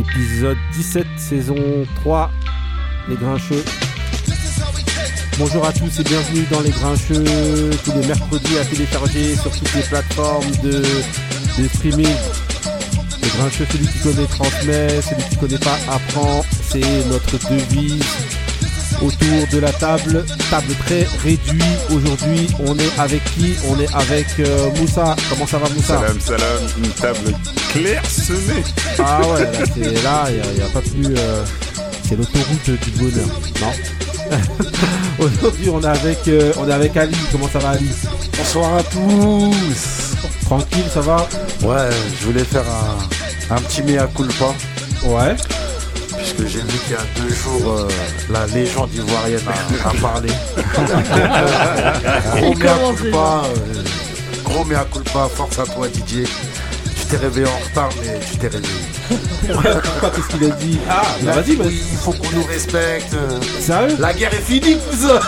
Épisode 17, saison 3, Les Grincheux. Bonjour à tous et bienvenue dans Les Grincheux, tous les mercredis à télécharger sur toutes les plateformes de streaming. Les Grincheux, celui qui connaît transmet, celui qui ne connaît pas apprend, c'est notre devise. Autour de la table très réduite. Aujourd'hui, on est avec qui ? On est avec Moussa. Comment ça va, Moussa ? Salam, une table clairsemée. Ah ouais, là, c'est là, il n'y a pas plus... c'est l'autoroute du bonheur, non ? Aujourd'hui, on est avec Ali. Comment ça va, Ali ? Bonsoir à tous. Tranquille, ça va ? Ouais, je voulais faire un petit mea culpa. Ouais. Puisque j'ai vu qu'il y a 2 jours, la légende ivoirienne a parlé. Gros mea culpa, force à toi Didier. Tu t'es réveillé en retard, mais tu t'es réveillé. Qu'est-ce qu'il a dit ? Ah, bah vas-y, vas-y. Il faut qu'on nous respecte. Sérieux ? La guerre est finie, Moussa.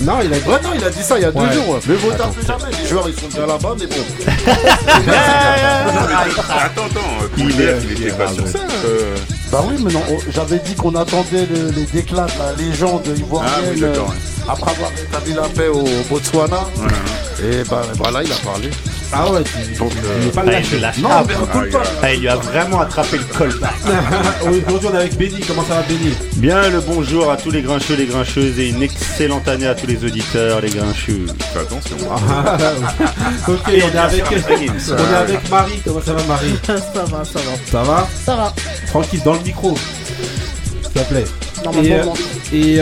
Non, il a dit... non, il a dit ça il y a 2 jours. Mais vous attends, plus jamais. Les joueurs, ils sont déjà là-bas, mais bon. Attends. Kouyas, il était pas sur ça. Bah oui, mais non, j'avais dit qu'on attendait les déclats de la légende ivoirienne après avoir établi la paix au Botswana. Ouais. Et bah là, il a parlé. Ah ouais, donc il n'est pas là. Non, mais recule pas. Il lui a vraiment attrapé le col. Aujourd'hui, on est avec Benny. Comment ça va, Benny ? Bien, le bonjour à tous les grincheux, les grincheuses et une excellente année à tous les auditeurs, les grincheux. Fais attention. Ok, on est avec Marie. Comment ça va, Marie ? Ça va. Tranquille, dans le micro, s'il te plaît. Et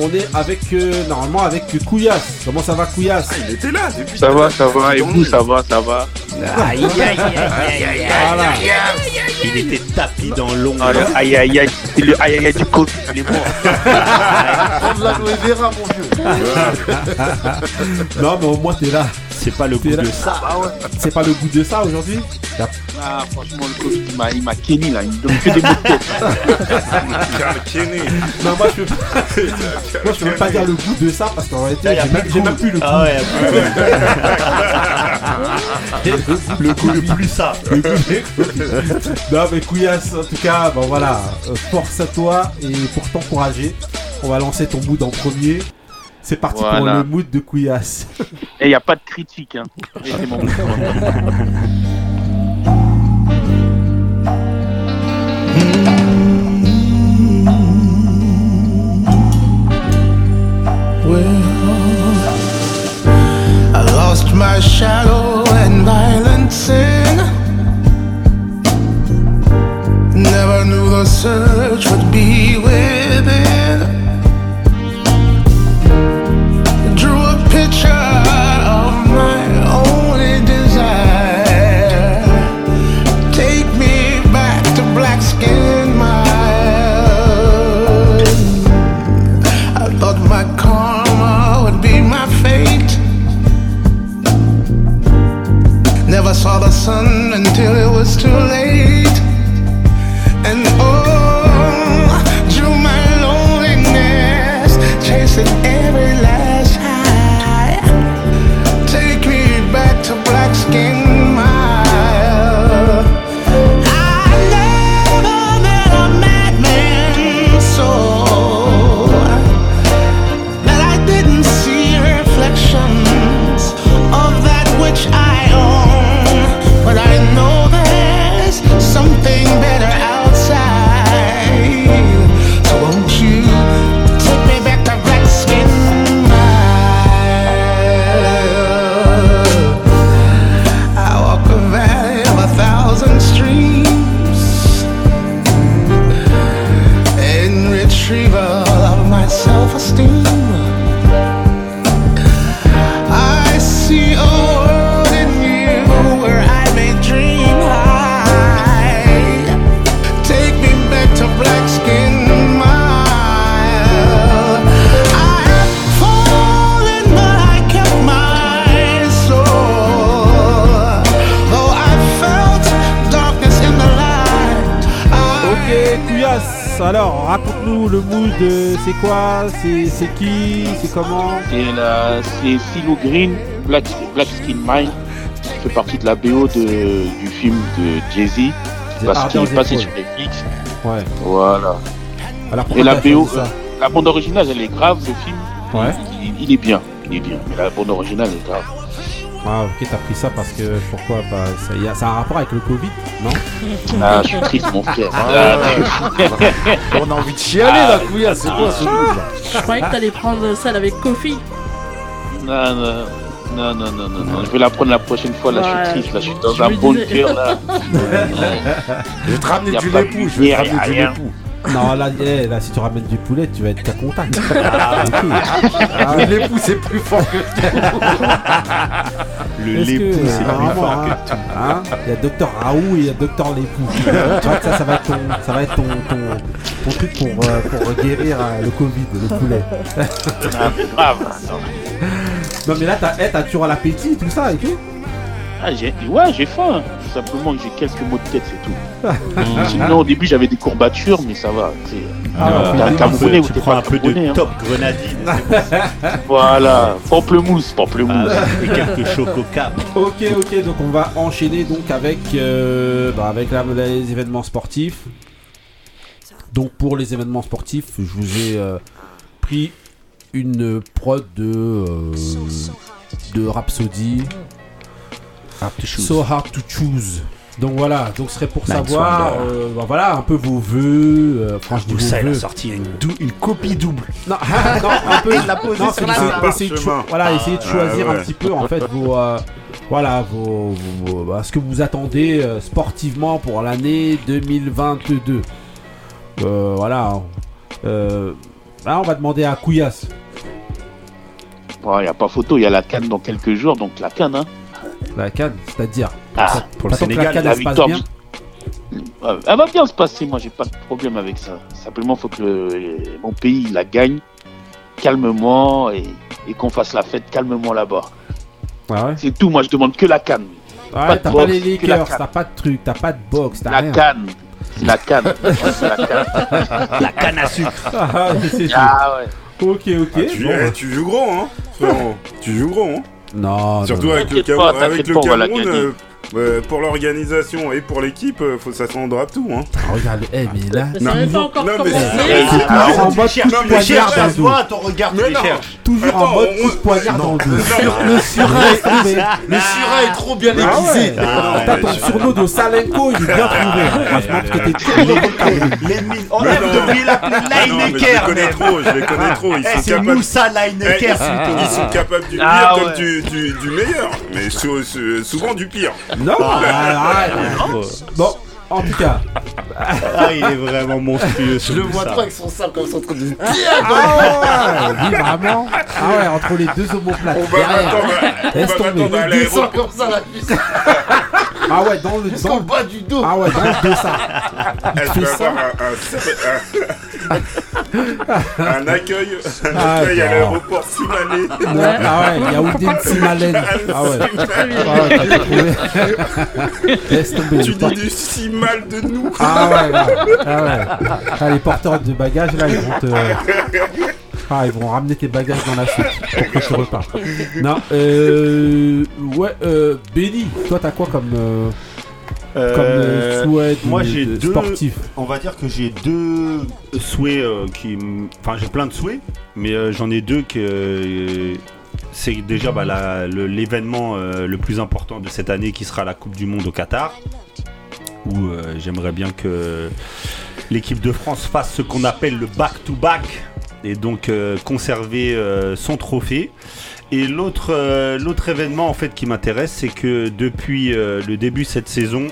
on est avec Kouyas. Comment ça va, Kouyas ? Il était là depuis. Ça va. Et vous, ça va. Aïe. Il était tapis dans l'ombre. Aïe. C'est le aïe du Covid. Il est mort. Prendre la nouvelle verra, mon vieux. Non, mais au moins t'es là. C'est pas le goût de ça. Ah, ouais. C'est pas le goût de ça aujourd'hui. Ah, franchement, le Covid, il m'a kenny là. Il me donne que des mots de tête. Non, moi je peux pas. Moi je peux pas dire le goût de ça parce qu'en réalité, j'ai même plus le goût. Ah ouais. Le goût le plus ça. Non, mais Kouyas, en tout cas, bon voilà. Force à toi et pour t'encourager, on va lancer ton mood en premier. C'est parti voilà. Pour le mood de Kouyas. Et il y a pas de critique hein. C'est mon mood. Well, I lost my shadow and violent sin. Never knew the search would be within. Picture of my only desire. Take me back to black skin, my own. I thought my karma would be my fate. Never saw the sun until it was too late. And oh, drew my loneliness, chasing every light. To black skin mile. I never met a madman so that I didn't see reflections of that which I own. But I know there's something better outside. So won't you take me back to black skin streams in retrieval of my self-esteem. I see a world in you where I may dream high. Take me back to black skin mile. I have fallen but I kept my soul, though I fell. Ok, Kouyas, alors raconte-nous le mood, c'est quoi, c'est qui, c'est comment ? C'est Cyril Gane, Black Skin Mine. fait partie de la BO du film de Jay-Z, parce qu'il est passé sur Netflix. Ouais. Voilà. Alors, et la BO, la bande originale, elle est grave, le film. Ouais. Il est bien, mais la bande originale est grave. Ah ok, t'as pris ça parce que pourquoi bah, ça a un rapport avec le Covid, non? Ah, je suis triste mon frère. On a envie de chialer là, Kouyas, c'est quoi ce truc là? Je croyais que t'allais prendre celle avec Kofi. Non, je vais la prendre la prochaine fois, là je suis triste, là je suis dans un bon cœur là. Je vais te ramener du l'époux, Non, là, si tu ramènes du poulet, tu vas être qu'à contact. Le l'époux, c'est plus fort que tout. Le l'époux, c'est plus fort que tout. Il y a Docteur Raoult et il y a Docteur l'époux. Tu vois que ça va être ton truc pour guérir le Covid, le poulet. Non, mais là, t'as toujours l'appétit, tout ça, et tout. Ah, j'ai faim, tout simplement que j'ai quelques maux de tête, c'est tout. Sinon, au début, j'avais des courbatures, mais ça va. T'as un Camerounais ou t'es pas un peu de top grenadine. Voilà, pamplemousse. Et quelques chococat. Ok, donc on va enchaîner donc avec les événements sportifs. Donc pour les événements sportifs, je vous ai pris une prod de Rhapsody. So hard to choose. Donc voilà, donc ce serait pour savoir voilà un peu vos vœux. Franchement, ça elle a sorti une copie double. Non, un peu la poser sur essayez de choisir un petit peu en fait vos ce que vous attendez sportivement pour l'année 2022. Voilà. Là, on va demander à Kouyas. Il n'y a pas photo, il y a la CAN dans quelques jours, donc la CAN La CAN, c'est-à-dire pour le Sénégal, la victoire. Elle va bien se passer, moi j'ai pas de problème avec ça. Simplement, il faut que mon pays la gagne calmement et qu'on fasse la fête calmement là-bas. Ah ouais. C'est tout, moi je demande que la CAN. Ah ouais, t'as pas les liqueurs, t'as pas de trucs, t'as pas de boxe, t'as rien. La CAN. La canne à sucre. Ouais. Ok. Tu joues gros, hein, frérot. Non, surtout non. Avec le Cameroun, pour l'organisation et pour l'équipe, faut s'attendre à tout. Regarde, mais là, mais c'est pas encore commencé. Toujours en mode pousse-poignard dans le dos. Ton regard, tu cherches. Toujours en mode pousse-poignard dans le dos. Le surin est trop bien aiguisé. T'as ton surnom de Salenko, il est bien trouvé. Franchement, parce que t'es toujours en Cameroun. On aime depuis la plus Lineker. Je les connais trop. C'est Moussa Lineker. Ils sont capables du pire comme du meilleur, mais souvent du pire. Non. Bon, en tout cas. Il est vraiment monstrueux. Je le vois trop avec son sable comme ça en train de. Oui, vraiment. Entre les deux omoplates. On va attendre à l'aéroport. Comme ça la puce. Dans le bas du dos. Dans le dos ça. Elle peut avoir un accueil à l'aéroport Simalé. Il y a Oudine Simalène. T'as trouvé. Laisse tomber. Tu dis du si mal de nous. Les porteurs de bagages là, ils vont te. Ils vont ramener tes bagages dans la chute pour que tu repartes. Benny, toi t'as quoi comme souhait de sportif? On va dire que j'ai deux souhaits j'ai plein de souhaits, mais j'en ai deux que c'est déjà l'événement le plus important de cette année qui sera la Coupe du Monde au Qatar, où j'aimerais bien que l'équipe de France fasse ce qu'on appelle le back-to-back et donc conserver son trophée. Et l'autre événement en fait qui m'intéresse, c'est que depuis le début de cette saison,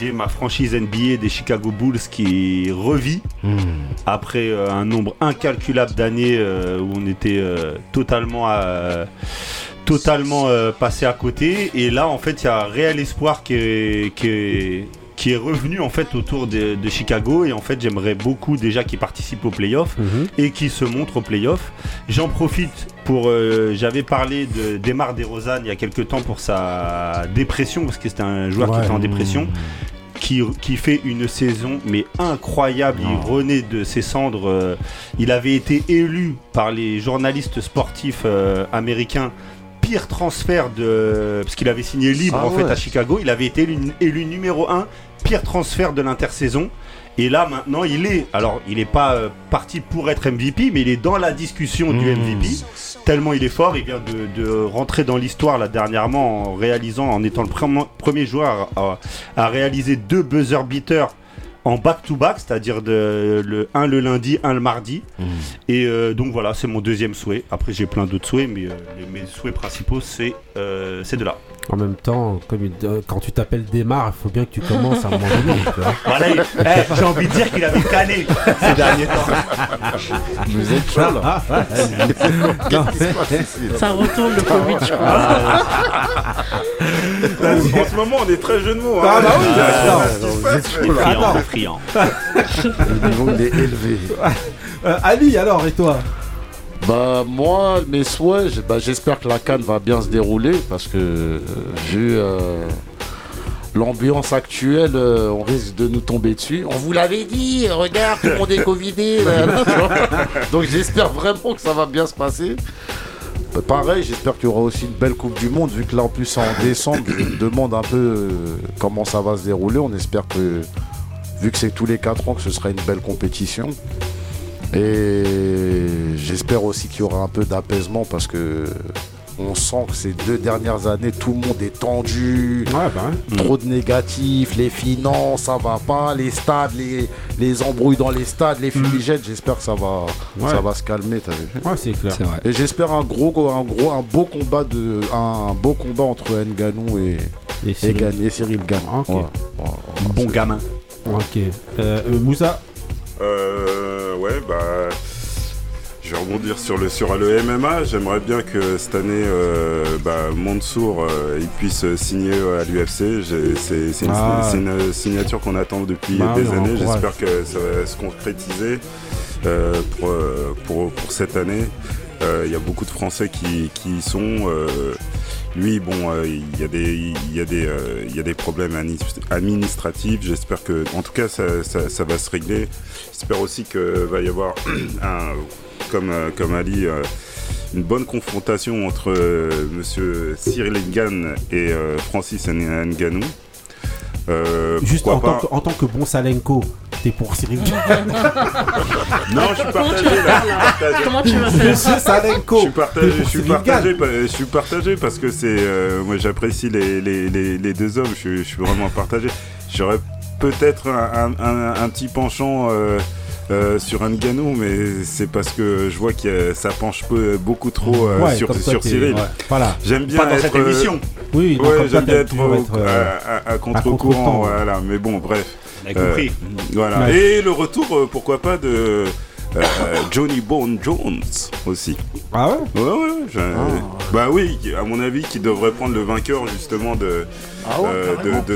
j'ai ma franchise NBA des Chicago Bulls qui revit après un nombre incalculable d'années où on était totalement passé à côté. Et là en fait il y a un réel espoir qui est revenu en fait autour de Chicago, et en fait j'aimerais beaucoup déjà qu'il participe aux playoffs et qu'il se montre aux playoffs. J'en profite pour j'avais parlé de Demar DeRozan il y a quelques temps pour sa dépression, parce que c'était un joueur qui était en dépression, qui fait une saison mais incroyable. Il renaît de ses cendres. Il avait été élu par les journalistes sportifs américains pire transfert de... Parce qu'il avait signé libre fait à Chicago. Il avait été élu numéro 1, pire transfert de l'intersaison. Et là maintenant il est... Alors il n'est pas parti pour être MVP, mais il est dans la discussion du MVP. Tellement il est fort. Il vient de rentrer dans l'histoire là dernièrement, en réalisant, en étant le premier joueur à réaliser 2 buzzer beaters en back-to-back, c'est-à-dire un le lundi, un le mardi. Et donc voilà, c'est mon deuxième souhait. Après, j'ai plein d'autres souhaits, mais mes souhaits principaux, c'est de là. En même temps, quand tu t'appelles Démarre, il faut bien que tu commences à un moment donné. Voilà, j'ai envie de dire qu'il avait cané ces derniers temps. Vous êtes chaud, là. Ça retourne le Covid, je crois. En ce moment, on est très jeu de mots. Ah bah oui, c'est friand, friand. Le niveau est élevé. Ali, alors, et toi ? Bah moi mes souhaits, j'espère que la CAN va bien se dérouler, parce que vu l'ambiance actuelle, on risque de nous tomber dessus. On vous l'avait dit, regarde, tout le monde est covidé. Donc j'espère vraiment que ça va bien se passer. Bah, pareil, j'espère qu'il y aura aussi une belle Coupe du Monde, vu que là en plus en décembre, je me demande un peu comment ça va se dérouler. On espère que, vu que c'est tous les 4 ans, que ce sera une belle compétition. Et j'espère aussi qu'il y aura un peu d'apaisement, parce que on sent que ces 2 dernières années, tout le monde est tendu, trop de négatifs, les finances, ça va pas, les stades, les embrouilles dans les stades, les fumigènes, j'espère que ça va se calmer, t'as vu ? Ouais, c'est clair. C'est vrai. Et j'espère un beau combat entre Nganou et Cyril Gane. Okay. Ouais. Bon gamin. Ok. Moussa. Je vais rebondir sur le MMA. J'aimerais bien que cette année Mansour il puisse signer à l'UFC. C'est une signature qu'on attend depuis des années. J'espère que ça va se concrétiser pour cette année. Il y a beaucoup de Français qui y sont. Lui, il y a des problèmes administratifs. J'espère que, en tout cas, ça va se régler. J'espère aussi qu'il va y avoir, comme Ali, une bonne confrontation entre M. Cyril Gane et Francis Nganou. Juste en tant que bon Salenko, t'es pour Cyril Gane. Non, je suis partagé là. Comment tu vas faire ça, Salenko ? Je suis partagé parce que c'est moi j'apprécie les 2 hommes. Je suis vraiment partagé. J'aurais peut-être un petit penchant sur Nganou, mais c'est parce que je vois que ça penche beaucoup trop sur Cyril. Ouais. Voilà. J'aime bien pas dans cette émission. Oui, j'aime bien être à contre-courant. Voilà. Mais bon, bref. Compris. Voilà. Ouais. Et le retour, pourquoi pas, de Johnny Bone Jones aussi. Ah ouais. Ouais. Bah oui, à mon avis, qui devrait prendre le vainqueur justement de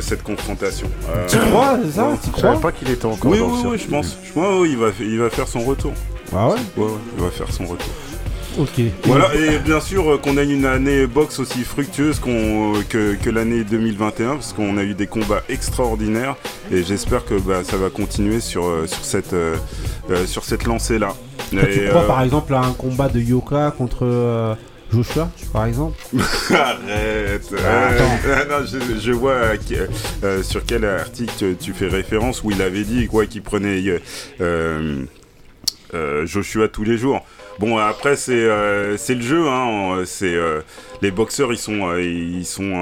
cette confrontation. Tu crois ça? Je savais pas qu'il était encore. Oui, je pense. Je pense il va faire son retour. Ah ouais. Ouais, il va faire son retour. Ok. Voilà, et bien sûr qu'on a une année boxe aussi fructueuse que l'année 2021, parce qu'on a eu des combats extraordinaires, et j'espère que ça va continuer sur cette lancée-là. Tu crois par exemple à un combat de Yoka contre Joshua, par exemple? Arrête. Non, je vois sur quel article tu fais référence, où il avait dit quoi qu'il prenait Joshua tous les jours. Bon, après c'est le jeu, hein. C'est les boxeurs, ils sont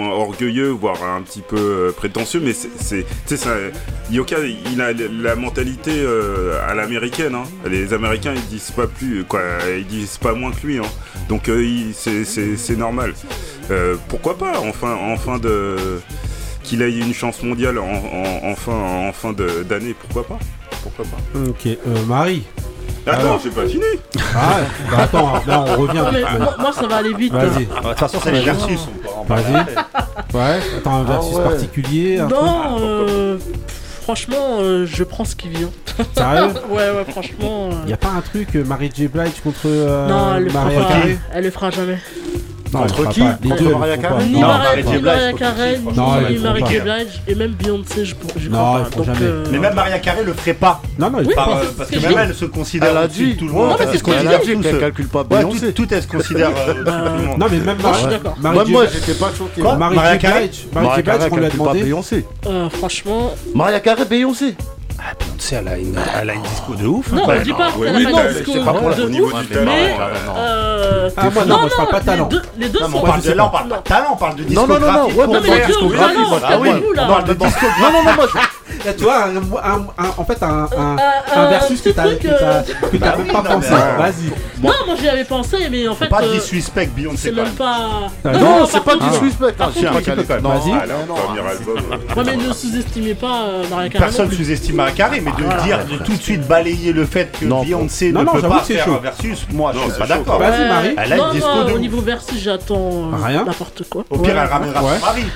orgueilleux, voire un petit peu prétentieux, mais tu sais, Yoka, il a la mentalité à l'américaine, hein. Les Américains, ils disent pas plus, quoi, ils disent pas moins que lui, hein. Donc c'est normal. Pourquoi pas, qu'il ait une chance mondiale en fin d'année, pourquoi pas. Ok, Marie. Attends, j'ai pas fini. Attends, là on revient. Moi ça va aller vite. Vas-y. De toute façon, c'est les versus. Vas-y. Ouais. Attends, un versus particulier. Non, franchement, je prends ce qui vient. Sérieux ? Ouais, franchement. Y a pas un truc Marie J. Blige contre Mariah Carey ? Elle le fera jamais. Contre qui? Contre Mariah Carey? Ni Mariah Carey, ni Marie Blige, et même Beyoncé, je crois pas. Mais même Mariah Carey le ferait pas. Non, non, parce que même elle se considère au-dessus de tout le monde. Non, mais c'est ce qu'on dit, elle calcule pas Beyoncé. Tout elle se considère au-dessus de tout le monde. Non, mais même moi, j'étais pas choqué. Mariah Carey, on lui a demandé. Beyoncé. Franchement. Mariah Carey, Beyoncé. Ah, Beyoncé, elle a une disco de ouf. Non, on dit pas qu'elle a pas une disco de ouf, mais... Ah, moi, non, je parle pas de talent. Les deux sont... Là, on parle pas de talent, on parle de discographie. Non, mais les deux, on parle de discographie. Non, tu vois, en fait, un versus que t'as même pas pensé. Vas-y. Non, moi j'y avais pensé, mais en fait. Pas du suspect, Beyoncé. C'est même pas. Non, c'est pas du suspect. Vas-y. Ouais, mais ne sous-estimez pas Mariah Carey. Personne sous-estime Mariah Carey, mais de dire de tout de suite balayer le fait que Beyoncé ne peut pas faire un versus, moi je suis pas d'accord. Vas-y, Marie. Elle a une disco de. Au niveau versus, j'attends n'importe quoi. Au pire, elle ramènera Marie.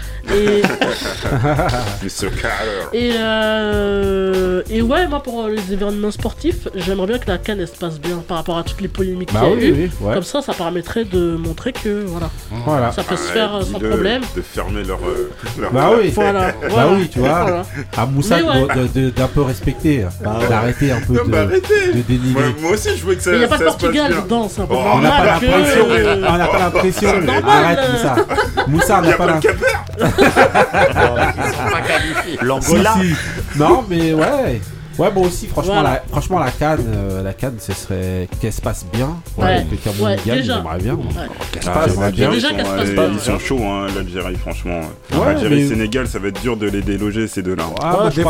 Et ouais, moi pour les événements sportifs, j'aimerais bien que la CAN elle se passe bien par rapport à toutes les polémiques qu'il y a eu. Oui, ouais. Comme ça, ça permettrait de montrer que voilà. Ça peut se faire sans problème. De fermer leur oui, voilà. Bah oui, tu vois. Voilà. À Moussa d'un peu respecter, d'arrêter un peu de dénigrer. Ouais, moi aussi, je veux que ça. Il n'y a pas de Portugal dedans, c'est un peu normal. On n'a pas l'impression. On n'a pas l'impression. Arrête Moussa. Moussa n'a pas l'impression. Ils sont pas qualifiés. L'Angola. Si. Non mais ouais bon aussi franchement franchement la CAN ce serait qu'elle se passe bien. Ouais. Que Cameroun gagne, j'aimerais bien. Qu'elle se passe bien. Ils sont chauds hein, l'Algérie franchement. Ouais, l'Algérie mais... Sénégal ça va être dur de les déloger ces deux-là. Ah, des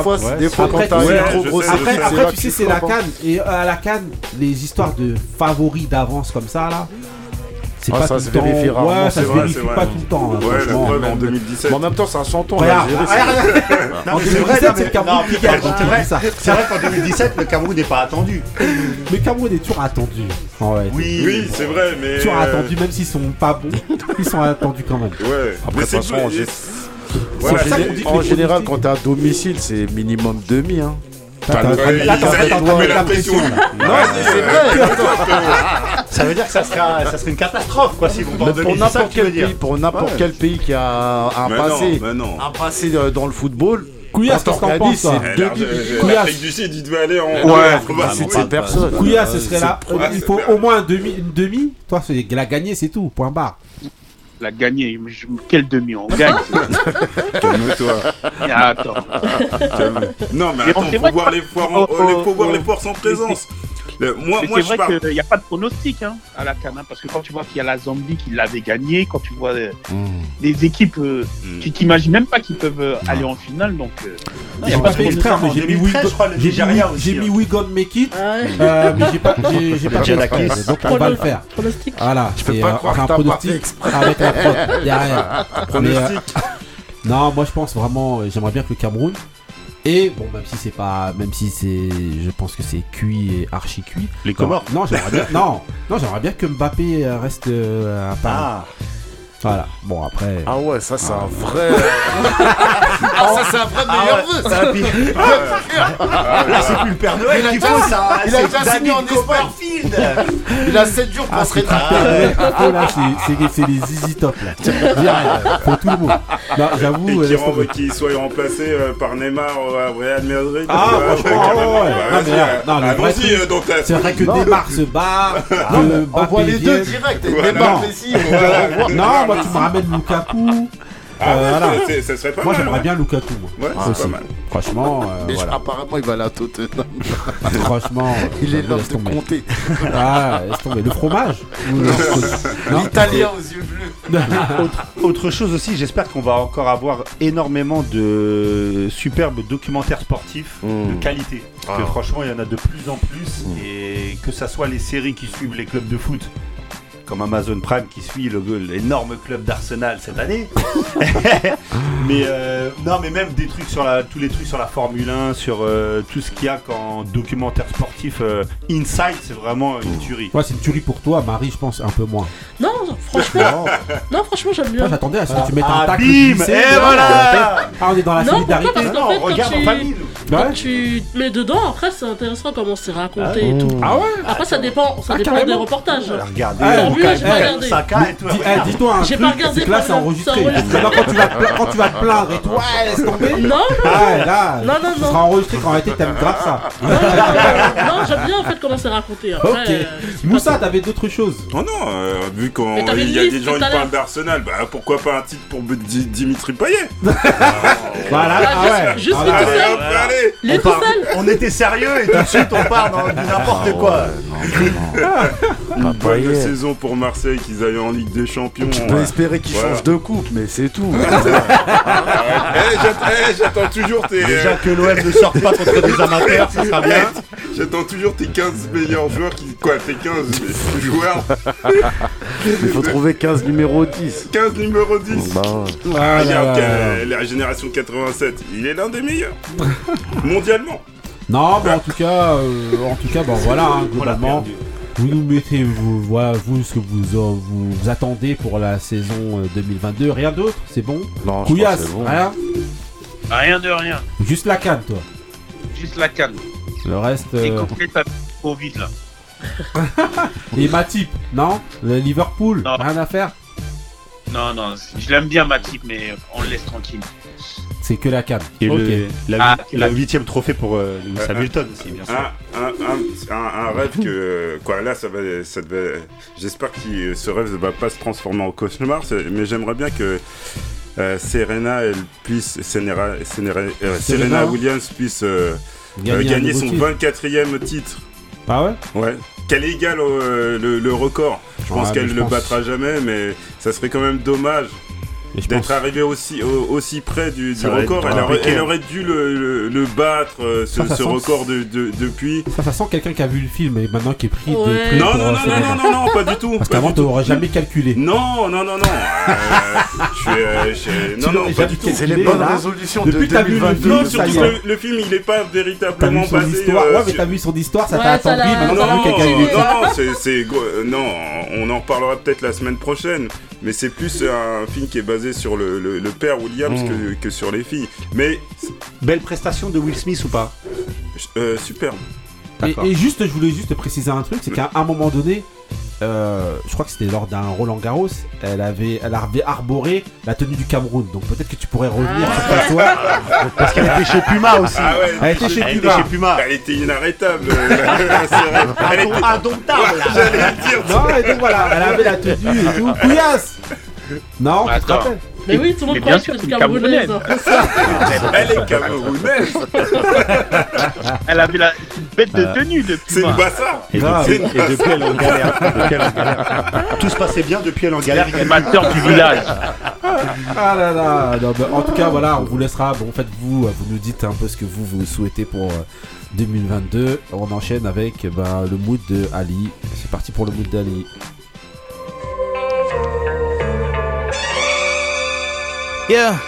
fois quand t'as une trop grosse équipe. Après tu sais c'est la CAN et à la CAN les histoires de favoris d'avance comme ça là. C'est pas ça se vérifie rarement. Ouais, ça se vérifie pas tout le temps. Ouais, la preuve en 2017. En même temps, c'est un 100 ans. En 2017, c'est le Cameroun qui gagne. C'est vrai qu'en 2017, le Cameroun n'est pas attendu. Le Cameroun est toujours attendu. Oui, c'est vrai, mais. Toujours attendu, même s'ils sont pas bons, ils sont attendus quand même. Ouais, après, de toute façon, en général, quand t'es à domicile, c'est minimum demi. T'as pression. Non, c'est vrai. Ça veut dire que ça serait une catastrophe quoi si vous parlez de ça que veut dire. Pour n'importe quel pays qui a un passé dans le football. Kouyas, qu'est-ce qu'on pense ça? L'Afrique du Sud, il devait aller en... c'est personne. Kouyas, ce serait là. Il faut au moins une demi. Toi, la gagner, c'est tout. Point barre. La gagner, quel demi on gagne. Calme-toi. Attends. Non mais attends, faut voir les forces en présence. Moi, c'est vrai qu'il n'y a pas de pronostic à la CAN, parce que quand tu vois qu'il y a la Zambie qui l'avait gagné, quand tu vois des équipes, tu t'imagines même pas qu'ils peuvent aller en finale. Donc, non, j'ai pas fait extra, mais j'ai mis We Gonna Make It, mais j'ai pas la caisse, donc on va le faire. Pronostic. Voilà, je peux pas croire un pronostic avec la prod derrière. Pronostic. Non, moi je pense vraiment, j'aimerais bien que le Cameroun. Et bon, je pense que c'est cuit et archi cuit. Les Comores. J'aimerais bien que Mbappé reste à Paris. Ah. Voilà. Bon après. Ah ouais, ça c'est un vrai. Ça c'est un vrai meilleur vœu. Là c'est plus le Père Noël qu'il faut ça. Il a déjà signé en Esperfield. Il a 7 jours pour se rétracter. Là c'est les Zizi Top là. Pour tout le monde. Non, j'avoue. Et qu'ils soient remplacés par Neymar ou Real Madrid. Ah franchement c'est vrai que Neymar se barre. On voit les deux direct. Neymar Messi. Non, moi tu me ramènes Lukaku. Ça serait pas mal. Moi j'aimerais bien Lukaku. Ouais, c'est pas mal. Franchement. Apparemment il va la Tottenham. Franchement. Il est l'homme de compter. Ah, laisse tomber. Le fromage. L'Italien aux yeux bleus. Autre chose aussi, j'espère qu'on va encore avoir énormément de superbes documentaires sportifs de qualité. Parce que franchement il y en a de plus en plus. Et que ça soit les séries qui suivent les clubs de foot. Comme Amazon Prime qui suit l'énorme club d'Arsenal cette année. Mais non, mais même des trucs tous les trucs sur la Formule 1, sur tout ce qu'il y a qu'en documentaire sportif. Inside, c'est vraiment une tuerie. Ouais, c'est une tuerie pour toi, Marie, je pense, un peu moins. Non, franchement, j'aime bien. Moi, j'attendais à ce que tu mettes un tacle. Bim, et voilà. On est dans la solidarité. Non, regarde en famille. Bah ouais. Quand tu te mets dedans, après c'est intéressant comment c'est raconté et tout. Ah ouais. Après ça dépend des reportages. Regardez, Dis-toi un truc, là c'est enregistré. Quand tu vas te plaindre et tout, ouais, laisse tomber. Non, tu seras enregistré quand en réalité t'aimes grave ça. Non, j'aime bien en fait comment c'est raconté. Ok. Moussa, t'avais d'autres choses? Oh non, vu qu'il y a des gens qui parlent d'Arsenal, bah pourquoi pas un titre pour Dimitri Payet? Voilà, juste les tout seuls. On était sérieux et tout de suite on part dans n'importe quoi. Une bonne saison pour Marseille, qu'ils aillent en Ligue des Champions. Tu peux espérer qu'ils changent de coupe, mais c'est tout. J'attends toujours tes. Déjà que l'OM ne sort pas contre des amateurs, ça sera bien. J'attends toujours tes 15 meilleurs joueurs qui. Quoi, tes 15 joueurs? Il faut trouver 15 numéro 10. 15 numéro 10. La génération 87, il est l'un des meilleurs mondialement. Non, mais en tout cas, bon voilà, globalement, vous nous mettez, vous ce que vous attendez pour la saison 2022, rien d'autre, c'est bon. Non, Kouyas, c'est bon. Rien de rien. Juste la canne, toi. Juste la canne. Le reste. J'ai compris ta Covid là. Et Matip, non, le Liverpool, non. Rien à faire. Non, je l'aime bien Matip, mais on le laisse tranquille. C'est que la canne. Et okay. La 8e trophée pour Lewis Hamilton, c'est bien ça. Un rêve que. Quoi, là, ça devait, j'espère que ce rêve ne va pas se transformer en cauchemar, mais j'aimerais bien que. Serena Williams puisse gagner son 24e titre. Ah ouais? Ouais. Qu'elle égale le record. Je pense qu'elle ne le battra jamais, mais ça serait quand même dommage d'être arrivée aussi près du record. Elle aurait dû le battre, ce record depuis. Ça sent quelqu'un qui a vu le film et maintenant qui est pris de prix. Non, pas du tout. Parce qu'avant, tu n'aurais jamais calculé. Non. Pas du tout. C'est les bonnes résolutions de 2022. Non, surtout que le film, il n'est pas véritablement basé. Ouais, mais t'as vu son histoire, ça t'a attendu. Non, on en parlera peut-être la semaine prochaine. Mais c'est plus un film qui est basé sur le père Williams que sur les filles. Mais belle prestation de Will Smith ou pas? Superbe. Et juste, je voulais juste préciser un truc, c'est qu'à un moment donné, je crois que c'était lors d'un Roland Garros, elle avait arboré la tenue du Cameroun. Donc peut-être que tu pourrais revenir sur toi. Parce qu'elle était chez Puma aussi. Ah ouais, elle était chez Puma. Elle était inarrêtable. Elle était indomptable. J'allais le dire. Non, et donc voilà, elle avait la tenue et tout. Couillasse. Non, tu te rappelles? Mais oui, tout le monde croit que c'est camerounaise. Elle est camerounaise. Elle avait la bête de tenue depuis. C'est une bassard. Et depuis, elle est en galère. Tout se passait bien depuis, elle est en galère. C'est mateur du village. Ah là là. Non, bah, en tout cas, voilà, on vous laissera. Bon, en fait, vous nous dites un peu ce que vous souhaitez pour 2022. On enchaîne avec le mood de Ali. C'est parti pour le mood d'Ali. Yeah,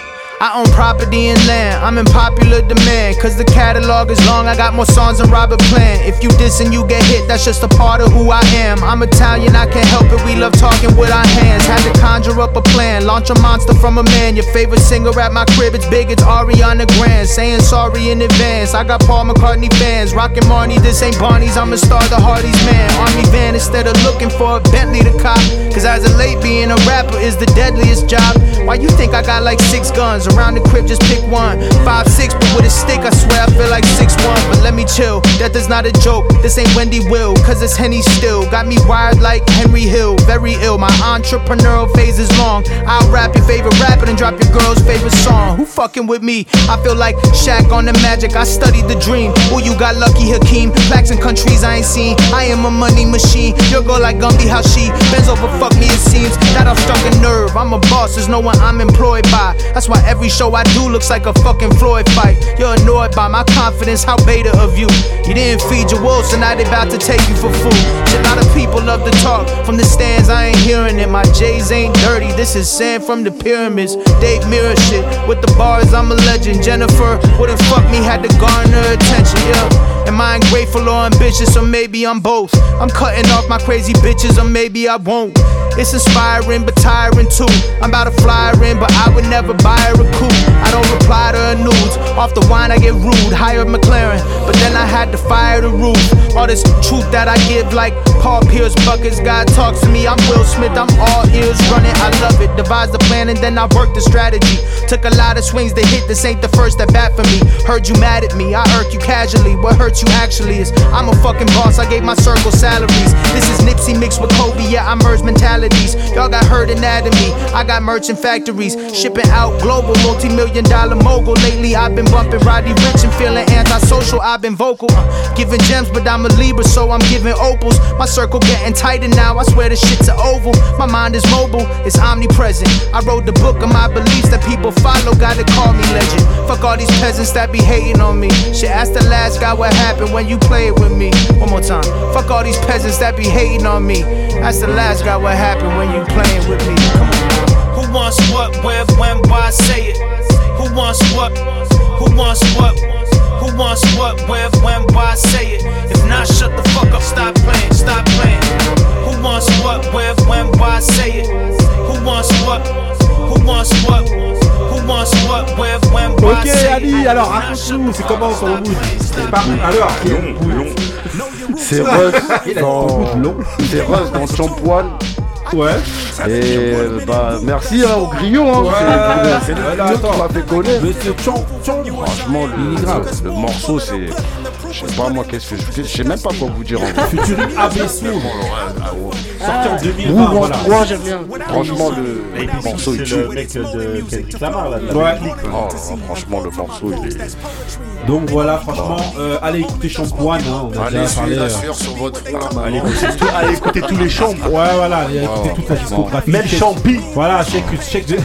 I own property and land, I'm in popular demand. Cause the catalog is long, I got more songs than Robert Plant. If you diss and you get hit, that's just a part of who I am. I'm Italian, I can't help it, we love talking with our hands. Had to conjure up a plan, launch a monster from a man. Your favorite singer at my crib, it's big, it's Ariana Grande. Saying sorry in advance, I got Paul McCartney fans. Rockin' Marnie, this ain't Barney's, I'm a star, the Hardy's man. Army van, instead of looking for a Bentley to cop. Cause as of late, being a rapper is the deadliest job. Why you think I got like 6 guns? Around the crib, just pick one. 5'6", but with a stick, I swear I feel like 6'1". But let me chill, death is not a joke. This ain't Wendy Will, cause it's Henny still. Got me wired like Henry Hill, very ill. My entrepreneurial phase is long. I'll rap your favorite rapper and drop your girl's favorite song. Who fucking with me? I feel like Shaq on the Magic, I studied the dream. Ooh, you got lucky, Hakeem. Blacks in countries I ain't seen. I am a money machine. Your girl like Gumby, how she bends over, fuck me it seems. That I'm stuck in nerve, I'm a boss, there's no one I'm employed by. That's why every show I do looks like a fucking Floyd fight. You're annoyed by my confidence, how beta of you. You didn't feed your wolves, so now they about to take you for food. A lot of people love to talk, from the stands I ain't hearing it. My J's ain't dirty, this is sand from the pyramids. Dave Mirror shit, with the bars I'm a legend. Jennifer wouldn't fuck me, had to garner attention, yeah. Am I ungrateful or ambitious, or maybe I'm both? I'm cutting off my crazy bitches, or maybe I won't. It's inspiring but tiring too. I'm about to fly her in, but I would never buy her a coupe. I don't reply to her nudes. Off the wine I get rude. Hired McLaren, but then I had to fire the roof. All this truth that I give like Paul Pierce buckets. God talks to me, I'm Will Smith, I'm all ears running. I love it, devise the plan and then I work the strategy. Took a lot of swings to hit, this ain't the first at bat for me. Heard you mad at me, I irk you casually. What hurts you actually is I'm a fucking boss, I gave my circle salaries. This is Nipsey mixed with Kobe, yeah I merge mentalities. Y'all got herd anatomy, I got merchant factories. Shipping out global, multi-million dollar mogul. Lately I've been bumping Roddy Rich and feeling antisocial. I've been vocal, giving gems but I'm a Libra so I'm giving opals. My circle getting tighter now, I swear this shit's an oval. My mind is mobile, it's omnipresent. I wrote the book of my beliefs that people follow, gotta call me legend. Fuck all these peasants that be hating on me. Shit, ask the last guy what happened when you played with me. One more time. Fuck all these peasants that be hating on me. Ask the last guy what happened when you playing with me. Come on. Who wants what, where, when, why, say it. Who wants what? Who wants what? Who wants what, where, when, why, say it. If not, shut the fuck up, stop playing, stop playing. Who wants what, where, when, why, say it. Who wants what? Who wants what? Who wants what, where, when, why, say it. Ok Ali, alors raconte-nous, c'est comment sur le bout? C'est pas alors, c'est Russ dans Champoine. Ouais. Et bah merci hein, au grillon hein. Ouais, c'est le qu'on m'a fait coller. Monsieur Champ. Franchement le morceau c'est. Je sais pas moi qu'est-ce que je fais. Je sais même pas quoi vous dire en fait. Futuriste ABC. Sorti en 2020. Voilà. Moi j'aime bien. Franchement le morceau il tue. C'est le mec de Kendrick Lamar là. Ouais. Franchement le morceau il est. Donc voilà franchement allez écouter Champoine hein. On a allez suivre sur votre. Allez écouter tous les chambres. Ouais voilà. Toute la discographie. Même Champi. Voilà, check the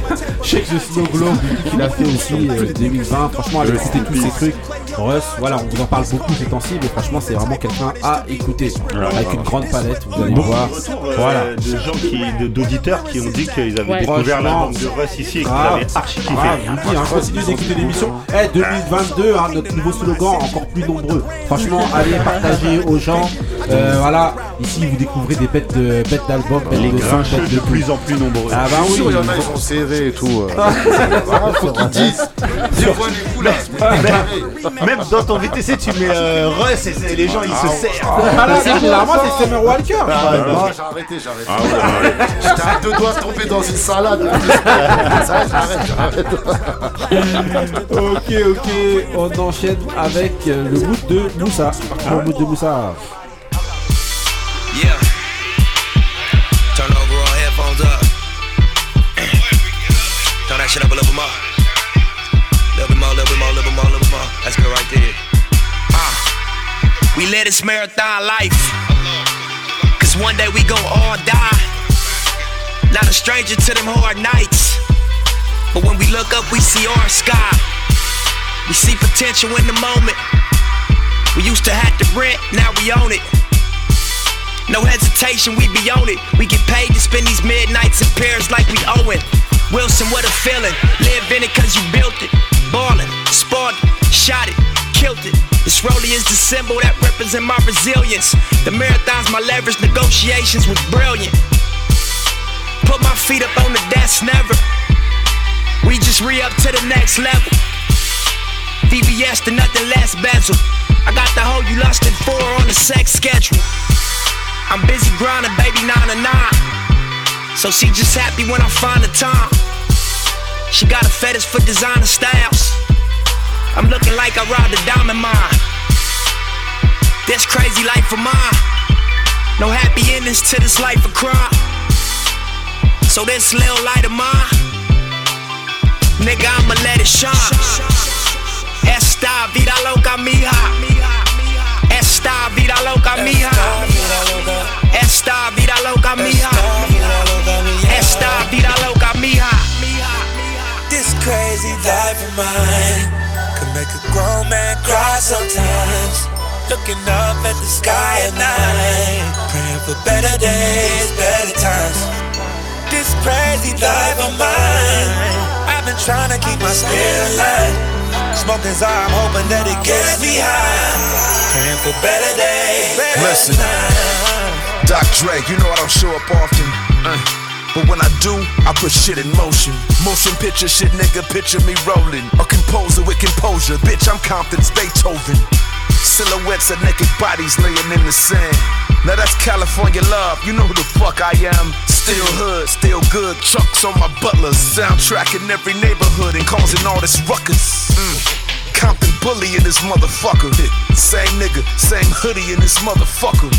Snow Globe qu'il a fait aussi 2020. Franchement, allez écouter tous ces trucs. Russ, voilà, on vous en parle beaucoup ces temps-ci, mais franchement, c'est vraiment quelqu'un à écouter. Avec une grande palette, vous allez voir. Voilà. De gens d'auditeurs qui ont dit qu'ils avaient découvert la bande de Russ ici et qu'ils avaient archi kiffé. On continue d'écouter l'émission. 2022, hein, notre nouveau slogan, encore plus nombreux. Franchement, allez partager aux gens. Voilà, ici vous découvrez des bêtes d'albums. Les Grincheux de plus en plus nombreux. Ah bah oui, il y en a ils sont serrés et tout. Faut qu'ils disent. Des fois du coup là. Même dans ton VTC tu mets Russ et les gens ils se serrent. Voilà, généralement c'est Summer Walker. J'ai arrêté. J'arrête de doigts tomber dans une salade. J'arrête. Ok, on enchaîne avec le bout de Moussa. Le bout de Moussa. Shit up a little bit more. Little bit more. That's good right there. We live this marathon life. Cause one day we gon' all die. Not a stranger to them hard nights. But when we look up, we see our sky. We see potential in the moment. We used to have to rent, now we own it. No hesitation, we be on it. We get paid to spend these midnights in Paris like we owe it. Wilson, what a feeling, live in it cause you built it. Ballin', sparred, shot it, killed it. This rollie is the symbol that represent my resilience. The marathons, my leverage, negotiations was brilliant. Put my feet up on the desk, never. We just re-up to the next level. VBS to nothing less bezel. I got the hoe you lustin' for on the sex schedule. I'm busy grindin', baby, 9 to 9. So she just happy when I find the time. She got a fetish for designer styles. I'm looking like I robbed a diamond mine. This crazy life of mine. No happy endings to this life of crime. So this little light of mine, nigga, I'ma let it shine. Esta vida loca mija. Esta vida loca mija. Esta vida loca mija. Esta vida loca mija. This crazy life of mine could make a grown man cry sometimes. Looking up at the sky at night, praying for better days, better times. This crazy life of mine, I've been trying to keep my spirit alive. Smoking's all, I'm hoping that it gets me high, praying for better days, better times. Doc Dre, you know I don't show up often. But when I do, I put shit in motion. Motion picture shit, nigga, picture me rolling. A composer with composure, bitch, I'm Compton's Beethoven. Silhouettes of naked bodies laying in the sand. Now that's California love, you know who the fuck I am. Still hood, still good, chunks on my butlers. Soundtrack in every neighborhood and causing all this ruckus. Compton bully in this motherfucker. Same nigga, same hoodie in this motherfucker.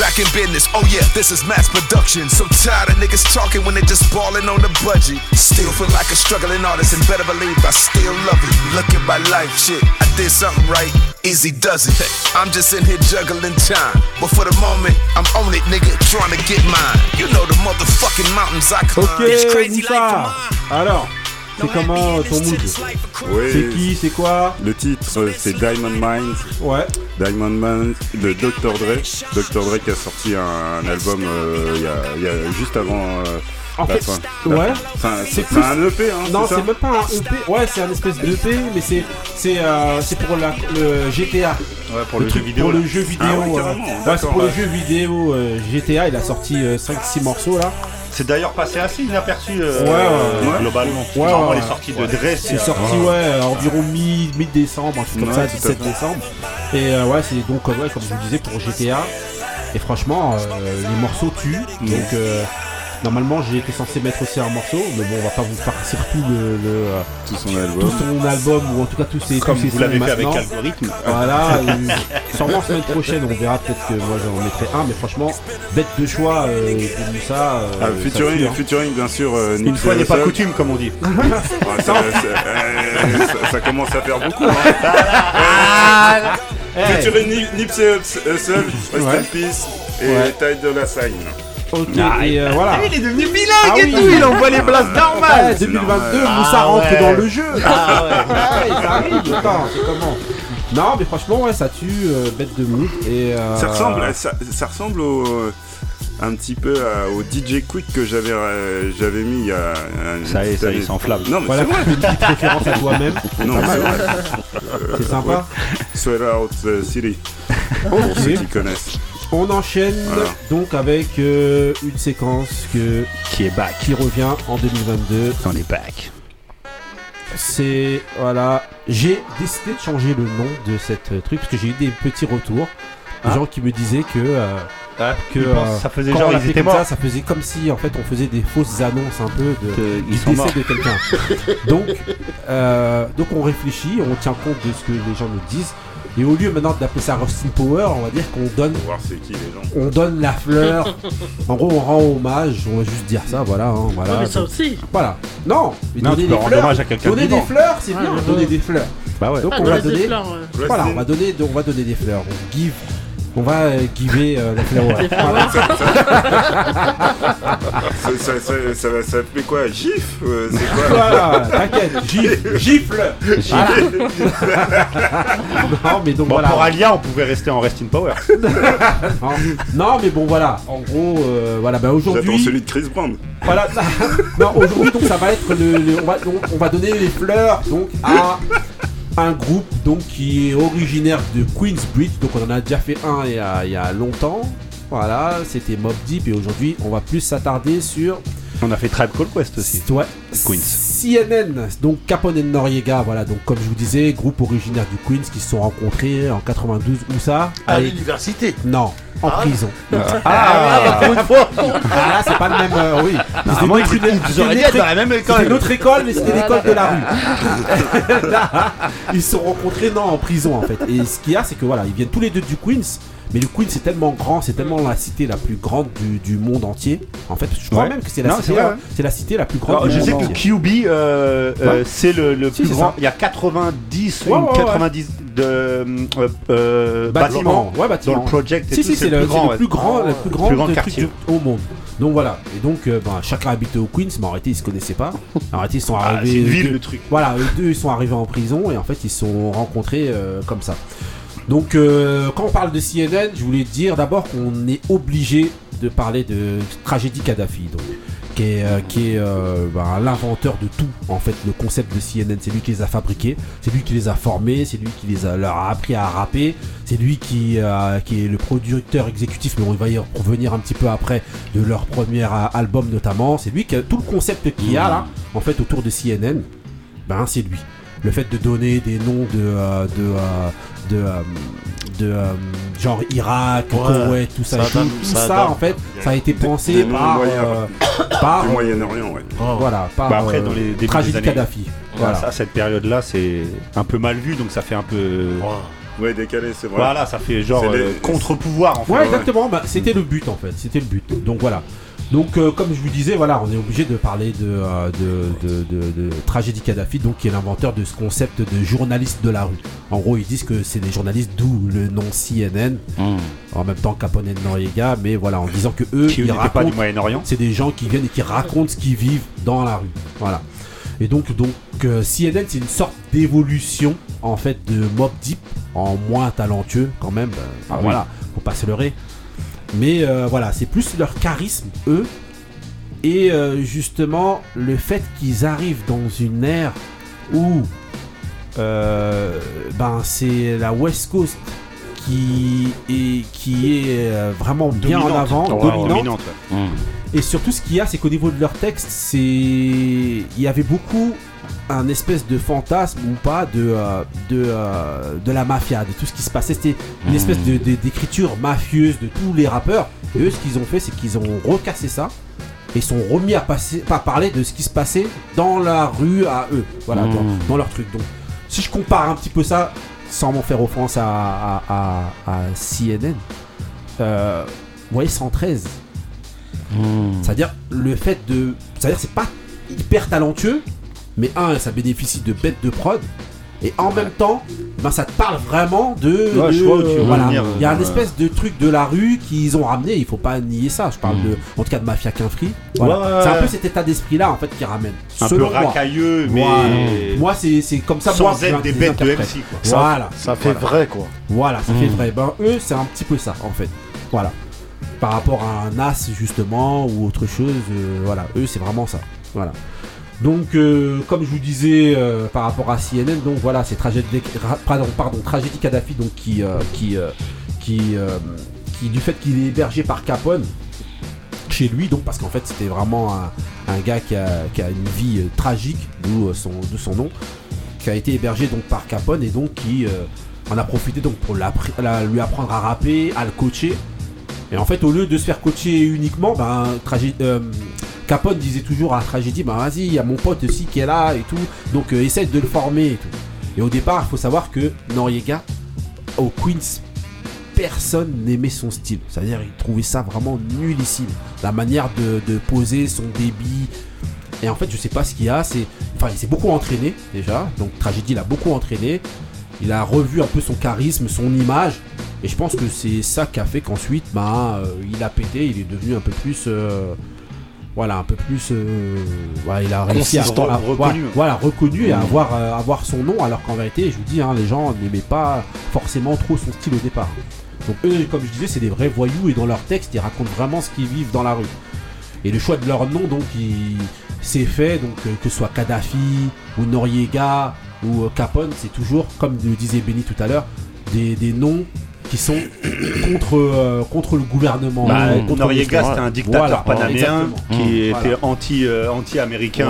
Back in business, oh yeah, this is mass production. So tired of niggas talking when they just balling on the budget. Still feel like a struggling artist and better believe I still love it. Look at my life, shit, I did something right, easy does it. I'm just in here juggling time, but for the moment, I'm on it, nigga, trying to get mine. You know the motherfucking mountains I climb. Ok, Moussa, alors, c'est comment ton mood? Ouais. C'est qui, c'est quoi? Le titre, c'est Diamond Minds. Ouais. Diamond Minds de Dr. Dre. Dr. Dre qui a sorti un album il y a juste avant la fin. Ouais. C'est un EP, hein. Non, c'est même pas un EP. Ouais, c'est un espèce d'EP, mais c'est pour le GTA. Ouais, pour le jeu vidéo. Pour le jeu vidéo. Pour le jeu vidéo GTA, il a sorti 5-6 morceaux là. C'est d'ailleurs passé assez inaperçu globalement. Ouais, genre, les sorties de Dre, c'est sorti environ mi-décembre, un truc comme ça, 17 décembre. Et c'est donc comme je vous disais pour GTA. Et franchement, les morceaux tuent. Donc normalement j'étais censé mettre aussi un morceau, mais bon on va pas vous faire surtout tout son album ou en tout cas tous ses comme tous vous l'avez fait maintenant. Avec Algorithme. Voilà, sûrement semaine prochaine on verra, peut-être que moi j'en mettrai un, mais franchement bête de choix de Moussa. Featuring bien sûr. Une fois n'est pas coutume comme on dit. Ça commence à faire beaucoup. Hein. Featuring Nipsey Hussle, Rest in Peace et Ty Dolla $ign. Ok, voilà. Il est devenu bilingue tout, il envoie les blasts normales. 2022, Moussa rentre dans le jeu. Ça arrive, attends, c'est comment? Non, mais franchement, ça tue, bête de mood. Et, ça ressemble un petit peu au DJ Quick que j'avais mis il y a... Ça y est, s'enflamme. Non, mais voilà, c'est une petite référence à toi-même. Non, c'est vrai. C'est sympa. Sweat Out City, pour ceux qui connaissent. On enchaîne donc avec une séquence qui revient en 2022. On est back. C'est j'ai décidé de changer le nom de cette truc parce que j'ai eu des petits retours, des gens qui me disaient que ça faisait genre ils étaient morts. Ça faisait comme si en fait on faisait des fausses annonces un peu du décès de quelqu'un. donc on réfléchit, on tient compte de ce que les gens nous disent. Et au lieu maintenant d'appeler ça Rusty Power, on va dire qu'on donne, on donne la fleur. En gros, on rend hommage. On va juste dire ça, voilà. Non, mais ça aussi. Voilà. Non. Mais non, tu peux rendre hommage à quelqu'un. Donner des fleurs, c'est bien. Donner des fleurs. Bah ouais. Donc on va donner. Des fleurs, on va donner des fleurs. On va giver les flowers. Ça fait quoi? Gif? C'est quoi? Voilà, t'inquiète, gifle. Non mais donc pour Alia on pouvait rester en Rest in Power. Non mais bon voilà, en gros aujourd'hui. J'attends celui de Chris Brand. Voilà. Non, aujourd'hui donc ça va être on va donner les fleurs donc à un groupe donc qui est originaire de Queensbridge, donc on en a déjà fait un il y a longtemps. Voilà, c'était Mobb Deep et aujourd'hui on va plus s'attarder sur. On a fait Tribe Called Quest aussi. Ouais. Queens. CNN, donc Capone et Noriega, voilà, donc comme je vous disais, groupe originaire du Queens qui se sont rencontrés en 92, où ça? À l'université? Non, en prison. Là, c'est pas le même, oui. C'était une autre école, mais c'était l'école de la rue. Là, ils se sont rencontrés, en prison en fait. Et ce qu'il y a, c'est que ils viennent tous les deux du Queens. Mais le Queens c'est tellement grand, c'est tellement la cité la plus grande du monde entier. En fait, je crois même que c'est la cité la plus grande du monde entier. Je sais que QB, c'est le plus grand. Il y a 90 bâtiments dans le project. C'est le plus grand quartier au monde. Donc voilà. Et donc chacun habitait au Queens, mais en réalité ils se connaissaient pas. En réalité ils sont arrivés. C'est une ville le truc. Voilà, eux deux ils sont arrivés en prison et en fait ils se sont rencontrés comme ça. Donc quand on parle de CNN, je voulais dire d'abord qu'on est obligé de parler de Tragédie Kadhafi. Donc qui est l'inventeur de tout, en fait, le concept de CNN. C'est lui qui les a fabriqués, c'est lui qui les a formés, c'est lui qui leur a appris à rapper, c'est lui qui est le producteur exécutif, mais on va y revenir un petit peu après, de leur premier album notamment. C'est lui qui a tout le concept qu'il y a là, en fait, autour de CNN, ben c'est lui. Le fait de donner des noms de genre Irak, Koweït, tout ça, ça en fait, ça a été pensé par Moyen-Orient, ouais. Voilà, après dans les débuts Tragédie Kadhafi. Voilà, à cette période-là, c'est un peu mal vu, donc ça fait un peu ouais, décalé, c'est vrai. Voilà, ça fait genre contre-pouvoir en fait. Ouais, exactement, bah, c'était le but en fait, c'était le but. Donc voilà. Donc comme je vous disais, voilà, on est obligé de parler de Tragédie Kadhafi, donc qui est l'inventeur de ce concept de journaliste de la rue. En gros, ils disent que c'est des journalistes, d'où le nom CNN, en même temps Capone et Noriega, mais voilà, en disant que eux, ils racontent, pas du Moyen-Orient, c'est des gens qui viennent et qui racontent ce qu'ils vivent dans la rue. Voilà. Et donc CNN, c'est une sorte d'évolution en fait de Mobb Deep, en moins talentueux quand même. Voilà, faut pas se leurrer. Mais voilà, c'est plus leur charisme, eux, et justement le fait qu'ils arrivent dans une ère où c'est la West Coast qui est vraiment bien dominante, en avant, dominante. Et surtout, ce qu'il y a, c'est qu'au niveau de leur texte, il y avait beaucoup un espèce de fantasme ou pas de la mafia, de tout ce qui se passait. C'était une espèce d'écriture mafieuse de tous les rappeurs, et eux, ce qu'ils ont fait, c'est qu'ils ont recassé ça et sont remis à parler de ce qui se passait dans la rue à eux, voilà, dans leur truc. Donc si je compare un petit peu ça, sans m'en faire offense à CNN, vous voyez 113, c'est-à-dire le fait de, c'est-à-dire c'est pas hyper talentueux, mais ça bénéficie de bêtes de prod, et en même temps, ça te parle vraiment de. Ouais, je vois où tu veux venir. Il y a un espèce de truc de la rue qu'ils ont ramené, il faut pas nier ça. Je parle en tout cas de Mafia Qu'un Free. Voilà. Ouais. C'est un peu cet état d'esprit-là en fait qui ramène. Un peu racailleux, mais. Voilà. Moi, c'est comme ça. Sans être des bêtes de MC, quoi. Voilà. Ça fait vrai, quoi. Voilà, ça fait vrai. Ben, eux, c'est un petit peu ça, en fait. Voilà. Par rapport à un Nas, justement, ou autre chose, voilà. Eux, c'est vraiment ça. Voilà. Donc, comme je vous disais par rapport à CNN, donc voilà, c'est Tragédie Kadhafi, donc qui du fait qu'il est hébergé par Capone chez lui, donc parce qu'en fait c'était vraiment un gars qui a une vie tragique, d'où son nom, qui a été hébergé donc par Capone, et donc qui en a profité donc pour lui apprendre à rapper, à le coacher. Et en fait, au lieu de se faire coacher uniquement, Capone disait toujours à Tragédie, vas-y, il y a mon pote aussi qui est là et tout, donc essaie de le former et tout. Et au départ, il faut savoir que Noriega, au Queens, personne n'aimait son style. C'est-à-dire, il trouvait ça vraiment nullissime, la manière de poser son débit. Et en fait, je sais pas ce qu'il y a, il s'est beaucoup entraîné déjà, donc Tragédie l'a beaucoup entraîné. Il a revu un peu son charisme, son image, et je pense que c'est ça qui a fait qu'ensuite, il a pété, il est devenu un peu plus... il a réussi à reconnu. Voilà, reconnu et avoir son nom, alors qu'en vérité, je vous dis, les gens n'aimaient pas forcément trop son style au départ. Donc eux, comme je disais, c'est des vrais voyous, et dans leur texte, ils racontent vraiment ce qu'ils vivent dans la rue. Et le choix de leur nom, donc, c'est fait, donc que ce soit Kadhafi ou Noriega ou Capone, c'est toujours, comme le disait Benny tout à l'heure, des noms qui sont contre le gouvernement. Noriega, c'était un dictateur panaméen qui était anti-américain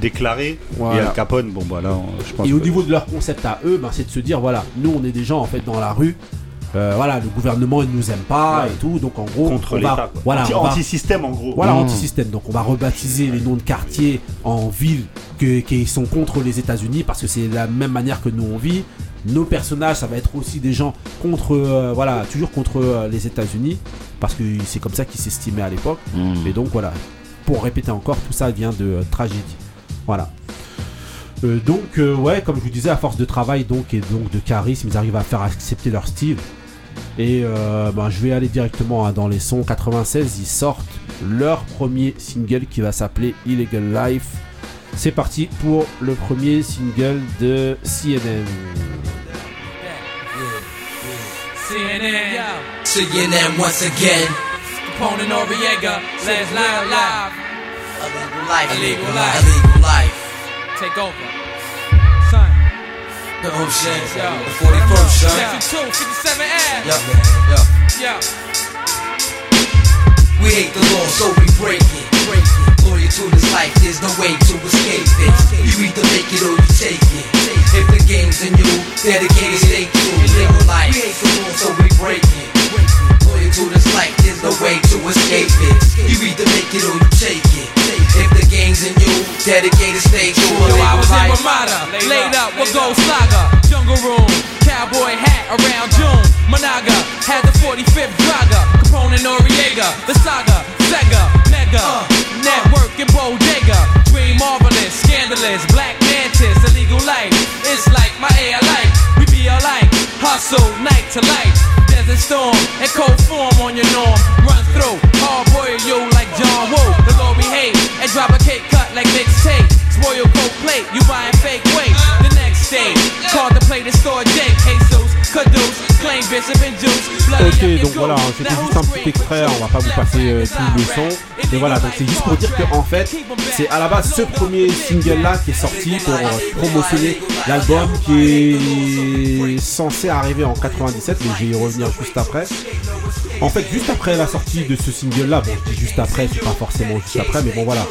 déclaré. Voilà. Et Al Capone, je pense. Et au niveau de leur concept à eux, c'est de se dire, voilà, nous on est des gens en fait dans la rue. Voilà, le gouvernement il nous aime pas et tout, donc en gros contre l'État. Voilà, anti-système en gros. Voilà, anti-système. Donc on va rebaptiser les noms de quartiers en villes qui sont contre les États-Unis, parce que c'est la même manière que nous on vit. Nos personnages, ça va être aussi des gens contre les États-Unis, parce que c'est comme ça qu'ils s'estimaient à l'époque. Et donc voilà, pour répéter encore, tout ça vient de Tragédie. Voilà. Comme je vous disais, à force de travail et de charisme, ils arrivent à faire accepter leur style. Et je vais aller directement dans les sons. 96, ils sortent leur premier single qui va s'appeler Illegal Life. C'est parti pour le premier single de CNN. CNN, CNN once again. Capone and Noriega, Les Live. Illegal life. Take over. Son. The ocean. The 41st, son. 52, 57 ass. Yeah. We hate the law, so we break it. Loyal to this life, there's no way to escape it. You either make it or you take it. If the game's in you, dedicated, stay true. Live a life, we hate the law, so we break it. Loyal to this life, there's no way to escape it. You either make it or you take it. If the game's in you, dedicated, stay true. Yo, I was in Ramada, laid up with Gold Saga. Jungle Room, cowboy hat around June. Managa, had the 45th Draga. Capone and Noriega, the saga, Sega, Mega. Network and bodega, dream marvelous, scandalous, black mantis, illegal life. It's like my air life, we be alike, hustle night to light. Desert storm and cold form on your norm. Run through, hard boil you like John Woo. The Lord we hate and drop a cake cut like mixtape. Spoil cold plate, you buying fake weight. The next day, call to play the store Jake. Jesus, Caduce, claim Bishop and Juice. Ok, donc voilà, c'était juste un petit extrait, on va pas vous passer tout le son. Mais voilà, donc c'est juste pour dire que en fait, c'est à la base ce premier single là qui est sorti pour promotionner l'album qui est censé arriver en 97, mais je vais y revenir juste après. En fait, juste après la sortie de ce single là, bon, je dis juste après, c'est pas forcément juste après, mais bon voilà,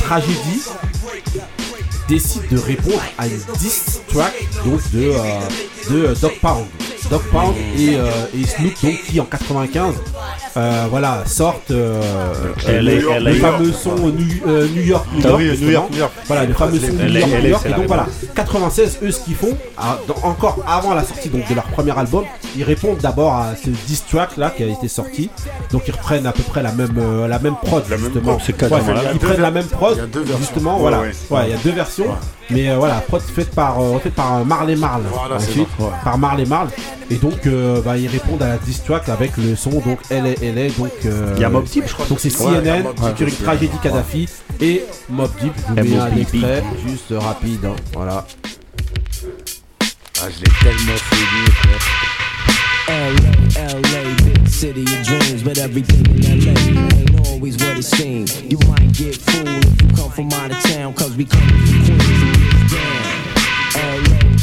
Tragédie décide de répondre à une diss track donc de Dog Pound et Snoop, donc qui en 95 sortent le fameux son New York. Voilà, le fameux son New York. Et donc voilà, 96, eux, ce qu'ils font, encore avant la sortie donc de leur premier album, ils répondent d'abord à ce diss track là qui a été sorti. Donc ils reprennent à peu près la même prod, justement. Ils prennent la même prod, justement. Voilà, ouais, il y a deux versions. Mais voilà, prod faite par Marley Marl. Par Marley Marl. Et donc ils répondent à la diss track avec le son donc LA, donc il y a Mobb Deep, je crois. Donc c'est CNN, Tragédie Kadhafi et Mobb Deep. Je vous mets un extrait juste rapide, hein. Voilà. Ah, je l'ai tellement fait. LA, big city of dreams, but everything in LA ain't always what it seems. You might get fooled if you come from out of town, cause we come from Queens.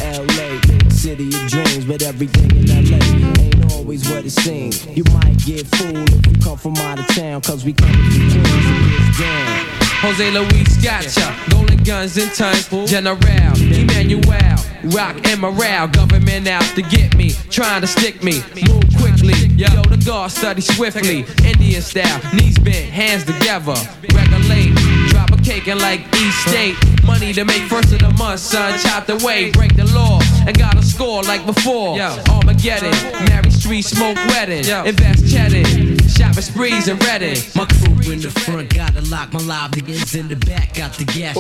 LA, big city of dreams, but everything in LA ain't always what it seems. You might get fooled if you come from out of town, cause we come from Queens and it's down. Jose Luis gotcha, golden guns and tons, General, Emmanuel, rock and morale, government out to get me, trying to stick me, move quickly, yo the guard study swiftly, Indian style, knees bent, hands together, regulate, drop a cake and like E-State, money to make first of the month, son, chopped away, break the law, and got a score like before, Armageddon, Mary Street, smoke wedding, invest cheddar. Shopping sprees and Reddit. My crew in the front, gotta lock my live niggas in the back, got the gas.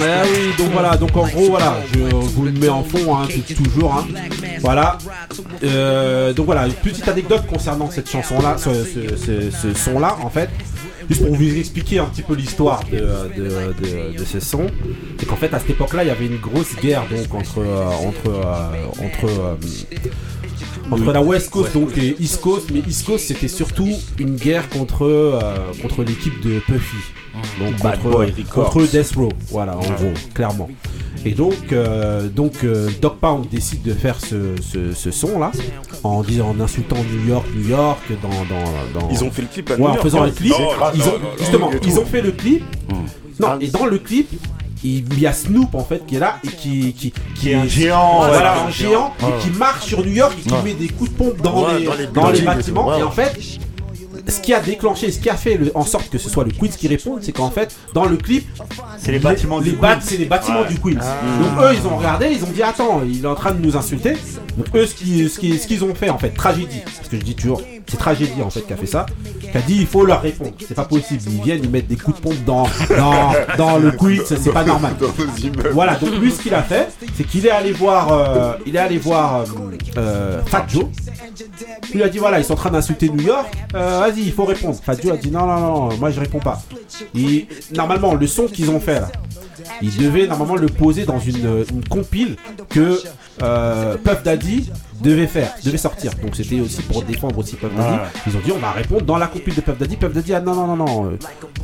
Ah oui, donc voilà, donc en gros voilà, je vous le mets en fond, hein, toujours, hein. Voilà. Donc voilà, une petite anecdote concernant cette chanson là, ce son là en fait. Juste pour vous expliquer un petit peu l'histoire de ce son, c'est qu'en fait à cette époque-là, il y avait une grosse guerre donc entre la West Coast donc et East Coast, mais East Coast c'était surtout une guerre contre l'équipe de Puffy, donc contre Death Row, voilà en gros clairement. Et donc Dog Pound décide de faire ce son là en insultant New York dans ils ont fait le clip à New York, en faisant le clip ils ont fait le clip et dans le clip il y a Snoop en fait qui est là et qui est un géant, voilà un géant et qui marche sur New York et qui met des coups de pompe dans les bâtiments et en fait ce qui a déclenché, ce qui a fait en sorte que ce soit le Queens qui répond, c'est qu'en fait, dans le clip, c'est les bâtiments du Queens. Donc eux, ils ont regardé, ils ont dit attends, il est en train de nous insulter. Donc eux, ce qu'ils ont fait en fait, Tragédie, parce que je dis toujours, c'est Tragédie en fait qui a fait ça, qui a dit il faut leur répondre, c'est pas possible, ils viennent, ils mettent des coups de pompe dans le Queens, c'est pas normal. Voilà, donc lui, ce qu'il a fait, c'est qu'il est allé voir, Fat Joe. Il a dit voilà, ils sont en train d'insulter New York. Vas-y, il faut répondre. Fat Joe a dit non, moi je réponds pas. Et normalement, le son qu'ils ont fait là, ils devaient normalement le poser dans une compile que Puff Daddy devait sortir. Donc c'était aussi pour défendre aussi Puff Daddy. Ils ont dit on va répondre dans la compil de Puff Daddy. Puff Daddy ah non,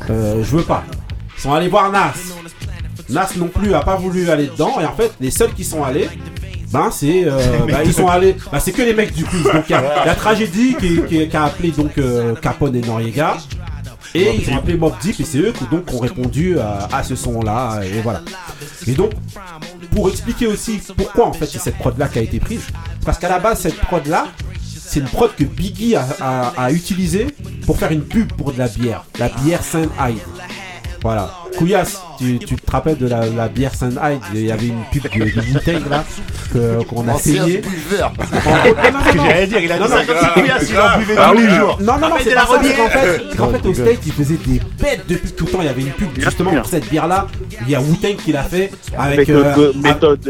je veux pas. Ils sont allés voir Nas non plus a pas voulu aller dedans. Et en fait les seuls qui sont allés ils sont allés. Bah c'est que les mecs du Queens. Donc il y a la Tragédie qui a appelé donc Capone et Noriega. Et ils ont appelé Mobb Deep et c'est eux qui donc ont répondu à ce son là et voilà. Et donc pour expliquer aussi pourquoi en fait c'est cette prod là qui a été prise, c'est parce qu'à la base cette prod là c'est une prod que Biggie a utilisée pour faire une pub pour de la bière Saint Hyde. Voilà. Kouyas, tu te rappelles de la bière Saint Hyde, il y avait une pub de bouteille là qu'on a essayé. Il a dit ça comme Kouyas, il en buvait tous les jours. Non, c'est la relique en fait au States, il faisait des bêtes depuis tout le temps, il y avait une pub justement pour cette bière là, il y a Wu-Tang qui l'a fait avec méthode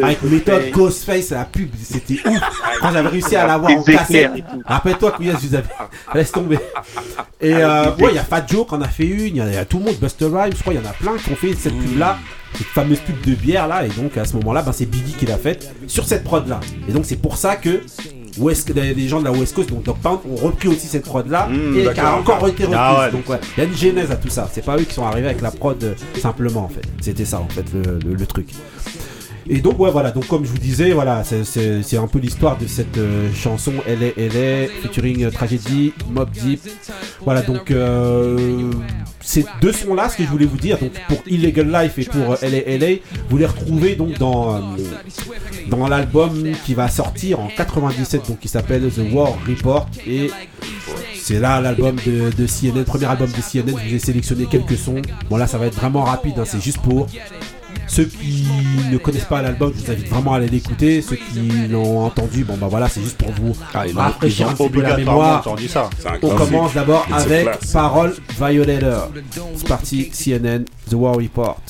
Ghostface, la pub, c'était ouf. Quand j'avais réussi à l'avoir en cassette. Rappelle-toi Kouyas, vous avez laisse tomber. Et ouais, il y a Fat Joe qu'on a fait une, il y a tout le monde, Buster Rhymes, je crois il y en a plein qui ont fait cette pub là, cette fameuse pub de bière là, et donc à ce moment là c'est Biggie qui l'a faite sur cette prod là, et donc c'est pour ça que les gens de la West Coast, donc Dog Pound, ont repris aussi cette prod là et qui a encore été reprise. Donc il y a une genèse à tout ça, c'est pas eux qui sont arrivés avec la prod simplement en fait, c'était ça en fait le truc. Et donc donc comme je vous disais c'est un peu l'histoire de cette chanson LA featuring Tragédie, Mobb Deep. Voilà donc ces deux sons là, ce que je voulais vous dire, donc pour Illegal Life et pour LA, vous les retrouvez donc dans l'album qui va sortir en 97 donc qui s'appelle The War Report, et c'est là l'album de CNN, premier album de CNN. Je vous ai sélectionné quelques sons, bon là ça va être vraiment rapide c'est juste pour ceux qui ne connaissent pas l'album, je vous invite vraiment à aller l'écouter. Ceux qui l'ont entendu, c'est juste pour vous rafraîchir un petit peu la mémoire. On commence d'abord avec Parole Violator. C'est parti, CNN, The War Report.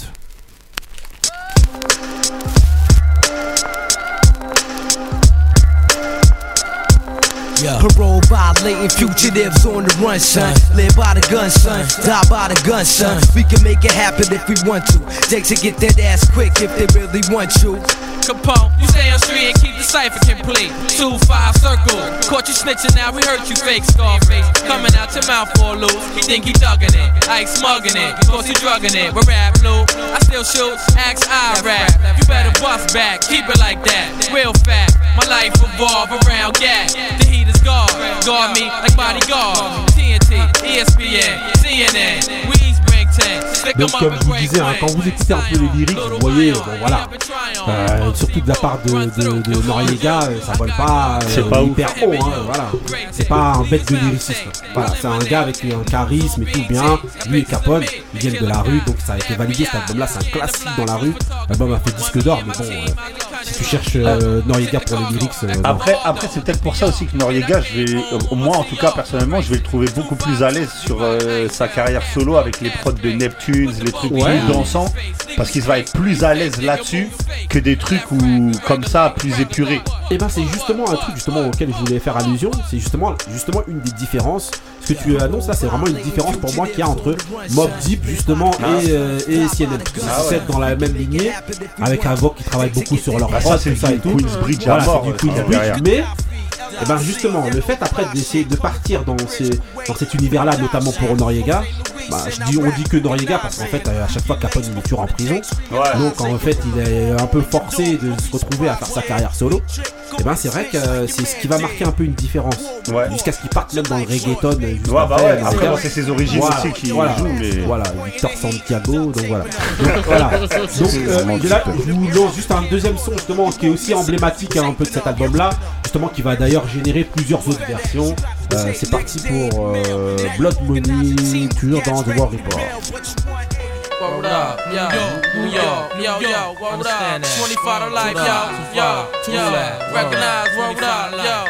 Parole violating fugitives on the run, son. Live by the gun, son. Die by the gun, son. We can make it happen if we want to. Jakes to get that ass quick if they really want you. Capone, you stay on street and keep the cipher complete. 2-5 circle, caught you snitching, now we heard you fake Scarface. Coming out your mouth for a loose, he think he thugging it, I ain't smugging it, cause you drugging it. We're rap blue, I still shoot, axe I rap. You better bust back, keep it like that, real fat. My life revolve around gas, the heat is guard, guard me like bodyguard. TNT, ESPN, CNN, we each bring 10. Donc comme je vous disais, quand vous écoutez un peu les lyrics, vous voyez, surtout de la part de Noriega, ça vole pas hyper haut, c'est pas un bête de lyricisme, c'est un gars avec un charisme et tout bien. Lui et Capone, ils viennent de la rue, donc ça a été validé, cet album là c'est un classique dans la rue. L'album a fait disque d'or, mais bon, si tu cherches Noriega pour les lyrics, après c'est peut-être pour ça aussi que Noriega, moi en tout cas personnellement, je vais le trouver beaucoup plus à l'aise sur sa carrière solo avec les prods de Neptunes, les trucs plus dansants, parce qu'il va être plus à l'aise là-dessus que des trucs où, comme ça, plus épurés. Et ben c'est justement un truc auquel je voulais faire allusion, c'est justement une des différences. Ce que tu annonces là, c'est vraiment une différence pour moi qu'il y a entre Mobb Deep justement et CNN, parce que c'est dans la même lignée, avec un Vogue qui travaille beaucoup sur leur prod, tout ça et tout. C'est du Queensbridge, mais et ben justement le fait après d'essayer de partir dans cet univers là, notamment pour Noriega, on dit que Noriega parce qu'en fait à chaque fois Capone il est toujours en prison, donc en fait il est un peu forcé de se retrouver à faire sa carrière solo. Et ben c'est vrai que c'est ce qui va marquer un peu une différence, jusqu'à ce qu'il parte même dans le reggaeton. Après c'est ses origines aussi qui joue, mais Victor Santiago, donc donc là je vous lance juste un deuxième son justement qui est aussi emblématique un peu de cet album là, justement qui va d'ailleurs générer plusieurs autres versions. C'est parti pour Blood Money, toujours dans The War Report. What up, yo, New York, yo, yo, what up, 25 to life, yo, yo, yo, recognize, what up, yo,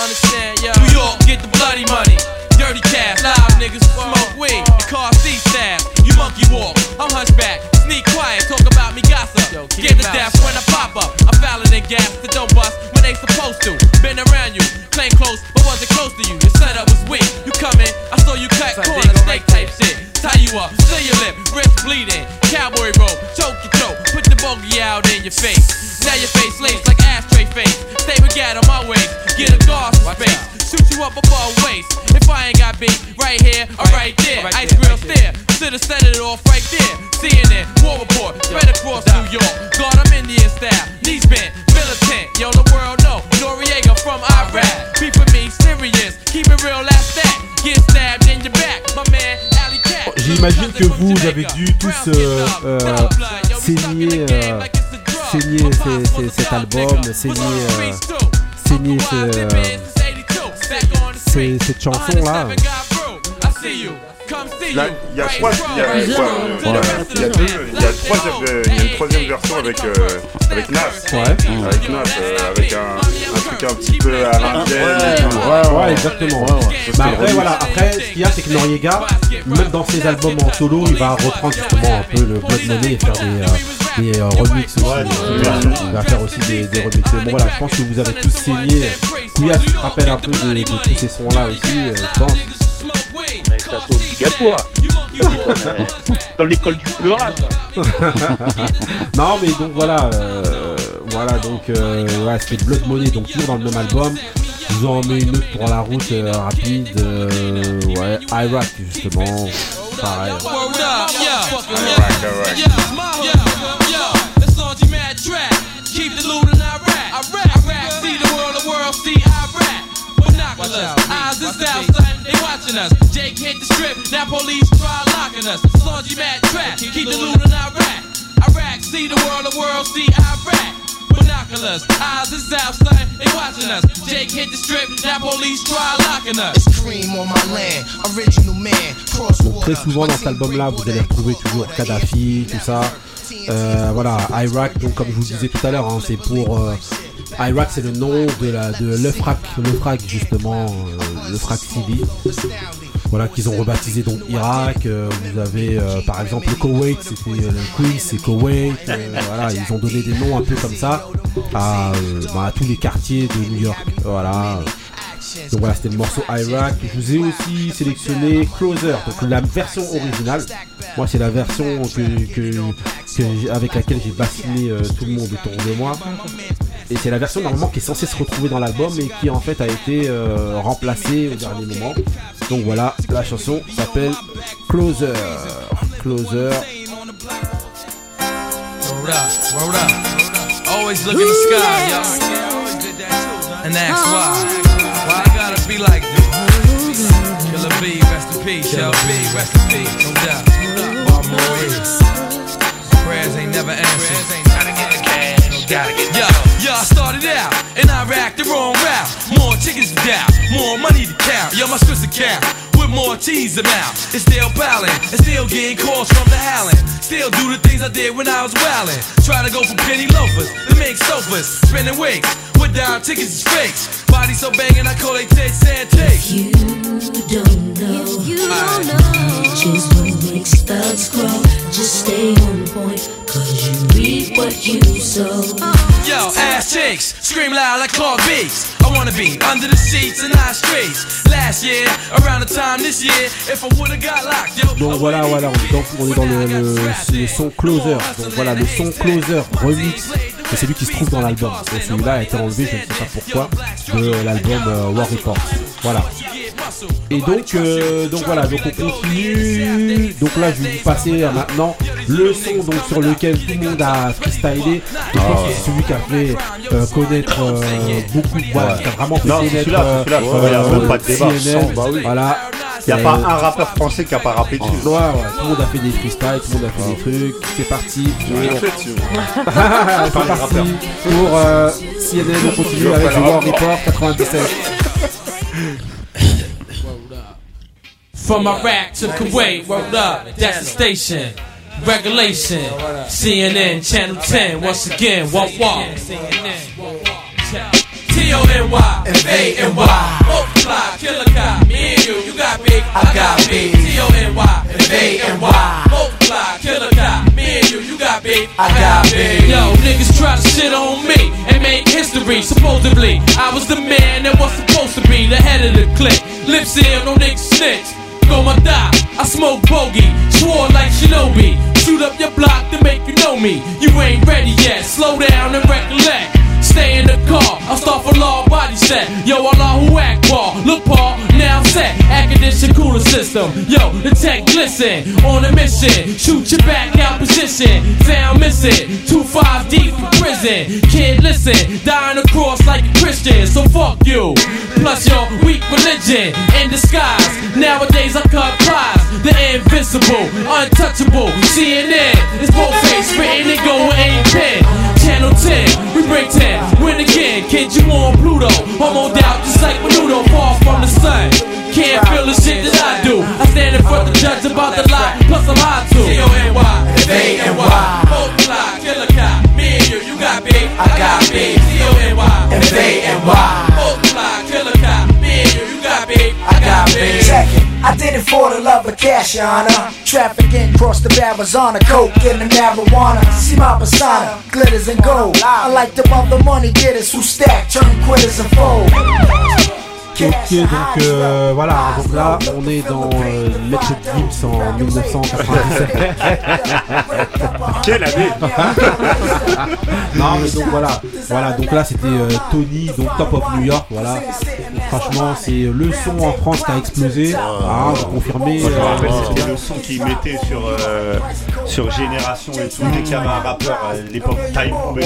understand, yo, New York, get the bloody money, dirty cash, live niggas, smoke weed, the car seat staff, you monkey walk, I'm hunchback, sneak quiet, talk about me gossip, get the death when I pop up, I'm fouling the gas, the don't bust when they supposed to, been around you, plain close, but wasn't close to you, your setup was weak, you coming, I saw you cut corner, steak type shit. Tie you up, seal your lip, wrist bleeding, cowboy rope, choke your throat, put the bogey out in your face. Now your face lace like ashtray face. Stay with gat on my waist. Get a guard space. Shoot you up above waist. If I ain't got beat, right here or right there. Ice grill stare. Should've set it off right there. CNN, war report, spread across New York. God, I'm Indian style. Knees bent, militant. Yo, the world know. Noriega from Iraq. Be for me, serious. Keep it real, that's that. Get stabbed in your back. My man, Ali Cat. J'imagine que vous avez dû tous saigner cet album, saigner cette chanson là. Là, il y a une troisième version avec Nas, avec un truc un petit peu à l'indienne. Ouais, exactement. Bah après, voilà, ce qu'il y a, c'est que Noriega, même dans ses albums en solo, il va reprendre justement un peu le Blood Money et faire des remixes aussi. Il va faire aussi des remixes. Bon, voilà, je pense que vous avez tous saigné. Kouyas se rappelle un peu de tous ces sons-là aussi, je pense. C'est obligatoire dans l'école du pleurat. Non mais donc voilà, c'était Blood Money, donc toujours dans le même album. Je vous en mets une autre pour la route rapide. Ouais, I Rap justement. Pareil. Eyes is out, son, they watching us. Jake hit the strip, now police try locking us. Sludgy mad trap, keep the loot in Iraq. Iraq, see the world see Iraq. Binoculars, eyes is out, son, they watching us. Jake hit the strip, now police try locking us. It's cream on my land, original man. Donc très souvent dans cet album-là, vous allez retrouver toujours Kadhafi, tout ça. Voilà, Iraq, donc comme je vous le disais tout à l'heure, hein, c'est pour... Iraq, c'est le nom de l'Eufrac justement, l'Eufrac City. Voilà, qu'ils ont rebaptisé donc Irak. Vous avez par exemple le Koweït, c'était le Queens, c'est Koweït. Voilà, ils ont donné des noms un peu comme ça à tous les quartiers de New York. Voilà. Donc voilà, c'était le morceau Iraq. Je vous ai aussi sélectionné Closer, donc la version originale. Moi, c'est la version avec laquelle j'ai bassiné tout le monde autour de moi. Et c'est la version normalement qui est censée se retrouver dans l'album et qui en fait a été remplacée au dernier moment. Donc voilà, la chanson s'appelle Closer. Closer. Always look in the sky, y'all. And ask why I gotta be like this. Killer B, rest in peace, y'all. B, rest in peace, no doubt. Bob Marie. Prayers ain't never answered. Gotta get the cash. Yo, I started out in Iraq the wrong route. More chickens to doubt, more money to count. Yo, my scripts are capped with more cheese amount. It's still ballin', it's still getting calls from the howlin'. Still do the things I did when I was wildin'. Try to go for penny loafers to make sofas. Spinning wigs with dime tickets is fakes. Body so bangin', I call they tits and takes. If you don't know just what makes thugs grow. Just stay on point, cause you read what you sow. Yo, ass chicks, scream loud like Clark Beaks. I wanna be under the sheets and not streets. Last year, around the time this year, if I would've got locked, yo. Donc voilà, on est dans le son Closer. Donc voilà, le son Closer remix. Et c'est lui qui se trouve dans l'album. Donc celui-là a été enlevé, je ne sais pas pourquoi, de l'album War Report. Voilà. Et donc on continue. Donc là, je vais vous passer maintenant le son donc sur lequel tout le monde a freestylé. Je pense que c'est celui qui a fait connaître beaucoup. Voilà, qui a vraiment fait connaître. Voilà. Il n'y a pas un rappeur français qui a pas rappé dessus. Ouais, tout le monde a fait des freestyles, tout le monde a fait des trucs. C'est parti. C'est parti pour CNN. On continue avec le War Report 97. From Iraq to Kuwait, rolled up, that's the station. Regulation, CNN, Channel 10, once again, walk. T-O-N-Y, M-A-N-Y, multiply, killer guy, me and you, you got big, I got big. T-O-N-Y, M-A-N-Y, multiply, killer guy, me and you, you got big, I got big. Yo, niggas try to shit on me and make history, supposedly. I was the man that was supposed to be the head of the clique. Lips in, no niggas snitch. Go my die, I smoke bogey, swore like shinobi. Shoot up your block to make you know know me, you ain't ready yet. Slow down and recollect. Stay in the car, I'll start for law, body set. Yo, Allah who act ball, look Paul, now I'm set. Academic cooler system, yo, the tech glisten. On a mission, shoot your back out position. Down missing, 2-5 deep for prison. Kid listen, dying across like a Christian. So fuck you, plus your weak religion. In disguise, nowadays I cut prize. The invincible, untouchable, CNN. It's both face, written and going ain't pen. Channel 10, we break 10. Win again, kid, you on Pluto. I'm on doubt, just like Menudo, far from the sun. Can't feel the shit that I do. I stand in front of the judge about the lie, plus I'm high too. C-O-N-Y, V-A-N-Y. Both fly, killer cop, me and you, you got big, I got big. C-O-N-Y, V-A-N-Y. Both fly, killer cop, me and you, you got big, I got big. Check it. I did it for the love of cash, your honor. Trafficking, cross the Arizona, coke and the marijuana. See my persona, glitters and gold. I like the other money getters who stack, turn quitters and fold. Ok, donc voilà, donc là on est dans Let It Dips en 1997. Quelle année. Non mais donc voilà, donc là c'était Tony, donc Top of New York, voilà. Franchement, c'est le son en France qui a explosé. Ah, vous confirmez. Je me rappelle, c'était le son qu'ils mettaient sur Génération et tout. Dès qu'il y avait un rappeur à l'époque, Time pouvait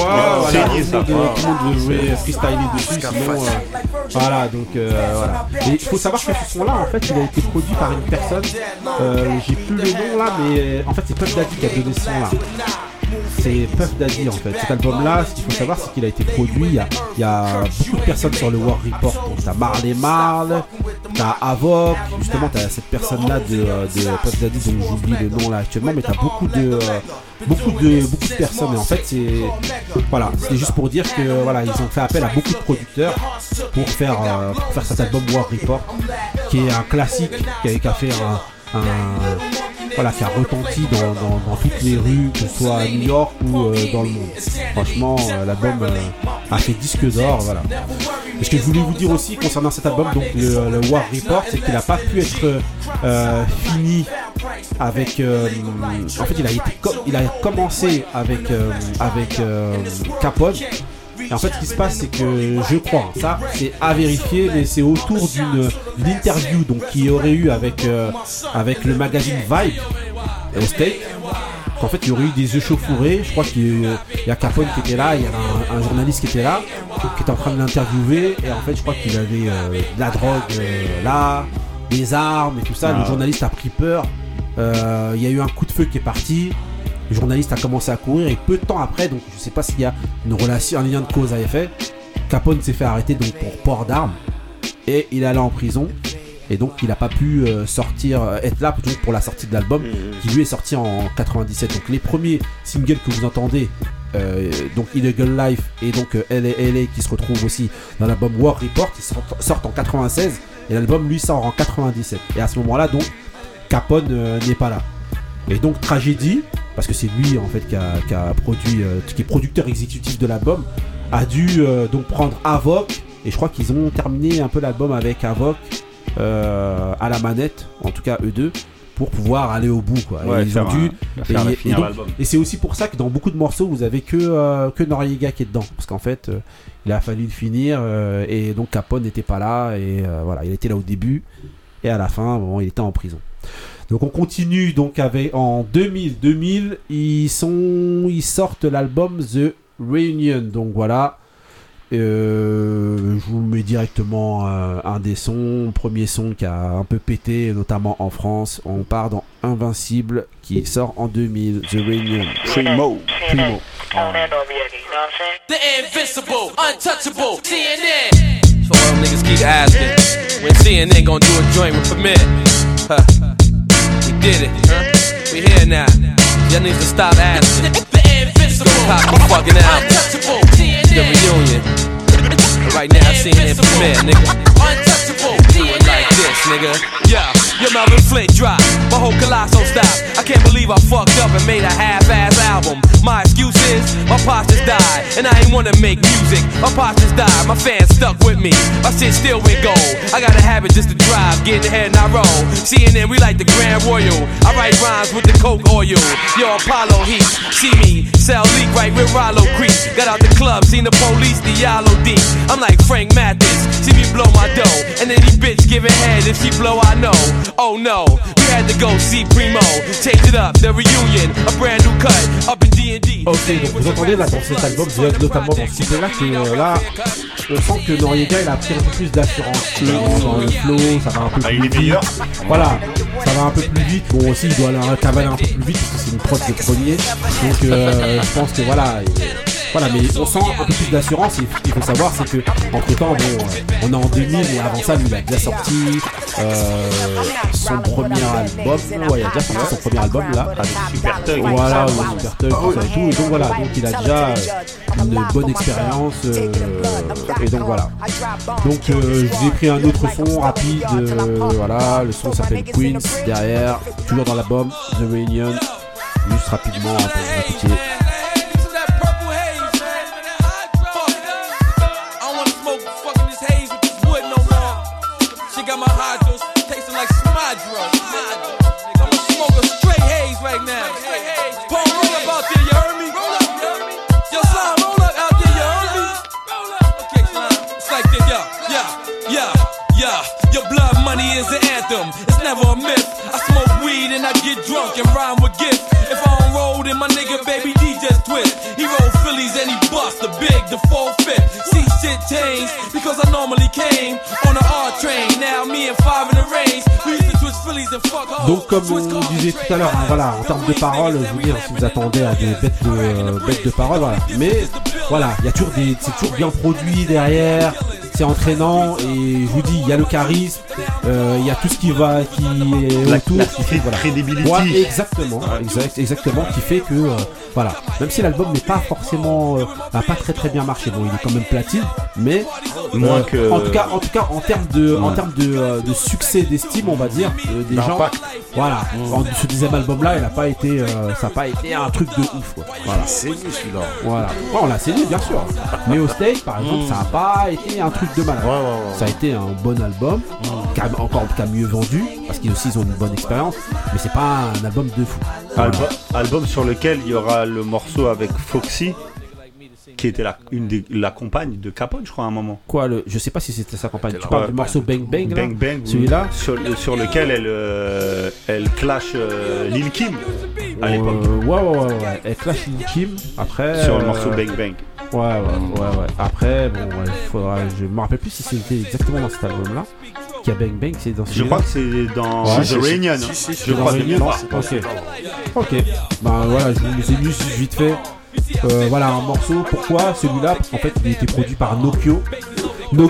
saigner ça. Tout le monde jouait freestyler dessus. Voilà, donc voilà. Et il faut savoir que ce son-là, en fait, il a été produit par une personne. J'ai plus le nom là, mais en fait, c'est Puff Daddy qui a donné ce son-là. C'est Puff Daddy en fait. Cet album-là, ce qu'il faut savoir, c'est qu'il a été produit. Il y a beaucoup de personnes sur le War Report. Donc, t'as Marley Marl, t'as Avok. Justement, t'as cette personne-là de Puff Daddy dont j'oublie le nom là actuellement, mais t'as beaucoup de personnes. Et en fait, c'est juste pour dire que voilà, ils ont fait appel à beaucoup de producteurs pour faire cet album War Report, qui est un classique, qui a fait qui a retenti dans toutes les rues, que ce soit à New York ou dans le monde. Franchement, l'album a fait disque d'or, voilà. Et ce que je voulais vous dire aussi concernant cet album, donc le War Report, c'est qu'il n'a pas pu être fini avec. En fait, il a commencé avec Capone. Et en fait, ce qui se passe, c'est que je crois, ça c'est à vérifier, mais c'est autour d'une interview donc qu'il y aurait eu avec le magazine Vibe au State. En fait, il y aurait eu des échauffourées. Je crois qu'il y a Capone qui était là, il y a un journaliste qui était là, qui était en train de l'interviewer. Et en fait, je crois qu'il avait de la drogue là, des armes et tout ça. Le journaliste a pris peur. Il y a eu un coup de feu qui est parti. Le journaliste a commencé à courir et peu de temps après, donc je sais pas s'il y a une relation, un lien de cause à effet, Capone s'est fait arrêter donc pour port d'armes et il est allé en prison et donc il a pas pu être là plutôt pour la sortie de l'album qui lui est sorti en 97. Donc les premiers singles que vous entendez, donc Illegal Life et donc LA qui se retrouvent aussi dans l'album War Report, ils sortent en 96 et l'album lui sort en 97. Et à ce moment-là donc Capone n'est pas là. Et donc Tragédie, parce que c'est lui en fait qui a produit, qui est producteur exécutif de l'album, a dû donc prendre Avok, et je crois qu'ils ont terminé un peu l'album avec Avok à la manette, en tout cas eux deux, pour pouvoir aller au bout quoi. Ouais, ils ont dû finir l'album. Et c'est aussi pour ça que dans beaucoup de morceaux vous avez que Noriega qui est dedans, parce qu'en fait il a fallu le finir et donc Capone n'était pas là et voilà, il était là au début et à la fin bon, il était en prison. Donc on continue donc avec en 2000 ils sortent l'album The Reunion, donc voilà je vous mets directement un des sons, premier son qui a un peu pété notamment en France. On part dans Invincible qui sort en 2000, The Reunion. Primo. The Invincible, Untouchable, CNN. So all niggas keep asking when CNN gonna do a joint with permit. We did it, huh? We here now. Y'all need to stop asking. The Invincible, pop the fucking album. Untouchable, The Reunion. But right now, I'm seeing it premiere, nigga. Untouchable, DNA. Like this. nigga. Yeah, your Melvin Flint drops, my whole colossal stops. I can't believe I fucked up and made a half-ass album. My excuse is, my pops just died, and I ain't wanna make music. My pops just died, my fans stuck with me. My shit still went gold. I got a habit just to drive, get in the head and I roll. CNN, we like the Grand Royal. I write rhymes with the Coke oil. Yo, Apollo Heat, see me, sell leak right with Rollo Creek. Got out the club, seen the police, the Yalo Deep. I'm like Frank Mathis, see me blow my dough. And any bitch giving head, if she blow, I know. Oh no, we had to go see Primo. Change it up, the reunion, a brand new cut, up in D&D. Ok, donc vous entendez là dans cet album, notamment dans ce titre là, que là, on sent que Noriega il a pris un peu plus d'assurance. Dans le flow, ça va un peu plus vite. Voilà, ça va un peu plus vite. Bon, aussi, il doit aller un cavale un peu plus vite, parce que c'est une prod de premier. Donc, je pense que voilà. Voilà, mais on sent un peu plus d'assurance. Et ce qu'il faut savoir, c'est que entre temps, bon, on est en 2000 et avant ça, il a déjà sorti son premier album. Ouais, il a déjà sorti son premier album là, avec Super Thug. Voilà, Super Thug, tout ça et tout. Et donc voilà, donc il a déjà une bonne expérience. Et donc voilà. Donc je vous ai pris un autre son rapide. Voilà, le son s'appelle Queens. Derrière, toujours dans l'album The Reunion. Juste rapidement pour vous expliquer. It's never a myth. I smoke weed and I get drunk and rhyme with gifts. If I don't roll, then my nigga baby D just twist. He roll Phillies and he bust the big, the 4-5. See shit change because I normally came on the R train. Now me and five in the range. We used to twist Phillies and fuck hoes. Donc comme on disait tout à l'heure, voilà, en termes de paroles, je vous dis, si vous attendez à des bêtes de paroles, voilà. Mais voilà, il y a toujours c'est toujours bien produit derrière. C'est entraînant et je vous dis, il y a le charisme, il y a tout ce qui va, qui est autour, qui fait voilà. Crédibilité. Ouais, exactement, exactement, qui fait que voilà. Même si l'album n'est pas forcément, a pas très très bien marché, bon, il est quand même platine, mais moins que. En tout cas, en termes de succès d'estime, on va dire, des L'impact. Gens. Voilà. Ce deuxième album-là, il a pas été, ça a pas été un truc de ouf. Quoi. Voilà. C'est celui-là. Voilà. Ouais, on l'a saigné, bien sûr. Mais au stage, par exemple, ça a pas été un truc de malade. Ça a été un bon album, encore en tout cas mieux vendu, parce qu'ils aussi ils ont une bonne expérience, mais c'est pas un album de fou. Voilà. Album sur lequel il y aura le morceau avec Foxy, qui était la compagne de Capone, je crois, à un moment. Quoi, je sais pas si c'était sa compagne. Tu parles du morceau Bang Bang, là, Bang Bang, celui-là, sur lequel elle clash Lil' Kim à l'époque. Ouais. Elle clash Lil' Kim après. Sur le morceau Bang Bang. Ouais. Après, bon, ouais, faudra. Je me rappelle plus si c'était exactement dans cet album-là. Qu'il y a Bang Bang, c'est dans. Je crois que c'est dans The Reunion. Je crois que c'est bien. Ok. Bah voilà, je vous ai juste vite fait. Voilà un morceau. Pourquoi celui-là? Parce qu'en fait, il a été produit par Nokio de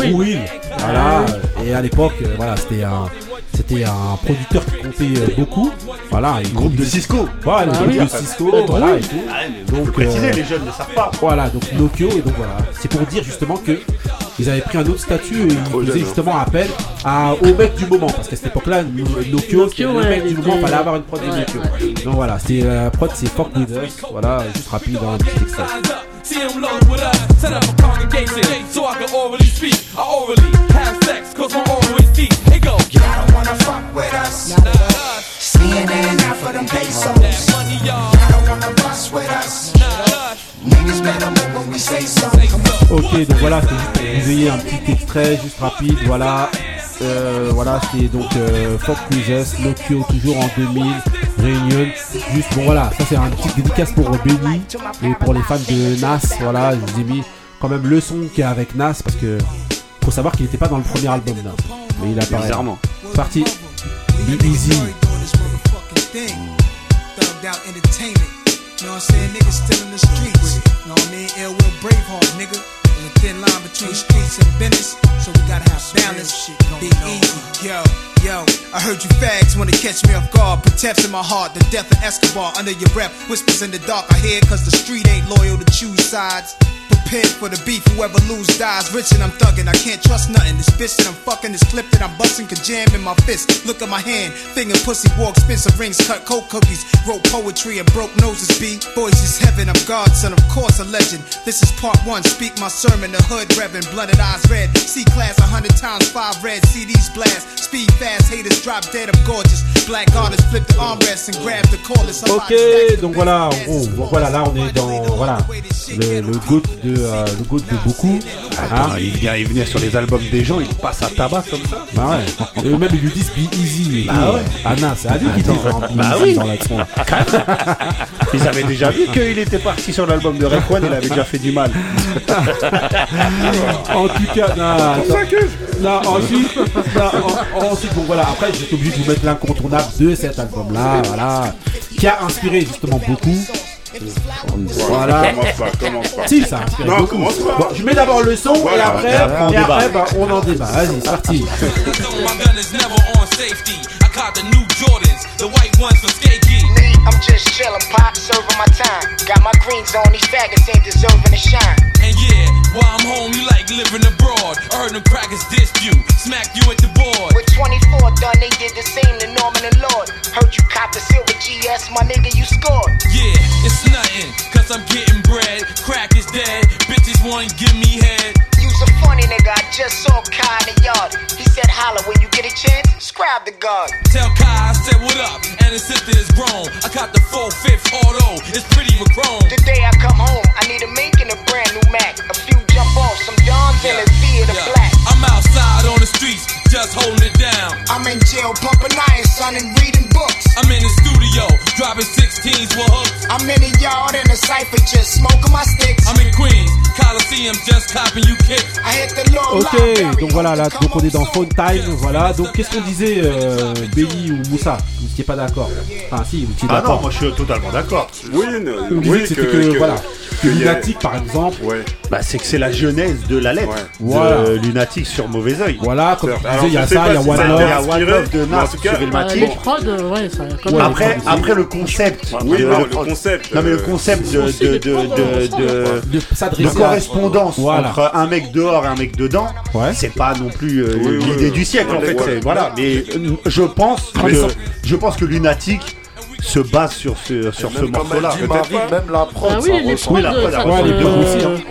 Druid. Voilà. Et à l'époque, voilà, c'était un producteur qui comptait beaucoup. Voilà, un groupe de Cisco. Voilà, le groupe de Cisco. Voilà, et tout. Donc, préciser, les jeunes ne savent pas. Voilà, donc Nokio. Et donc voilà, c'est pour dire justement que ils avaient pris un autre statut et ils faisaient justement appel au mec du moment. Parce qu'à cette époque-là, Nokio, c'était le mec du moment. Il fallait avoir une prod de Nokio. Donc voilà, c'est la prod, c'est Fuck With Us. Voilà, juste rapide, un petit extrait. See him load with us, set up a congregation so I can orally speak. I orally have sex, cause I'm always deep. It goes, y'all don't wanna fuck with us. CNN, not for them pesos. Y'all don't wanna bust with us. Niggas better move when we say so. Ok, donc voilà, c'est juste vous ayez un petit extrait, juste rapide, voilà. Voilà, c'est donc Fuck With Us, Nokio, toujours en 2000, Réunion. Juste, bon voilà, ça c'est un petit dédicace pour Benny et pour les fans de Nas. Voilà, je vous ai mis quand même le son qu'il y a avec Nas, parce que faut savoir qu'il n'était pas dans le premier album Nas, mais il apparaît. Bizarrement. C'est parti. Be Easy. Thin line between streets and business, so we gotta have balance. Be easy, yo. I heard you fags wanna catch me off guard. Protects in my heart, the death of Escobar. Under your breath, whispers in the dark. I hear 'cause the street ain't loyal to choose sides. pin for the beef, whoever lose dies rich, and I'm thuggin', I can't trust nothing. This bitch that I'm fucking, this clip that I'm bustin' can jam in my fist. Look at my hand, finger pussy, walk, expensive rings, cut coke cookies, wrote poetry and broke noses, B. Boys is heaven, I'm God, son, of course a legend. This is part one, speak my sermon, the hood revvin', blooded eyes red, C-class 100 times, 5 red, CDs blast, speed fast, haters drop dead, I'm gorgeous. Black artists flip the armrests and grab the callers. Ok, donc voilà, en gros, donc voilà, là on est dans, voilà, le goat de beaucoup. Ah, hein. Il vient sur les albums des gens, il passe à tabac comme ça. Bah ouais. Et eux-mêmes ils lui disent Be Easy. Bah ouais. Ah non, c'est à lui qui dit. Bah oui. Dans ils avaient déjà vu qu'il était parti sur l'album de Rekwan, il avait déjà fait du mal. En tout cas, ensuite, bon voilà, après j'étais obligé de vous mettre l'incontournable de cet album-là, voilà, qui a inspiré justement beaucoup. Voilà. Commence pas. Si, ça inspire. Non, commence pas. Bon, je mets d'abord le son, voilà. et après bah, on en débat. Vas-y, c'est parti. I'm just chillin', pop, serving my time. Got my greens on, these faggots ain't deserving to shine. And yeah, while I'm home, you like living abroad. I heard them crackers dissed you, smacked you at the board. With 24 done, they did the same to Norman and Lord. Heard you cop the silver GS, my nigga, you scored. Yeah, it's nothing, cause I'm getting bread. Crack is dead, bitches wanna give me head. You's a funny nigga, I just saw Kai in the yard. He said, holla, when you get a chance, subscribe to God. Tell Kai I said what up, and his sister is grown. I got the 4/5 auto, it's pretty Macron. The day I come home, I need a mink and a brand new Mac. A few jump off, some dons and a Z in the black. I'm outside on the streets, just holding it down. I'm in jail, bumping iron, son, and reading books. I'm in the studio, dropping 16s with hooks. I'm in the yard in a cypher, just smoking my sticks. I'm in Queens, Coliseum, just copping you kicks. I hit the low. Ok, donc voilà, là, donc on est dans Phone Time, voilà. Donc qu'est-ce qu'on disait, Benny ou Moussa? Vous n'étiez pas d'accord? Enfin si, vous étiez d'accord. Non, moi je suis totalement d'accord. Oui, oui, c'était que voilà, que Lunatic par exemple. Ouais. Bah c'est que c'est la genèse de la lettre. Ouais. Voilà. De Lunatic sur Mauvais Oeil. Voilà, comme tu disais, il y a ça, il y a One Love, de Nas sur Ilmatic. Les prods, ouais, ça. Ouais, après le concept. Oui, le concept. Non mais le concept de correspondance entre un mec dehors et un mec dedans. C'est pas non plus l'idée du siècle en fait. Voilà, mais je pense que Lunatic se base sur ce morceau-là. Peut-être même la prod. Ah oui, les prods. Oui, les deux aussi.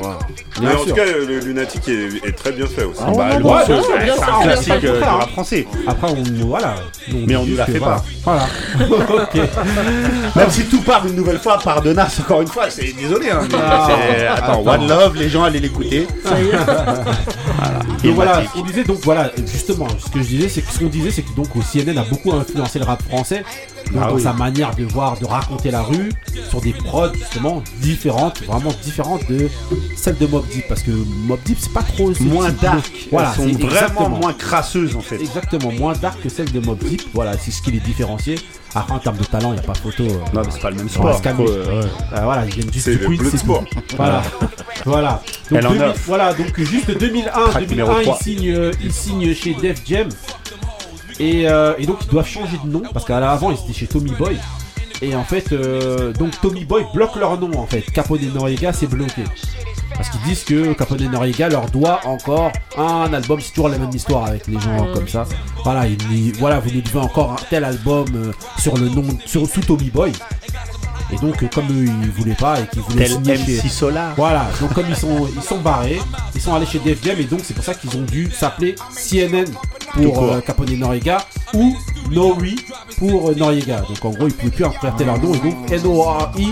Mais en tout cas, le Lunatic est très bien fait aussi. Ah, bah, le morceau, c'est un classique du rap français. Après, voilà. Mais on ne la fait pas. Voilà. Ok. Même si tout part une nouvelle fois par de Nas, encore une fois, c'est désolé. Hein. Attends, One Love, les gens allaient l'écouter. Ça y est. Voilà. Et voilà, on disait donc, voilà, justement, ce qu'on disait, c'est que donc CNN a beaucoup influencé le rap français. Donc, dans sa manière de voir, de raconter la rue sur des prods justement vraiment différentes de celle de Mobb Deep, parce que Mobb Deep c'est pas trop, c'est moins dark, voilà, elles sont vraiment moins crasseuses en fait, exactement, moins dark que celle de Mobb Deep, voilà, c'est ce qui les différenciait. Après, en termes de talent, il n'y a pas photo. Non, mais c'est pas le même sport. Voilà, ils viennent juste du Queens. C'est le sport. Voilà. Donc, juste 2001 ils signent chez Def Jam. Et donc ils doivent changer de nom parce qu'avant ils étaient chez Tommy Boy, et en fait donc Tommy Boy bloque leur nom en fait. Capone et Noriega, c'est bloqué parce qu'ils disent que Capone et Noriega leur doit encore un album. C'est toujours la même histoire avec les gens comme ça. Voilà, vous nous devez encore un tel album sur le nom, sous Tommy Boy. Et donc comme eux ils voulaient pas et qu'ils voulaient signer MC Solar. Voilà, donc comme ils sont barrés, ils sont allés chez Def Jam, et donc c'est pour ça qu'ils ont dû s'appeler CNN pour Capone Noriega ou Nori pour Noriega. Donc en gros ils pouvaient plus interpréter leur nom, et donc N-O-R-I,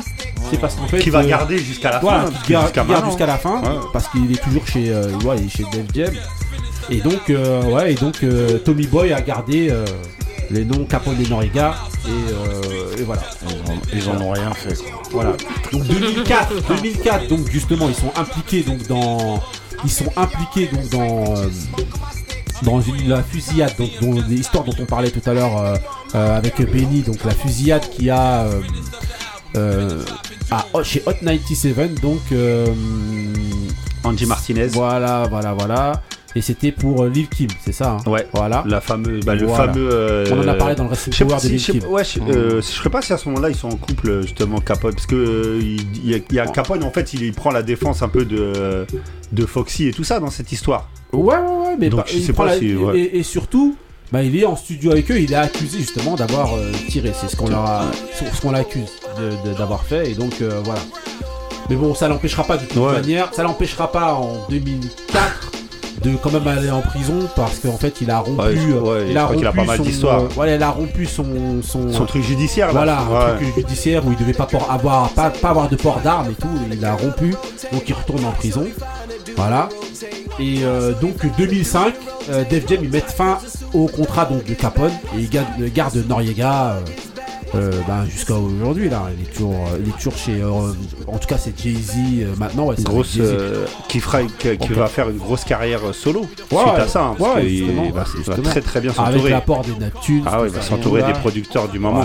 c'est parce qu'en fait qui va garder jusqu'à la fin, jusqu'à la fin, parce qu'il est toujours chez Def Jam. Et donc Tommy Boy a gardé les noms Capone et Noriega, et voilà. Ils en ont rien fait. Voilà. Donc 2004, donc justement ils sont impliqués dans la fusillade, dont l'histoire dont on parlait tout à l'heure avec Benny, donc la fusillade qu'il y a chez Hot 97, donc Angie Martinez. Voilà. Et c'était pour Lil' Kim, c'est ça hein. Ouais, voilà. La fameuse, bah, le voilà. fameux. On en a parlé dans le Wrestling Power de Lil' Kim. Ouais, je sais pas si à ce moment-là ils sont en couple justement Capone, parce que il y a Capone en fait, il prend la défense un peu de Foxy et tout ça dans cette histoire. Ouais, mais donc bah, je sais pas si. Ouais. Et surtout, bah, il est en studio avec eux, il est accusé justement d'avoir tiré. C'est ce qu'on l'accuse d'avoir fait, et donc voilà. Mais bon, ça l'empêchera pas de toute manière. Ça l'empêchera pas en 2004. De quand même aller en prison parce qu'en fait il a rompu il a rompu son truc judiciaire là. Truc judiciaire où il devait pas avoir de port d'armes et tout, il l'a rompu, donc il retourne en prison, voilà. Et donc 2005 Def Jam ils mettent fin au contrat donc de Capone et ils gardent Noriega jusqu'à aujourd'hui là, il est toujours chez en tout cas c'est Jay-Z maintenant, ouais, c'est grosse qui va faire une grosse carrière solo suite à ça hein, parce qu'il va très bien s'entourer avec l'apport des Neptunes, il va s'entourer des producteurs du moment.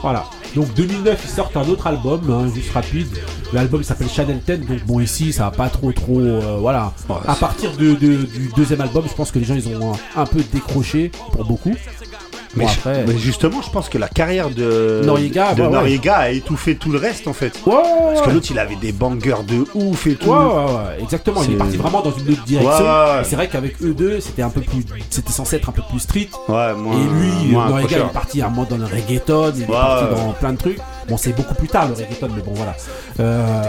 Voilà. Donc 2009 ils sortent un autre album juste rapide. L'album s'appelle Channel 10. Donc bon, ici ça va pas trop voilà. À partir du deuxième album, je pense que les gens ils ont un peu décroché pour beaucoup. Mais, bon, après, mais justement, je pense que la carrière de Noriega a étouffé tout le reste en fait. Parce que l'autre il avait des bangers de ouf et tout. Exactement, il est parti vraiment dans une autre direction. Et c'est vrai qu'avec eux deux, c'était censé être un peu plus street. Et lui, Noriega il est parti à un moment dans le reggaeton, il est parti dans plein de trucs. Bon, c'est beaucoup plus tard le reggaeton, mais bon voilà.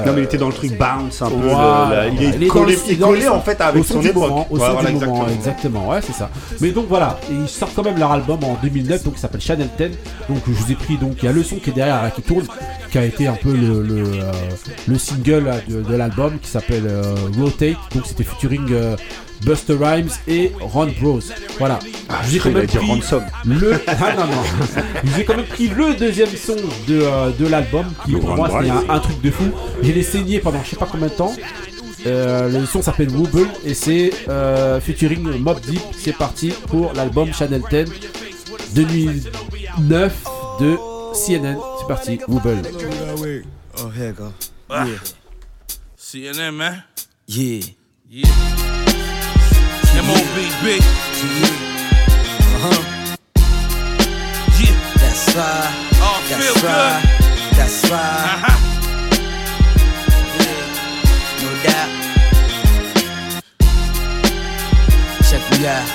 Non, mais il était dans le truc bounce un peu. Il est collé en fait avec son époque. Au sein du moment, exactement, ouais, c'est ça. Mais donc voilà, ils sortent quand même leur album en 2009, donc il s'appelle Channel 10. Donc je vous ai pris, donc il y a le son qui est derrière là, qui tourne, qui a été un peu le single là, de l'album, qui s'appelle Rotate. Donc c'était featuring Busta Rhymes et Ron Rose. Voilà. Je vous ai quand même pris le je vous ai quand même pris le deuxième son de l'album, qui pour moi c'était un truc de fou. J'ai les saigné pendant je sais pas combien de temps. Le son s'appelle Wobble et c'est featuring Mobb Deep. C'est parti pour l'album Channel 10. 2009 de CNN, c'est parti, Wobble. Oh, here you go. Ah. Yeah. CNN, man. Yeah. Yeah. M.O.B.B. Uh-huh. Yeah. That's right. Oh, that's feel right. Good. That's right. Uh-huh. Yeah. No doubt. Check me out.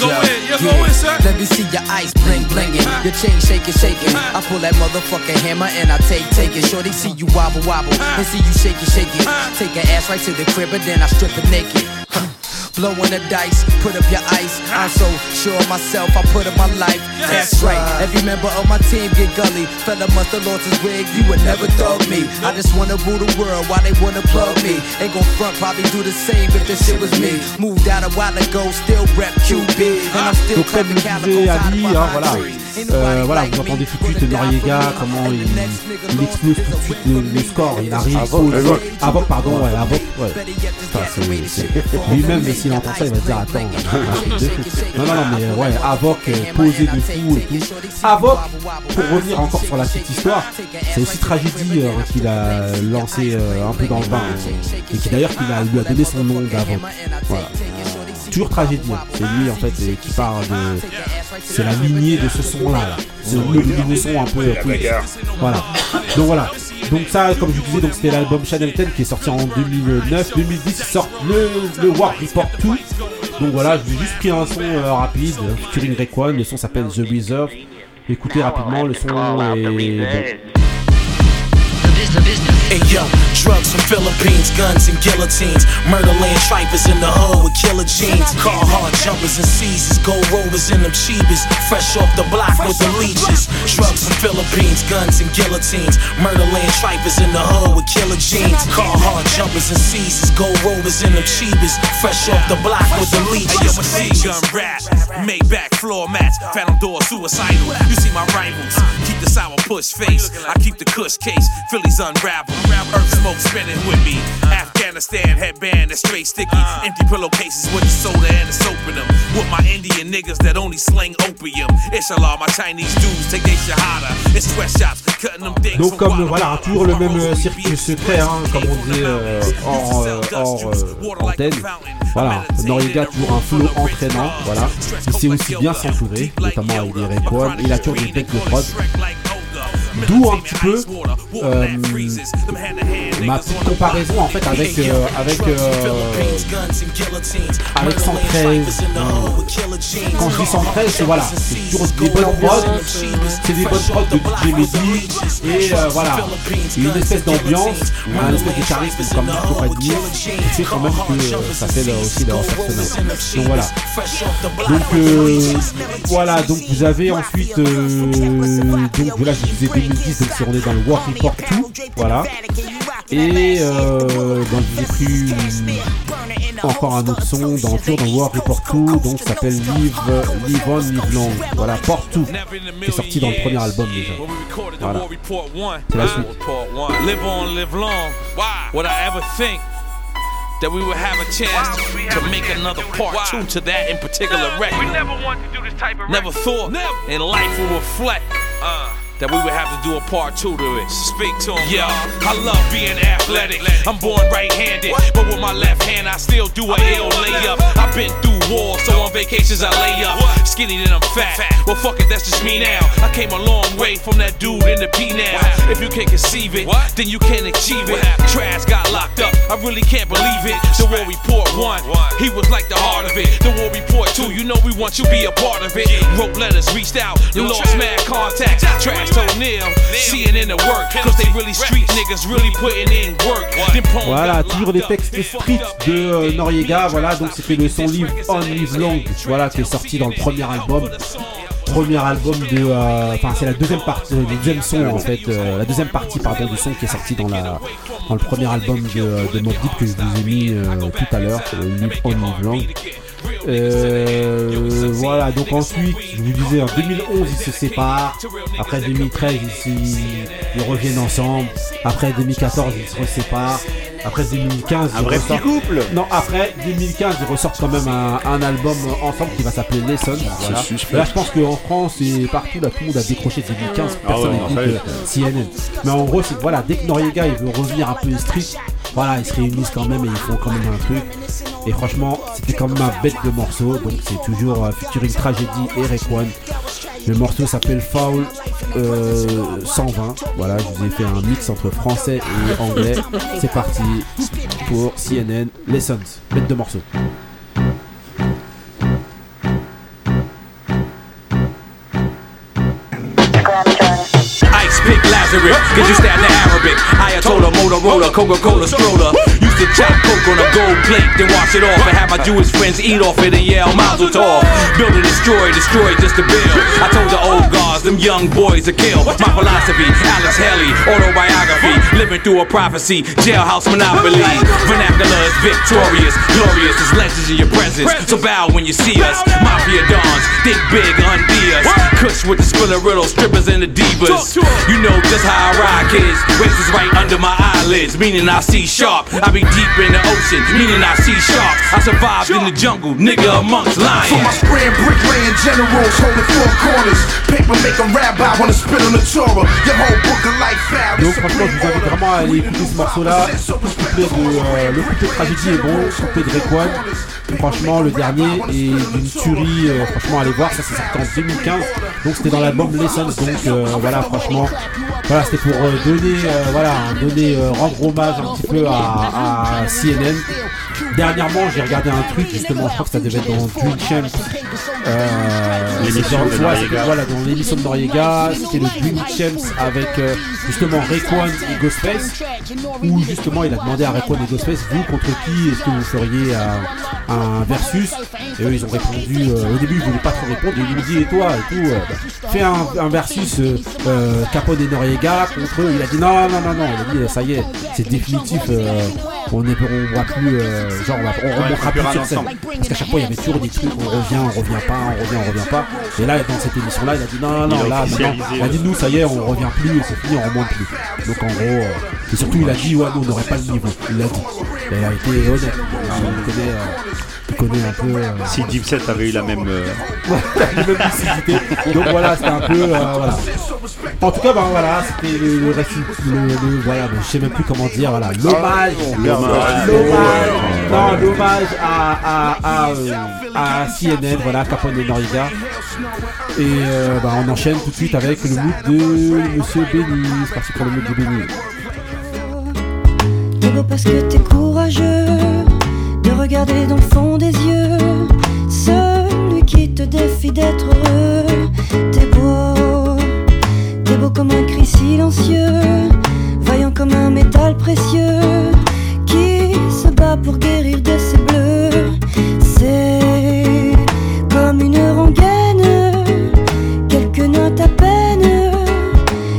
Go in, you go in, sir. Let me see your eyes bling blingin', your chain shaking. I pull that motherfucking hammer and I take it. Sure they see you wobble and see you shaking. Take an ass right to the crib and then I strip it naked. Blowin' the dice, put up your ice. I'm so sure of myself, I put up my life. That's right. Every member of my team get gully. Fella must have lost his wig. You would never thug me. I just wanna rule the world. Why they wanna plug me? Ain't gon' front, probably do the same if this shit was me. Moved out a while ago, still rap QB. Donc comme le disait Ali, hein, voilà, vous entendez tout de suite Noriega, comment il explose tout de suite le score, il arrive avant. Enfin, c'est... Lui-même, mais s'il entend ça, il va se dire attends, non, mais ouais, Avoc posé de fou et tout. Avoc, pour revenir encore sur la petite histoire, c'est aussi Tragédie qu'il a lancé un peu dans le bain, et qui d'ailleurs lui a donné son nom d'Avoc. Voilà. Toujours Tragédie, c'est lui en fait qui part de. C'est la lignée de ce son là. C'est le son un peu. Voilà. Donc ça, comme je vous disais, donc c'était l'album Channel 10 qui est sorti en 2009. 2010 ils sortent le War Report 2. Donc voilà, je vous ai juste pris un son rapide, featuring Rayquan, le son s'appelle The Reserve. Écoutez rapidement, le son est. Hey yo, drugs from Philippines, guns and guillotines. Murderland trifers in the hood with killer jeans. Carhartt jumpers and Caesars, gold rovers in them cheapest. Fresh off the block with the leeches. Drugs from Philippines, guns and guillotines. Murderland trifers in the hood with killer jeans. Carhartt jumpers and Caesars, gold rovers in them cheapest. Fresh off the block with the leeches. Hey, yo, gun rap, Maybach floor mats, phantom door suicidal. You see my rivals, keep the sour push face. I keep the cush case, Philly's unraveled. Earth smoke spinning with me. Afghanistan headband that's straight sticky. Empty pillowcases with the soda and the soap in them. With my Indian niggas that only sling opium. Inshallah, my Chinese dudes take their shahada. It's sweatshops, Donc comme voilà, toujours le même circuit secret, hein, comme on dit hors antenne. Voilà, Noriega toujours un flow entraînant, voilà. Il sait aussi bien s'entourer, notamment avec des records. Il a toujours des techs de prod. D'où un petit peu ma petite comparaison en fait avec 113. Quand je dis 113, c'est voilà, c'est toujours des bonnes prods, c'est des bonnes prods de DJ Mehdi et voilà, une espèce d'ambiance, un espèce de charisme comme on pourrait dire, qui fait quand même que ça fait aussi leur personnage. Donc voilà. Donc vous avez ensuite donc voilà, je vous ai 2010, donc si on est dans le War Report 2, voilà. Et donc j'ai pris encore un autre son dans le War Report 2, donc ça s'appelle Live On, Live Long, voilà, Part 2, qui est sorti dans le premier album déjà, voilà, c'est la suite. Live on, live long, would I ever think that we would have a chance to make another part 2 to that in particular record? We never wanted to do this type of record. Never thought in life we would reflect that we would have to do a part 2 to it. Speak to him. Yeah, I love being athletic. I'm born right-handed, but with my left hand I still do an ill layup. I've been through wars, so on vacations I lay up. Skinny then I'm fat. Well, fuck it, that's just me now. I came a long way from that dude in the P now. If you can't conceive it, then you can't achieve it. Trash got locked up. I really can't believe it. The War Report 1, he was like the heart of it. The War Report 2, you know we want you be a part of it. Wrote letters, reached out, lost mad contacts. Trash. Voilà, toujours des textes street de Noriega. Voilà, donc c'était le son Live On, Live Long, voilà, qui est sorti dans le premier album. Premier album de, enfin c'est la deuxième partie, le deuxième son en fait, la deuxième partie pardon du son qui est sorti dans le premier album de Mobb Deep que je vous ai mis tout à l'heure, Live On, Live Long. Voilà, donc ensuite, je vous disais, en 2011 ils se séparent, après 2013 ils reviennent ensemble, après 2014 ils se reséparent, après 2015 ils ressortent... après 2015 ils ressortent quand même un album ensemble qui va s'appeler Lessons, voilà. Là je pense qu'en France et partout là, tout le monde a décroché 2015, personne n'écoute CNN, mais en gros c'est voilà, dès que Noriega il veut revenir un peu street, voilà, ils se réunissent quand même et ils font quand même un truc. Et franchement, c'était quand même un bête de morceau. Donc c'est toujours featuring Tragédie et Rekwan. Le morceau s'appelle Foul 120. Voilà, je vous ai fait un mix entre français et anglais. C'est parti pour CNN Lessons, bête de morceau. Pick Lazarus, cause you stabbed the Arabic Ayatollah, Motorola, Coca-Cola, stroller. Used to chop coke on a gold plate, then wash it off and have my Jewish friends eat off it and yell Mazel Tov. Build and destroy, destroy just to build. I told the old gods, them young boys are killed. My philosophy, Alex Haley, autobiography. Living through a prophecy, jailhouse monopoly. Vernacular is victorious, glorious. There's legends in your presence, so bow when you see us. Mafia dons, think big, undo us. Kush with the spiller riddle, strippers and the divas. You know just how I ride, kids. Races right under my eyelids, meaning I see sharp. I be deep in the ocean, meaning I see sharks. I survived in the jungle, nigga amongst lions. For my spraying bricklaying generals holding four corners. Paper make a rabbi wanna spit on the Torah. Your whole book of life found. Donc franchement, je vous invite vraiment à aller écouter ce morceau-là. Le couplet de Tragédie est bon, le couplet de Rekwan. Franchement, le dernier est d'une tuerie. Franchement, allez voir, ça c'est sorti en 2015. Donc c'était dans l'album Lessons. Donc voilà, franchement, voilà, c'était pour rendre hommage un petit peu à CNN. Dernièrement, j'ai regardé un truc, justement, je crois que ça devait être dans Dream Champ. Dans l'émission de Noriega, c'était le Dream Champs avec justement Rekwan et Ghostface. Où justement, il a demandé à Rekwan et Ghostface, vous contre qui est-ce que vous feriez un versus? Et eux, ils ont répondu, au début, ils voulaient pas trop répondre. Ils lui disaient, et toi, et tout, fais un versus Capone et Noriega contre eux. Il a dit, non. Il a dit, ça y est, c'est définitif. On voit plus, on remontera plus sur scène. Parce qu'à chaque fois, il y avait toujours des trucs, on revient pas. Et là, dans cette émission-là, il a dit il a dit nous, ça y est, on revient plus, c'est fini, on remonte plus. Donc en gros, et surtout, il a dit, ouais, nous, on n'aurait pas le niveau. Il l'a dit. Et il a été honnête. connaît un peu. Si Dipset avait eu la même. La même publicité. Donc voilà, c'était un peu. Voilà. En tout cas, ben voilà, c'était le récit. Voilà, donc, je sais même plus comment dire. Voilà, l'hommage. L'hommage à CNN, voilà, Capone et Noriega. Et bah, on enchaîne tout de suite avec le mood de Monsieur Benny. C'est parti pour le mood de Benny. T'es beau parce que t'es courageux de regarder dans le fond des yeux celui qui te défie d'être heureux. T'es beau comme un cri silencieux, vaillant comme un métal précieux qui se bat pour guérir de ses bleus. C'est comme une rengaine, quelques notes à peine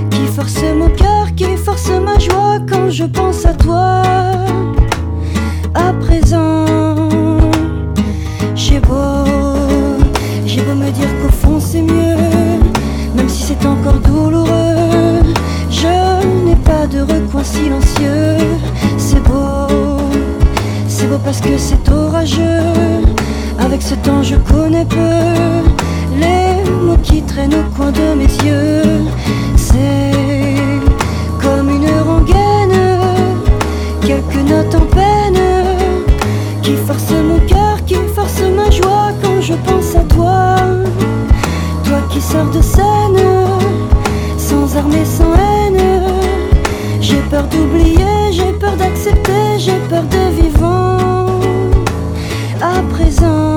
qui force mon cœur, qui force ma joie quand je pense à toi. À présent, j'ai beau me dire qu'au fond c'est mieux, même si c'est encore douloureux. Je n'ai pas de recoin silencieux. C'est beau parce que c'est orageux. Avec ce temps je connais peu les mots qui traînent au coin de mes yeux. C'est comme une rengaine, quelques notes en peine qui force mon cœur, qui force ma joie quand je pense à toi. Toi qui sors de scène, sans armes et sans haine. J'ai peur d'oublier, j'ai peur d'accepter, j'ai peur de vivre à présent.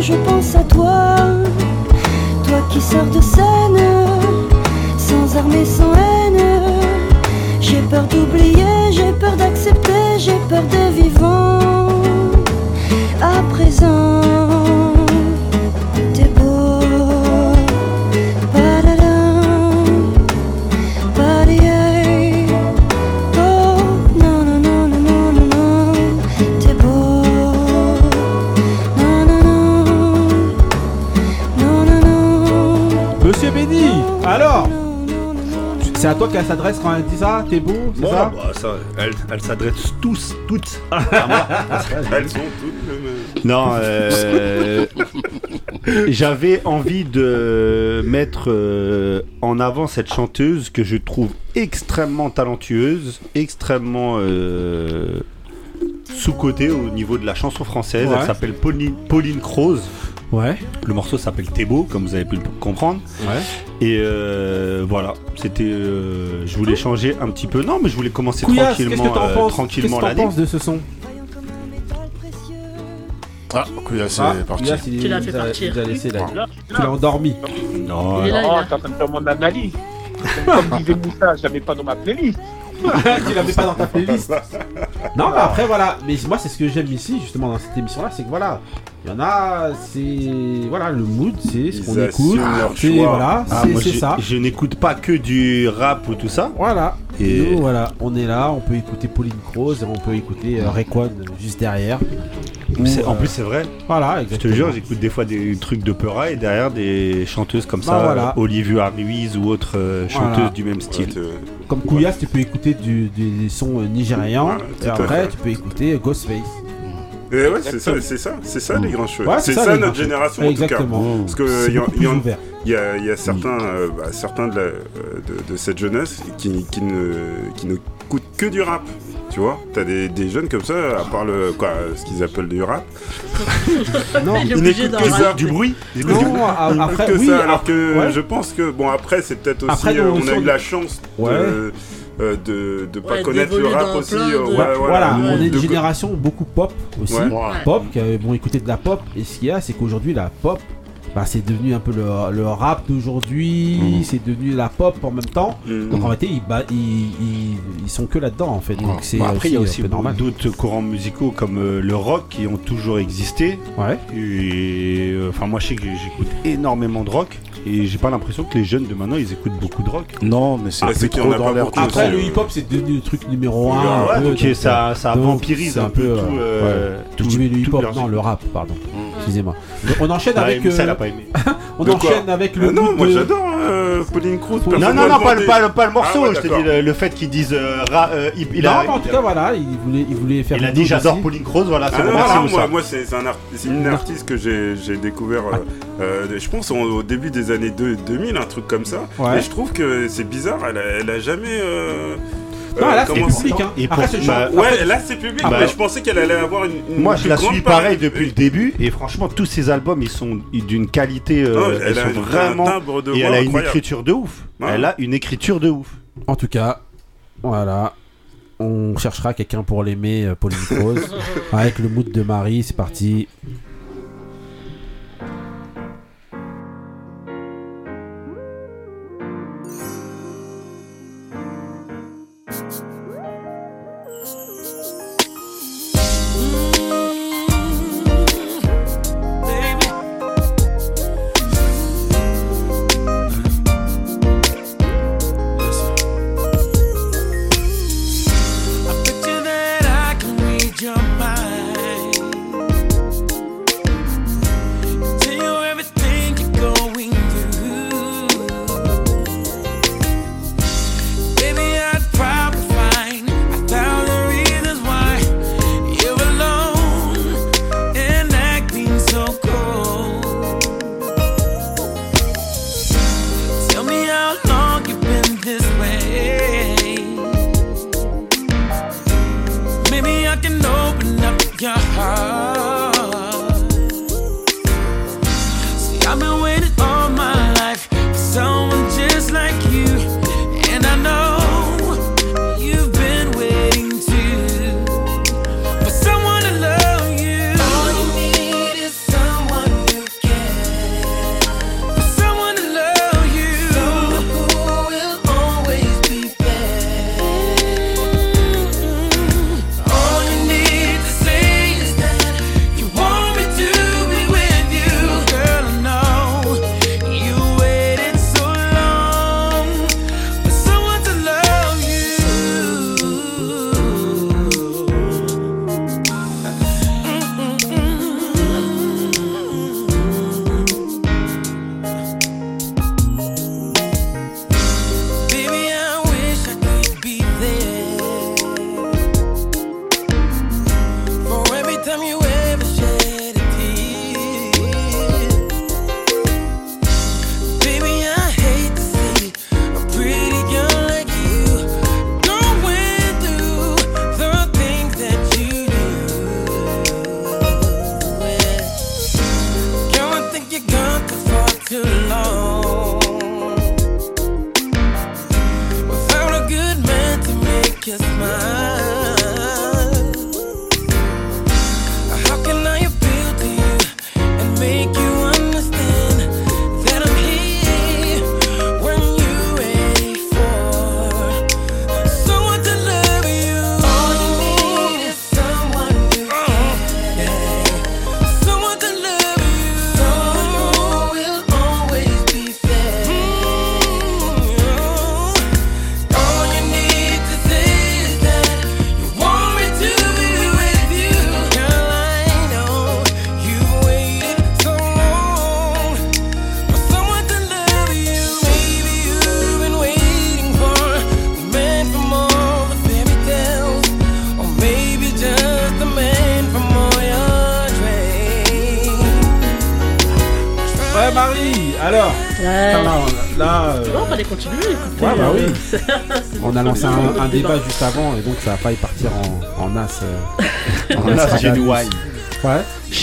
Je pense à toi, toi qui sors de scène, sans armes et sans haine. J'ai peur d'oublier, j'ai peur d'accepter, j'ai peur de vivre à présent. T'es beau, badadam, badaye, oh non non non non non non non. T'es beau. Monsieur Benny, alors, c'est à toi qu'elle s'adresse quand elle dit ça, t'es beau, c'est bon, ça, bah, ça elle s'adresse tous, toutes à moi. Elles sont toutes. Non, j'avais envie de mettre en avant cette chanteuse que je trouve extrêmement talentueuse, extrêmement sous-cotée au niveau de la chanson française. Ouais. Elle s'appelle Pauline Croze. Ouais. Le morceau s'appelle T'es beau, comme vous avez pu le comprendre. Ouais. Et voilà, c'était. Je voulais changer un petit peu. Non, mais je voulais commencer Kouyas, tranquillement l'année. Qu'est-ce que t'en penses de ce son? Ah, Kouyas, c'est parti. Tu l'as fait partir. Tu l'as endormi. Non, t'es en train de faire mon analyse. Comme disait Moussa, je l'avais pas dans ma playlist. Tu l'avais pas dans ta playlist. Non, mais après, voilà. Mais moi, c'est ce que j'aime ici, justement, dans cette émission-là, c'est que voilà. Il y en a, c'est. Voilà, le mood, c'est ce qu'on écoute. C'est, voilà, c'est ça. Je n'écoute pas que du rap ou tout ça. Voilà. Et nous, voilà, on est là, on peut écouter Pauline Croze, on peut écouter Rayquan juste derrière. En plus, c'est vrai. Voilà, exactement. Je te jure, j'écoute des fois des trucs de Peura et derrière des chanteuses comme ça, voilà. Olivia Ruiz ou autres chanteuses du même style. Comme Kouyas, tu peux écouter des sons nigérians et après, tu peux écouter Ghostface. Et ouais, c'est ça les Grincheux. Ouais, c'est ça notre génération en tout cas. Parce que il y a certains de cette jeunesse qui n'écoutent que du rap. Tu vois, t'as des jeunes comme ça, à part le quoi, ce qu'ils appellent du rap. Non, ils n'écoutent que ça, du bruit. Ils n'écoutent que ça. Alors que je pense que bon après c'est peut-être aussi on a eu la chance de. De pas connaître le rap aussi. Voilà, on est une génération beaucoup pop aussi. Pop, qui avait écouté de la pop. Et ce qu'il y a, c'est qu'aujourd'hui, la pop, bah, c'est devenu un peu le rap d'aujourd'hui, c'est devenu la pop en même temps. Donc en réalité, ils sont que là-dedans en fait. Donc, c'est, bon, après, il y a aussi d'autres courants musicaux comme le rock qui ont toujours existé. Ouais. Et enfin, moi, je sais que j'écoute énormément de rock. Et j'ai pas l'impression que les jeunes de maintenant ils écoutent beaucoup de rock. Non, mais c'est trop dans l'air. Après le hip-hop c'est devenu le truc numéro 1. Ouais, ok, donc, ça vampirise un peu tout. Tout le hip-hop, non le rap, pardon. Excusez-moi. Donc, on enchaîne avec. Ça l'a pas aimé. On enchaîne avec le. Non, moi j'adore. Pauline Cruz. Non, pas le morceau. Je te dis le fait qu'ils disent. Non, en tout cas voilà, il voulait faire. Il a dit j'adore Pauline Cruz, voilà. Moi c'est une artiste que j'ai découvert. Je pense au début des années 2000, un truc comme ça. Ouais. Et je trouve que c'est bizarre, elle a jamais. Non, là c'est public. Là c'est public. Mais je pensais qu'elle allait avoir une. Moi, je la suis pareil depuis le début. Et franchement, tous ses albums, ils sont d'une qualité. Ils sont vraiment. Et elle a une écriture de ouf. En tout cas, voilà. On cherchera quelqu'un pour l'aimer, Pauline Cause. Avec le mood de Marie, c'est parti. On a lancé un débat juste avant et donc ça va pas y partir en as. En as genuine. Ouais.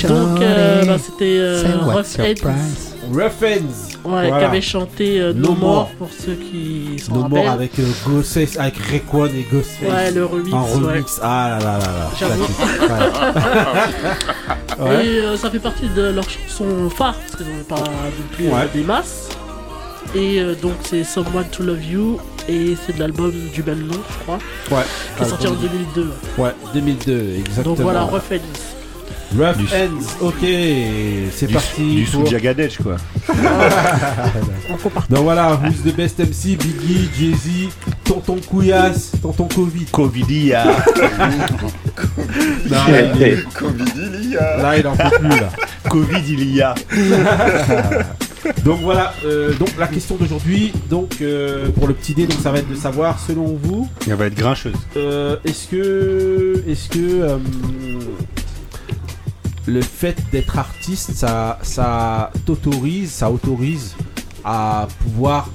Donc bah, c'était Rough Ends. Ouais, voilà. Qui avait chanté No More pour ceux qui s'en rappellent. No More avec Ghostface, avec Rayquan et Ghostface. Ouais, le remix. En remix, ouais. Ah là là là là. J'avoue. Ouais. Et ça fait partie de leur chanson phare, parce qu'ils n'ont pas non plus des masses. Et donc c'est Someone to Love You, et c'est de l'album du même nom, je crois. Ouais. Qui est sorti en 2002. Ouais, 2002, exactement. Donc voilà, Rough Ends. Rough Ends, ok, c'est parti. Du Soulja Gadej quoi. Donc voilà, who's the best MC? Biggie, Jay-Z, Tonton Kouyas, Tonton Covid. Covidia. Covidilia. Là il en peut plus là. Covidilia. Donc voilà, donc la question d'aujourd'hui, donc pour le petit dé, donc ça va être de savoir selon vous. Elle va être grincheuse. Est-ce que le fait d'être artiste, ça t'autorise, ça autorise à pouvoir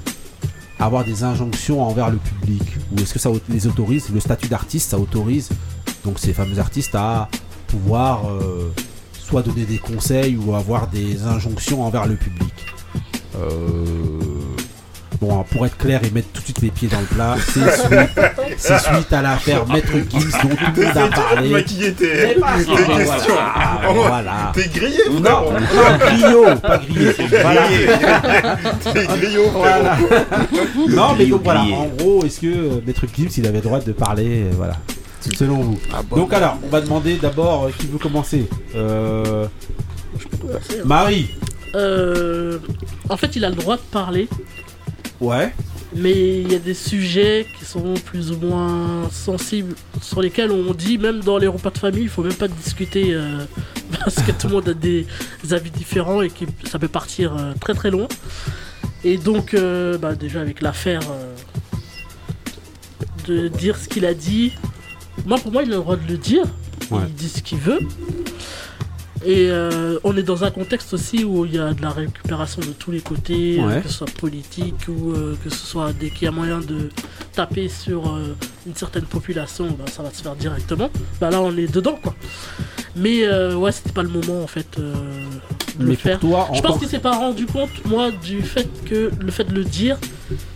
avoir des injonctions envers le public, ou est-ce que ça les autorise, le statut d'artiste, ça autorise donc ces fameux artistes à pouvoir soit donner des conseils ou avoir des injonctions envers le public. Bon, pour être clair et mettre tout de suite les pieds dans le plat, c'est suite à l'affaire Maître Gims dont tout le monde a parlé. Questions. Voilà. T'es grillé, non, pas grillé. T'es grillé. Voilà. Non, mais donc voilà, en gros, est-ce que Maître Gims, il avait le droit de parler, voilà, selon vous. Donc alors, on va demander d'abord qui veut commencer. Marie. En fait, il a le droit de parler. Ouais. Mais il y a des sujets qui sont plus ou moins sensibles, sur lesquels on dit, même dans les repas de famille, il faut même pas discuter parce que tout le monde a des avis différents et que ça peut partir très très loin. Et donc, déjà avec l'affaire de dire ce qu'il a dit, pour moi, il a le droit de le dire. Ouais. Il dit ce qu'il veut. Et on est dans un contexte aussi où il y a de la récupération de tous les côtés, que ce soit politique ou que ce soit dès qu'il y a moyen de taper sur une certaine population, ça va se faire directement. Là on est dedans quoi. Mais c'était pas le moment en fait de le faire. Toi, je pense qu'il s'est pas rendu compte du fait que le fait de le dire,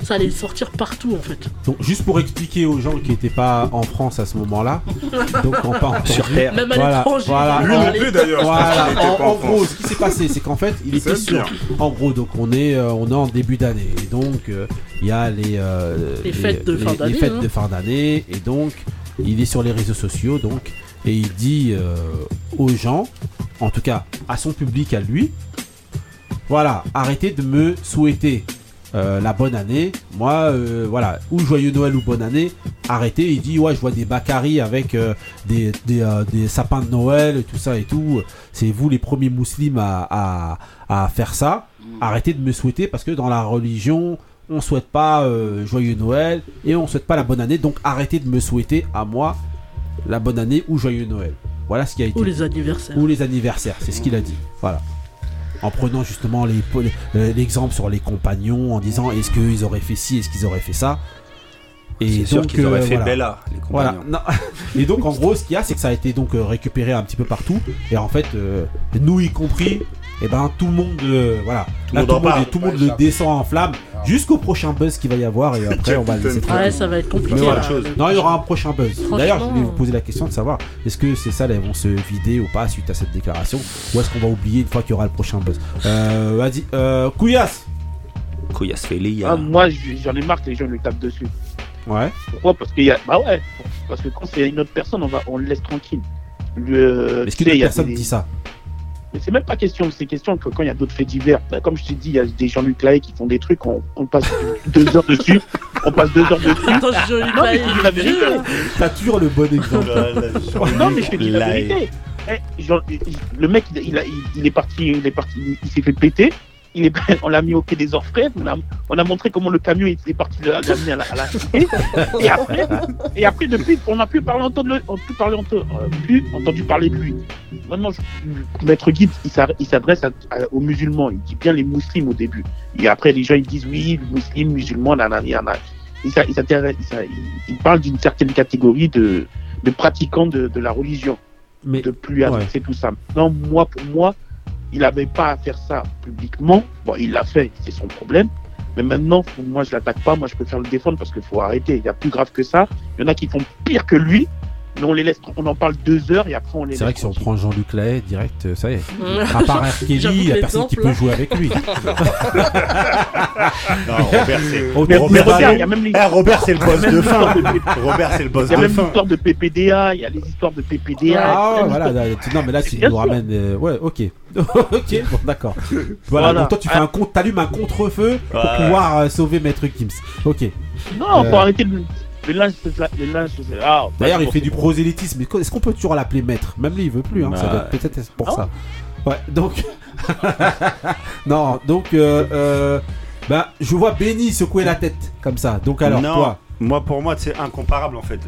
ça allait sortir partout en fait. Donc juste pour expliquer aux gens qui n'étaient pas en France à ce moment-là, donc on part sur terre, même à l'étranger. Lui non plus d'ailleurs. Voilà. En gros, ce qui s'est passé, c'est qu'en fait, il était sur. En gros, donc on est en début d'année, et donc il y a les fêtes de fin d'année. Les fêtes de fin d'année, et donc il est sur les réseaux sociaux, donc et il dit aux gens, en tout cas à son public, à lui, voilà, arrêtez de me souhaiter. La bonne année, moi ou joyeux Noël ou bonne année, arrêtez. Il dit je vois des Baccaris avec des sapins de Noël, tout ça et tout, c'est vous les premiers musulmans à faire ça, arrêtez de me souhaiter parce que dans la religion on souhaite pas joyeux Noël et on souhaite pas la bonne année, donc arrêtez de me souhaiter à moi la bonne année ou joyeux Noël, voilà ce qui a été, ou les anniversaires, c'est ce qu'il a dit, voilà. En prenant justement l'exemple sur les compagnons, en disant est-ce qu'ils auraient fait ci, est-ce qu'ils auraient fait ça. Et c'est donc, sûr qu'ils auraient fait Bella, les compagnons. Voilà. Et donc en gros, ce qu'il y a, c'est que ça a été donc récupéré un petit peu partout. Et en fait, nous y compris, tout le monde, tout le monde le descend en flamme jusqu'au prochain buzz qu'il va y avoir. Et après, on va laisser travailler. Ça va être compliqué. Voilà. Non, il y aura un prochain buzz. D'ailleurs, je voulais vous poser la question de savoir est-ce que ces salles vont se vider ou pas suite à cette déclaration, ou est-ce qu'on va oublier une fois qu'il y aura le prochain buzz. Vas-y, Kouyas Félix. Moi, j'en ai marre que les gens lui tapent dessus. Ouais. Pourquoi ? Parce qu'il y a. Parce que quand c'est une autre personne, on le laisse tranquille. Est-ce qu'une autre personne dit ça ? Mais c'est même pas question, c'est question que quand il y a d'autres faits divers, comme je t'ai dit, il y a des Jean-Luc Lahaye qui font des trucs, on passe 2 heures dessus, Attends, Jean-Luc Lahaye, la vérité. T'as toujours le bon exemple. Non, mais je te dis la vérité. Le mec, il est parti, il s'est fait péter. On l'a mis au quai des Orfèvres, on a montré comment le camion est parti de l'amener à la cité. Et après, depuis, on n'a plus entendu parler de lui. Maintenant, Maître Gibbs, il s'adresse aux musulmans. Il dit bien les musulmans au début. Et après, les gens ils disent oui, musulmans, nanana. Il parle d'une certaine catégorie de pratiquants de la religion. Mais de plus avancer tout ça. Non, moi, pour moi, Il n'avait pas à faire ça publiquement. Bon, il l'a fait, c'est son problème. Mais maintenant, moi, je ne l'attaque pas. Moi, je préfère le défendre parce qu'il faut arrêter. Il y a plus grave que ça. Il y en a qui font pire que lui. Mais on les laisse, on en parle 2 heures et après on les laisse. C'est vrai que si on prend Jean-Luc Lahaye direct, ça y est. À part R. Kelly, il n'y a personne qui peut jouer avec lui. Non, Robert, c'est le boss de fin. Robert, c'est le boss de fin. Il y a même l'histoire de PPDA, il y a les histoires de PPDA. Ah, voilà. Non, mais là, tu nous ramènes. Ouais, ok. Ok, bon, d'accord. Voilà. Donc, toi, tu fais un compte, t'allumes un contre-feu pour pouvoir sauver Maître Gims. Ok. Non, faut arrêter de. Le linge, c'est... Ah, d'ailleurs, il fait du prosélytisme. Est-ce qu'on peut toujours l'appeler maître ? Même lui, il veut plus. Hein. Bah... Ça doit être peut-être pour ça. Ouais. Donc, non. Donc, bah, je vois Benny secouer la tête comme ça. Donc alors, non. Toi. Moi, pour moi, c'est incomparable en fait.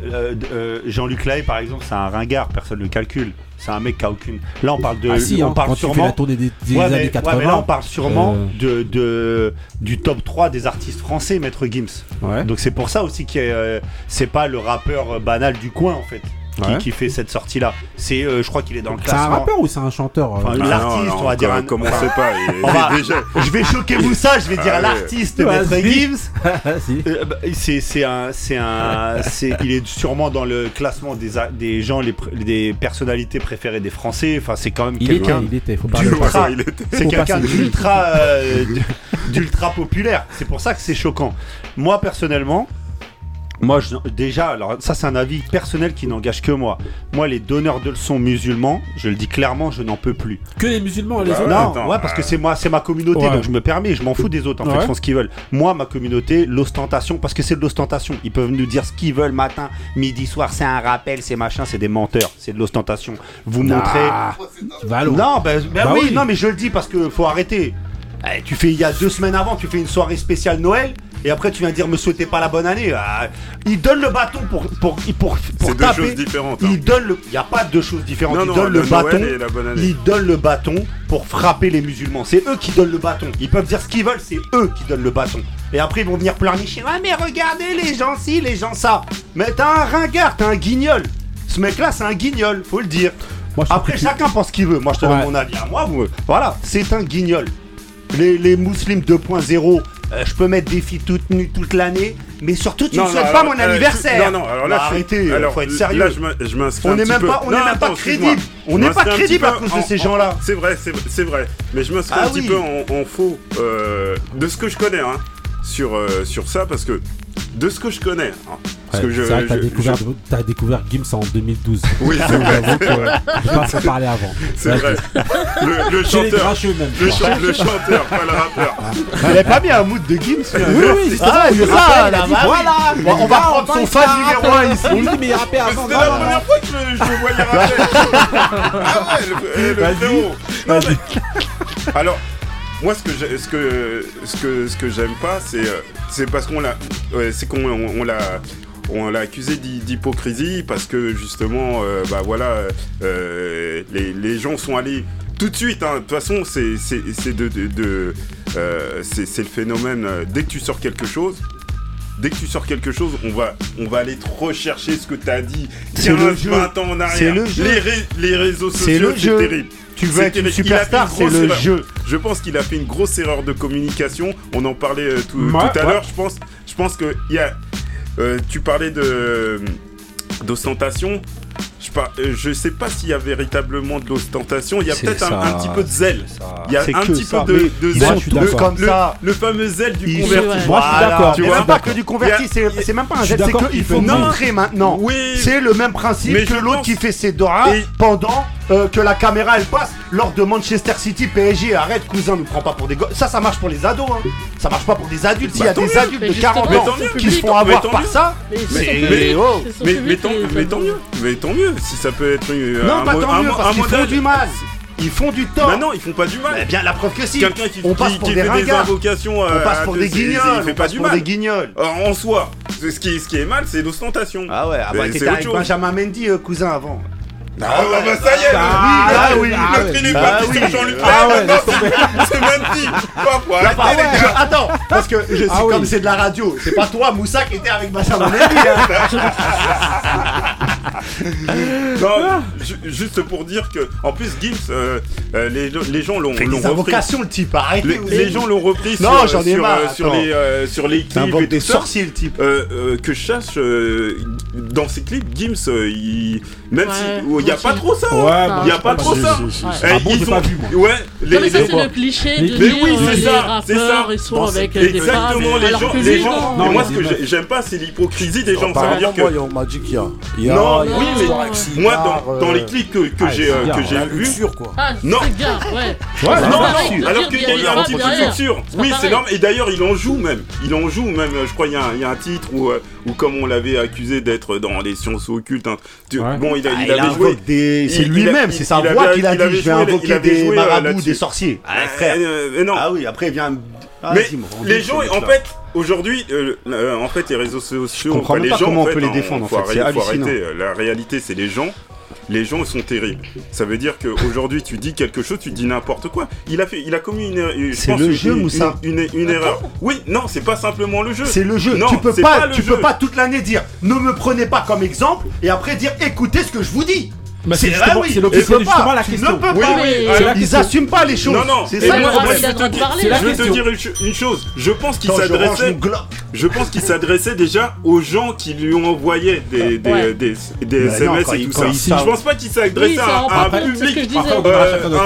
Jean-Luc Lahaye, par exemple, c'est un ringard. Personne ne le calcule. C'est un mec qui a aucune. Là, on parle de. Ah, si, on parle quand sûrement. Tu fais la tournée des années 80. Ouais, mais là, on parle sûrement du top 3 des artistes français, Maître Gims. Ouais. Donc c'est pour ça aussi que c'est pas le rappeur banal du coin en fait. Ouais. Qui fait cette sortie-là. C'est, je crois qu'il est dans le classement. C'est un rappeur ou c'est un chanteur enfin, l'artiste, non, on va dire. Commencez pas. Je vais choquer Moussa, je vais dire l'artiste Maître Gims. Si. Il est sûrement dans le classement des gens, des personnalités préférées des Français. Enfin, c'est quand même quelqu'un. C'est quelqu'un d'ultra populaire. C'est pour ça que c'est choquant. Moi, personnellement. Moi, déjà, alors ça c'est un avis personnel qui n'engage que moi. Moi, les donneurs de leçons musulmans, je le dis clairement, je n'en peux plus. Que les musulmans, les autres. Non, attends, parce que c'est ma communauté, donc je me permets, je m'en fous des autres. En fait, ils font ce qu'ils veulent. Moi, ma communauté, l'ostentation, parce que c'est de l'ostentation. Ils peuvent nous dire ce qu'ils veulent matin, midi, soir. C'est un rappel, c'est machin, c'est des menteurs, c'est de l'ostentation. Vous montrez. Non, mais je le dis parce que faut arrêter. Tu fais il y a 2 semaines avant, tu fais une soirée spéciale Noël. Et après tu viens dire me souhaitez pas la bonne année. Il donne le bâton pour c'est taper. C'est deux choses différentes. Hein. Il y a pas deux choses différentes. Il donne le bâton. Il donne le bâton pour frapper les musulmans. C'est eux qui donnent le bâton. Ils peuvent dire ce qu'ils veulent. C'est eux qui donnent le bâton. Et après ils vont venir pleurnicher. Ah mais regardez les gens ci, les gens ça. Mais t'es un ringard, t'es un guignol. Ce mec-là c'est un guignol, faut le dire. Moi, après chacun pense ce qu'il veut. Moi je te donne mon avis. À moi, voilà, c'est un guignol. Les muslims 2.0. Je peux mettre des filles toutes nues toute l'année, mais surtout tu ne souhaites pas mon anniversaire. Alors là, arrêtez, faut être sérieux. Là, je m'inscris un petit peu. On n'est même pas crédible. On n'est pas crédible à cause de ces gens-là. C'est vrai. Mais je m'inscris un petit peu en faux de ce que je connais sur ça, parce que de ce que je connais. C'est vrai que t'as découvert Gims en 2012. Oui, c'est vrai. Je pense en parler avant. C'est vrai. Le chanteur. Le chanteur, pas le rappeur. Il avait pas mis un mood de Gims. Oui, c'est ça. Voilà. On va prendre son fan numéro 1 ici. Oui, mais il rappait avant. C'était la première fois que je le voyais rapper. Ah ouais, le frérot. Alors. Moi, ce que j'aime pas, c'est parce qu'on l'a, on l'a accusé d'hypocrisie parce que justement, les gens sont allés tout de suite. De toute façon, c'est le phénomène. Dès que tu sors quelque chose, on va aller te rechercher ce que t'as dit. C'est le jeu. 20 ans en arrière. C'est le jeu. Les réseaux sociaux, c'est terrible. Tu veux être une superstar, c'est le jeu. Je pense qu'il a fait une grosse erreur de communication. On en parlait tout à l'heure. Je pense que tu parlais d'ostentation. Je sais pas s'il y a véritablement de l'ostentation. Il y a peut-être un petit peu de zèle. Il y a un petit peu de zèle. Le fameux zèle du converti. Moi, je suis d'accord. Tu vois, pas que du converti. C'est même pas un zèle. C'est qu'il faut montrer maintenant. C'est le même principe que l'autre qui fait ses doigts pendant. Que la caméra elle passe lors de Manchester City PSG. Arrête cousin, nous prends pas pour des gosses. Ça marche pour les ados Ça marche pas pour des adultes. S'il y a des adultes de 40 ans qui se font avoir par ça, mais tant mieux si ça peut être parce qu'ils font du mal. Ils font du tort. Bah non, ils font pas du mal. Mais bien la preuve que si. Quelqu'un qui fait des invocations, on passe pour des guignols. On passe pour des guignols. En soi, ce qui est mal, c'est l'ostentation. Ah ouais. Après t'étais avec Benjamin Mendy cousin avant. Bah ça y est, le Jean-Luc c'est même dit. Attends, parce que je suis comme c'est de la radio, c'est pas toi Moussa qui était avec Benjamin Mendy. Non, juste pour dire que, en plus, Gims, les gens l'ont repris. C'est une vocation, le type, arrêtez. Les gens l'ont repris sur, non, j'en ai marre, sur les clips et tout ça. Sorcier, le type. Que je sache, dans ces clips, Gims, même s'il n'y a pas trop ça. Il n'y a pas trop ça. Ils ont vu. Ouais, mais ça, c'est le cliché de les rappeurs, ils sont avec des femmes. Exactement, les gens. Moi, ce que j'aime pas, c'est l'hypocrisie des gens. Ça veut dire que. On m'a dit qu'il y a. Non, oui, mais moi, dans les clips que j'ai vus. Non, alors qu'il y a un petit peu de censure. Oui, c'est normal. Et d'ailleurs, il en joue même. Je crois il y a un titre où, comme on l'avait accusé d'être dans les sciences occultes. Bon, il avait joué. C'est lui-même, c'est sa voix qu'il a dit. Je vais invoquer des marabouts, des sorciers. Ah oui, après, il vient. Mais les gens, en fait. Aujourd'hui, en fait, les réseaux sociaux, on comprend pas comment on peut les défendre. Faut arrêter. La réalité, c'est les gens. Les gens sont terribles. Ça veut dire qu'aujourd'hui, tu dis quelque chose, tu dis n'importe quoi. Il a commis une erreur. C'est le jeu, Moussa. Une erreur. Oui, non, c'est pas simplement le jeu. C'est le jeu. Non, tu peux pas toute l'année dire ne me prenez pas comme exemple et après dire écoutez ce que je vous dis. Bah c'est là, oui, c'est justement la question. Ils n'assument pas les choses. Non. C'est ça. Je vais te dire une chose. Je pense qu'il s'adressait déjà aux gens qui lui ont envoyé des SMS et tout ça. Je pense pas qu'il s'adressait à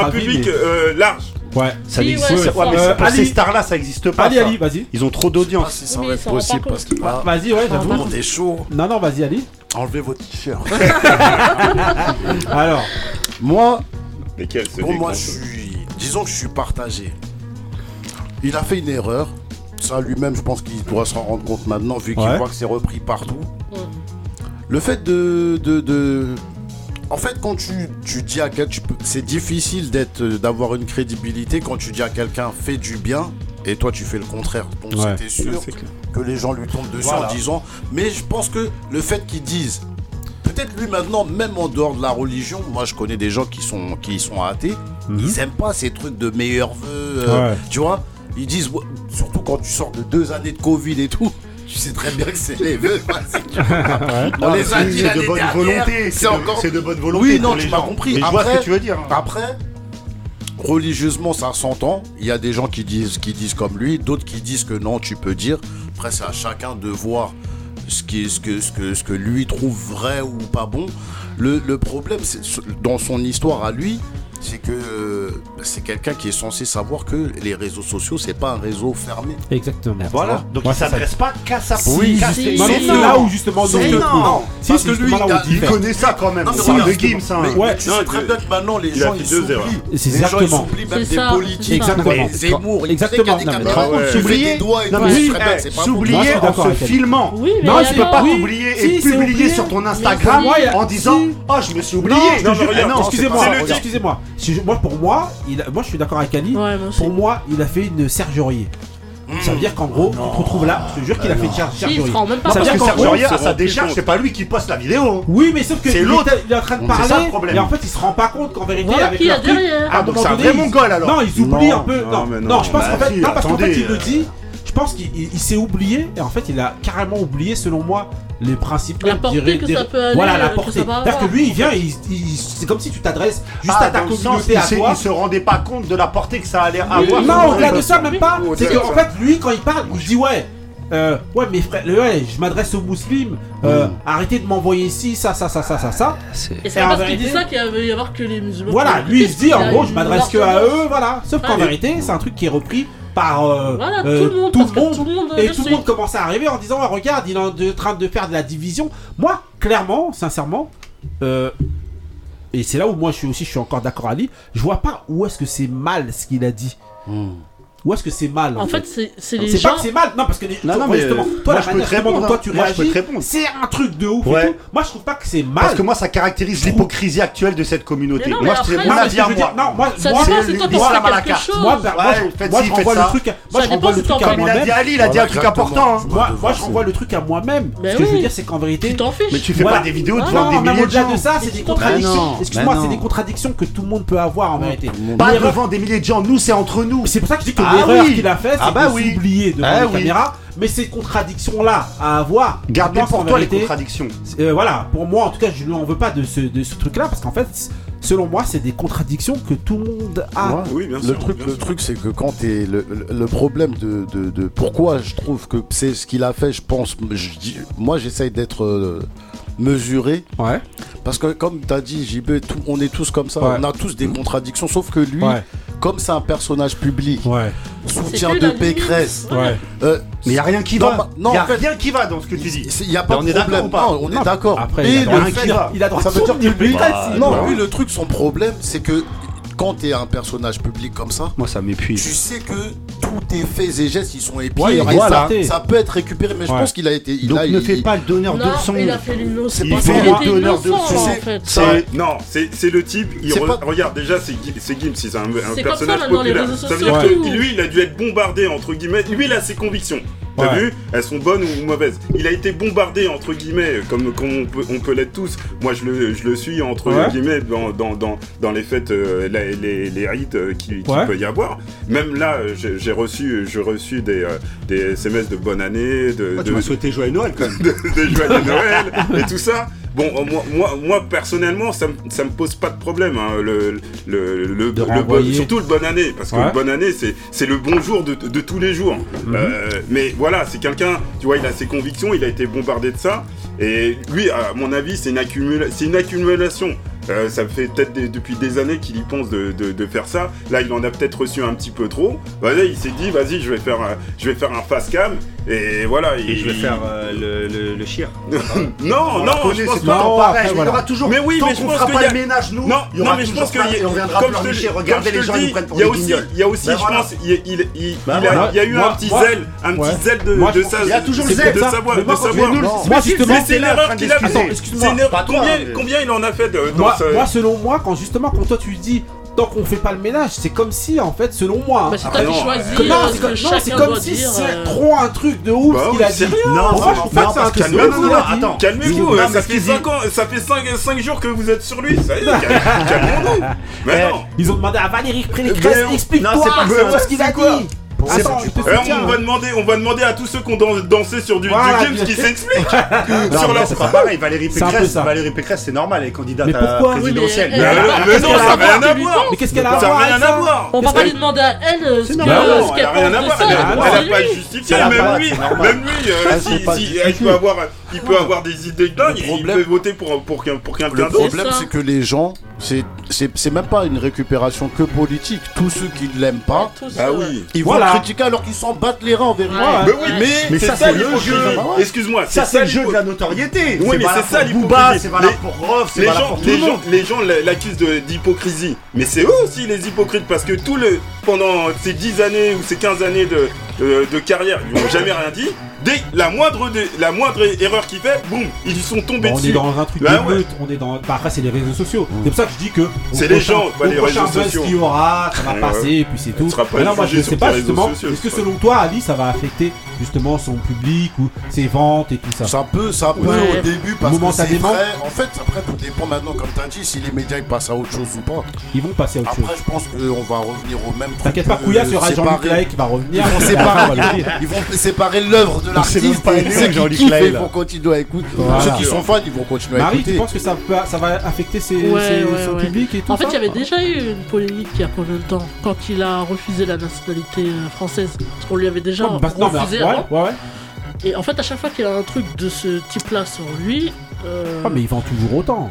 un public large. Ouais, ça existe. Mais pour ces stars-là, ça existe pas. Ali, vas-y. Ils ont trop d'audience. C'est ça va être possible parce que. Vas-y, ouais, j'avoue. On est chaud. Non, vas-y, Ali. Enlevez votre t-shirt. Alors, moi, disons que je suis partagé. Il a fait une erreur. Ça, lui-même, je pense qu'il pourra s'en rendre compte maintenant, vu qu'il voit que c'est repris partout. Ouais. Le fait en fait, quand tu dis à quelqu'un, c'est difficile d'avoir une crédibilité quand tu dis à quelqu'un fais du bien et toi tu fais le contraire. Donc c'était sûr que les gens lui tombent dessus en disant. Mais je pense que le fait qu'ils disent, peut-être lui maintenant, même en dehors de la religion, moi je connais des gens qui sont athées, ils aiment pas ces trucs de meilleurs vœux, tu vois. Ils disent, surtout quand tu sors de 2 années de Covid et tout. Tu sais très bien que c'est les vœux. On les a dit l'année dernière. C'est de bonne volonté. Oui, non, tu m'as compris. Mais je vois ce que tu veux dire. Après, religieusement, ça s'entend. Il y a des gens qui disent comme lui, d'autres qui disent que non, tu peux dire. Après, c'est à chacun de voir ce que lui trouve vrai ou pas bon. Le problème, c'est dans son histoire à lui, c'est que c'est quelqu'un qui est censé savoir que les réseaux sociaux, c'est pas un réseau fermé. Exactement. Voilà. Donc il s'adresse pas qu'à sa peau. Oui, c'est là où justement. Non. Parce que lui, il connaît ça quand même. C'est le game, ça. Ouais. C'est très bien que maintenant les gens ils s'oublient. Exactement. Même des politiques. Exactement. Zemmour. Exactement. S'oublier. S'oublier en se filmant. Non, tu peux pas t'oublier et publier sur ton Instagram en disant oh je me suis oublié. Non, excusez-moi. Pour moi, je suis d'accord avec Ali. Ouais, pour moi, il a fait une sergerie. Ça veut dire qu'en gros, on te retrouve là. Je te jure qu'il a fait une sergerie. Ça veut dire que sergerie, à sa décharge, c'est pas lui qui poste la vidéo. Oui, mais sauf que c'est l'autre. Il est en train de parler. Et en fait, il se rend pas compte qu'en vérité, avec leur truc, donc c'est un vrai mongol alors. Non, ils oublient un peu. Non, je pense qu'en fait, parce qu'en fait, il le dit. Je pense qu'il s'est oublié et en fait il a carrément oublié selon moi les principes. La portée que ça peut aller. Voilà la portée. C'est-à-dire que lui il vient, c'est comme si tu t'adresses juste à ta communauté à toi. Il se rendait pas compte de la portée que ça allait avoir. Non, au-delà de ça même pas. C'est qu'en fait lui quand il parle, il dit ouais mes frères, je m'adresse aux musulmans. Arrêtez de m'envoyer ici ça. Et c'est parce qu'il dit ça qu'il va y avoir que les musulmans. Voilà, lui il se dit en gros je m'adresse que à eux, voilà. Sauf qu'en vérité c'est un truc qui est repris par tout le monde commence à arriver en disant oh, regarde il est en train de faire de la division. Moi clairement sincèrement et c'est là où moi je suis encore d'accord Ali, je vois pas où est-ce que c'est mal ce qu'il a dit. Où est-ce que c'est mal en fait c'est les gens. C'est pas que c'est mal, non parce que justement toi la manière dont toi tu réagis, c'est un truc de ouf et tout. Moi je trouve pas que c'est mal. Parce que moi ça caractérise l'hypocrisie actuelle de cette communauté. Mais non, moi je mon avis à moi. Non, moi c'est toi qui fais quelque chose. Moi je renvoie le truc. Moi je renvoie le truc à moi-même. Il a dit un truc important. Moi je renvoie le truc à moi-même. Ce que je veux dire c'est qu'en vérité mais tu fais pas des vidéos devant des milliers de gens. Au-delà de ça, c'est des contradictions. Excuse-moi, c'est des contradictions que tout le monde peut avoir en vérité. Pas devant des milliers de gens, nous c'est entre nous. C'est pour ça que je dis que l'erreur qu'il a faite, c'est de s'oublier devant les caméras. Mais ces contradictions-là à avoir, gardez pour toi vérité, les contradictions. Voilà, pour moi en tout cas, je ne lui en veux pas de ce truc-là, parce qu'en fait, selon moi, c'est des contradictions que tout le monde a. Ouais, oui, bien sûr, le truc, c'est que quand t'es le problème de pourquoi je trouve que c'est ce qu'il a fait, je pense, moi, j'essaye d'être mesuré. Ouais. Parce que comme t'as dit, JB, on est tous comme ça, ouais. On a tous des contradictions, sauf que lui, ouais. Comme c'est un personnage public, ouais. Soutien de Pécresse, ouais. Mais il n'y a rien qui va. Il n'y a rien qui va dans ce que tu dis. Il n'y a pas de problème. On est d'accord. Et le fait, il a droit de soutenir Pécresse. Non, lui, le truc, son problème, c'est que quand t'es un personnage public comme ça, moi ça m'épuise. Tu sais que tous tes faits et gestes ils sont épiés. Ouais, voilà. Ça peut être récupéré, mais je pense qu'il a été. Ne fais pas le donneur de leçons. Il a fait l'innocent. Il fait le donneur de leçons. Non, c'est le type. Regarde, déjà c'est Gims, c'est un personnage populaire. Ça veut dire que lui, il a dû être bombardé entre guillemets. Lui, il a ses convictions. T'as vu, elles sont bonnes ou mauvaises. Il a été bombardé entre guillemets, comme on peut l'être tous. Moi, je le suis entre guillemets dans les fêtes, les rites qu'il peut y avoir. Même là, j'ai reçu des SMS de bonne année. Tu m'as souhaité joyeux Noël quand même. de joyeux Noël et tout ça. Bon, moi personnellement, ça me pose pas de problème. Hein, surtout le bonne année, parce que le bonne année, c'est le bon jour de tous les jours. Mm-hmm. Mais voilà, c'est quelqu'un, tu vois, il a ses convictions, il a été bombardé de ça. Et lui, à mon avis, c'est une accumulation. Ça fait peut-être depuis des années qu'il y pense de faire ça. Là, il en a peut-être reçu un petit peu trop. Voilà, il s'est dit, vas-y, je vais faire un fast cam. Et voilà. Et je vais faire le chien. non, je pense pas. Il y aura toujours. Mais oui, mais je pense qu'il y a ménage nous. Non, mais je pense que comme je te dis, regardez les gens nous prennent pour des guignols. Il y a aussi, je pense, il y a eu un petit zèle de ça. Il y a toujours le zèle de savoir. Moi, justement, c'est l'erreur qu'il a fait. Attends, excuse-moi. Combien il en a fait de. Moi, selon moi, quand toi tu dis tant qu'on fait pas le ménage, c'est comme si en fait, selon moi, bah, c'est comme si c'est trop un truc de ouf qu'il a dit. Non, calmez-vous, ça fait 5 jours que vous êtes sur lui, ça y est, calmez-vous. Mais non, ils ont demandé à Valérie Pécresse, explique-toi ce qu'il a dit. Attends, on va demander à tous ceux qui ont dansé sur du James qui s'explique. Sur leur sera pareil. Valérie Pécresse, c'est normal, elle est candidate à présidentielle. Mais non, ça n'a rien à voir. Mais qu'est-ce qu'elle a à voir? Ça n'a rien à voir. On va pas lui demander à elle ce qu'elle pense. Elle n'a rien à voir. Elle n'a pas justifié. Même lui, il peut avoir des idées dingues. Il peut voter pour quelqu'un d'autre. Le problème, c'est que les gens, c'est même pas une récupération que politique. Tous ceux qui ne l'aiment pas, ils vont critiquer alors qu'ils s'en battent les reins en vérité. Mais c'est ça le jeu. Excuse-moi, c'est le jeu de la notoriété. Oui, mais c'est ça l'hypocrisie. C'est valable pour Rof, c'est valable pour tout le monde. Les gens l'accusent d'hypocrisie. Mais c'est eux aussi les hypocrites, parce que pendant ces 10 années ou ces 15 années de carrière, ils n'ont jamais rien dit. Dès la moindre erreur qu'il fait, boum, ils sont tombés dessus. On est dans un truc de meute, on est dans. Bah, après, c'est les réseaux sociaux. Mmh. C'est pour ça que je dis que. C'est les gens, pas les réseaux sociaux. Qu'il y aura, ça va passer, et puis c'est tout. Mais là, moi, je ne sais pas justement. Sociaux, est-ce que selon toi, Ali, ça va affecter justement son public ou ses ventes et tout ça? Ça peut au début, parce que c'est vrai. En fait, après, tout dépend maintenant, comme t'as dit, si les médias ils passent à autre chose ou pas. Ils vont passer à autre chose. Après, je pense qu'on va revenir au même truc. T'inquiète pas, Kouyas sera Jean-Luc Lahaye qui va revenir. Ils vont séparer l'œuvre de. L'artiste, ils vont continuer à écouter. Voilà. Ceux qui sont fans, ils vont continuer à écouter. Marie, tu penses que ça va affecter son public et tout ça? En fait, il y avait déjà eu une polémique il y a combien de temps, quand il a refusé la nationalité française, parce qu'on lui avait déjà refusé. Ouais. Et en fait, à chaque fois qu'il a un truc de ce type-là sur lui. Ah, mais il vend toujours autant.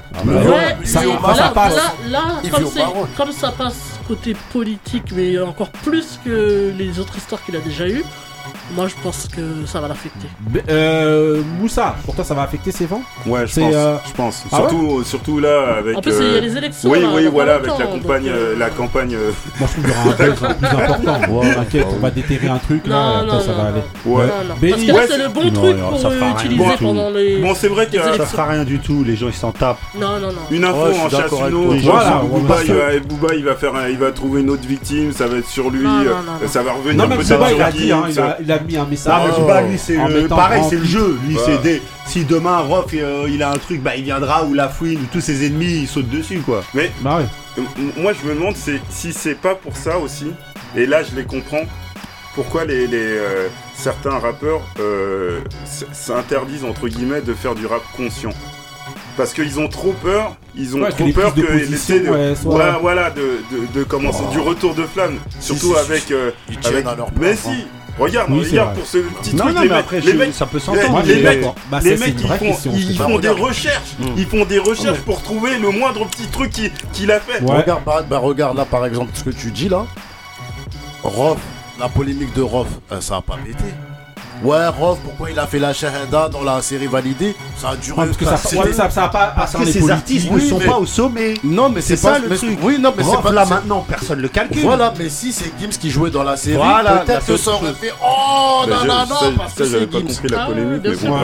Comme ça passe côté politique, mais encore plus que les autres histoires qu'il a déjà eues. Moi, je pense que ça va l'affecter. Moussa, pour toi, ça va affecter ses ventes? Ouais, je pense. Surtout là, avec. En plus, il y a les élections. Oui, avec la campagne. La campagne. Moi, je trouve qu'il y aura un truc plus important. T'inquiète, on va déterrer un truc là. Non, ça va aller. Ouais. Parce que là, c'est le bon truc pour utiliser pendant les. Bon, c'est vrai que ça fera rien du tout. Les gens, ils s'en tapent. Non. Une info en chasse une autre. Voilà. Booba, il va trouver une autre victime. Ça va être sur lui. Ça va revenir peut-être sur lui. Il a mis un message. Non, bah, lui, c'est pareil, c'est le jeu. Lui, c'est des. Si demain Rof il a un truc, bah il viendra, ou la fouine, ou tous ses ennemis, ils sautent dessus, quoi. Mais moi, je me demande si c'est pas pour ça aussi. Et là, je les comprends. pourquoi certains rappeurs s'interdisent entre guillemets de faire du rap conscient. Parce qu'ils ont trop peur, de commencer du retour de flamme, surtout avec. Mais si. Regarde, oui, regarde pour ce petit truc, les mecs, ils font des recherches pour trouver le moindre petit truc qu'il a fait. Ouais. Regarde là par exemple ce que tu dis là. Rof, la polémique de Rof, ça a pas pété. Ouais, Rof, pourquoi il a fait la shahada dans la série validée? Ça a duré. Parce que ça a pas. Parce que ces artistes ne sont pas au sommet. Non, mais c'est pas le truc. Oui, non, mais Rof, c'est pas là maintenant. Personne le calcule. Voilà, mais si c'est Gims qui jouait dans la série, voilà, peut-être que ça aurait fait. Oh, non, non, non. Parce que j'avais pas compris la polémique, mais bon.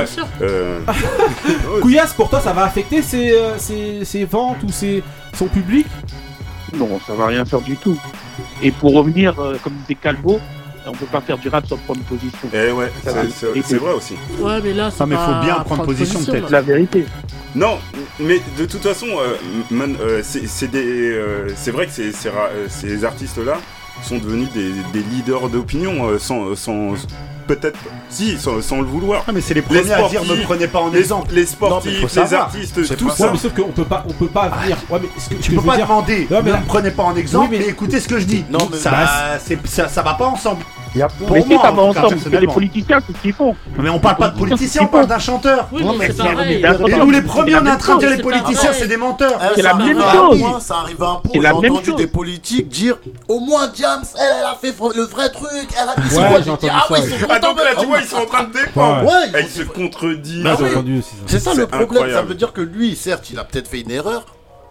Kouyas, pour toi, ça va affecter ses ventes ou son public? Non, ça va rien faire du tout. Et pour revenir, comme disait Calbo. On peut pas faire du rap sans prendre position. Eh ouais, c'est vrai aussi. Ouais, mais là, mais faut bien prendre position peut-être. La vérité. Non, mais de toute façon, c'est vrai que ces artistes-là sont devenus des leaders d'opinion peut-être, si, sans le vouloir. Ah, mais c'est les premiers à dire ne me prenez pas en exemple. Les sportifs, les artistes, tout ça. Ouais, mais sauf qu'on peut pas venir. Ouais, mais tu peux pas demander ne me prenez pas en exemple, mais écoutez ce que je dis. Non, mais ça va pas ensemble. Mais si, ça va ensemble, parce que les politiciens, c'est ce qu'ils font. Mais on parle pas de politiciens, on parle d'un chanteur. Et nous, les premiers, on est en train de dire les politiciens, c'est des menteurs. C'est la même chose. Ça arrive à un point, j'ai entendu des politiques dire au moins James, elle a fait le vrai truc, elle a dit son ah donc là tu vois ils sont en train de défendre. Ouais, ils se contredisent. Bah oui. C'est ça le problème, incroyable. Ça veut dire que lui certes il a peut-être fait une erreur.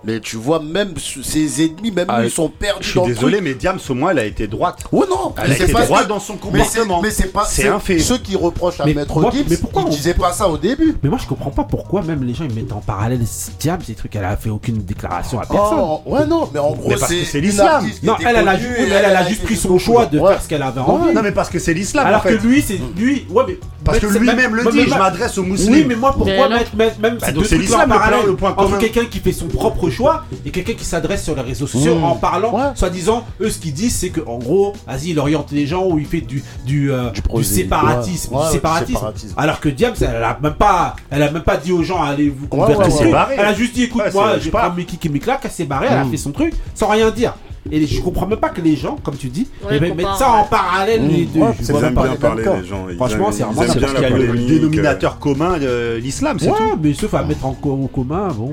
Mais tu vois, même ses ennemis, même ils sont perdus dans le truc. Je suis désolé, mais Diams, au moins, elle a été droite. Oh non, elle a été droite dans son comportement. Mais c'est pas un fait. Ceux qui reprochent à Maître Gibbs, ils disaient pas ça au début. Mais moi, je comprends pas pourquoi même les gens, ils mettent en parallèle Diams, des trucs, elle a fait aucune déclaration à personne. Ouais, non, mais en gros, c'est l'islam. Non, elle a juste pris son choix de faire ce qu'elle avait envie. Non, mais parce que c'est l'islam. Alors que lui, c'est lui. Ouais, mais. Parce que lui-même le dit, je m'adresse aux musulmans. Oui, mais moi, pourquoi même c'est l'islam parallèle entre quelqu'un qui fait son propre choix et quelqu'un qui s'adresse sur les réseaux sociaux en parlant, soi-disant, eux ce qu'ils disent c'est que en gros, vas-y, il oriente les gens ou il fait du séparatisme. Alors que Diams, elle a même pas dit aux gens allez vous convertir. Elle a juste dit écoute moi, j'ai pas Mickey qui m'éclate, elle s'est barrée, elle a fait son truc sans rien dire. Et je comprends même pas que les gens, comme tu dis, mettent ça en parallèle. Ils aiment bien parler les gens. Franchement, c'est vraiment parce qu'il y a le dénominateur commun de l'islam, c'est tout. Ouais, mais sauf à mettre en commun, bon.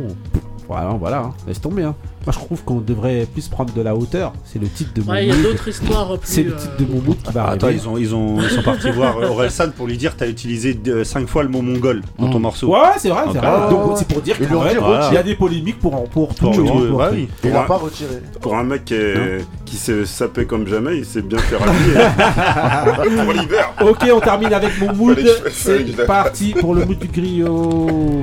Voilà, laisse tomber. Hein. Moi, je trouve qu'on devrait plus prendre de la hauteur. C'est le titre de mon mood. Il y a d'autres histoires. C'est le titre de mon mood qui va arriver. Attends, ils sont partis voir Orelsan pour lui dire t'as utilisé 5 fois le mot mongol dans ton morceau. Ouais, c'est vrai. Okay. C'est vrai. Donc, c'est pour dire qu'il y a des polémiques pour tout le monde. Ouais, il l'a pas retiré. Pour un mec qui s'est sapé comme jamais, il s'est bien fait rallier pour l'hiver. Ok, on termine avec mon mood. C'est parti pour le mood du griot.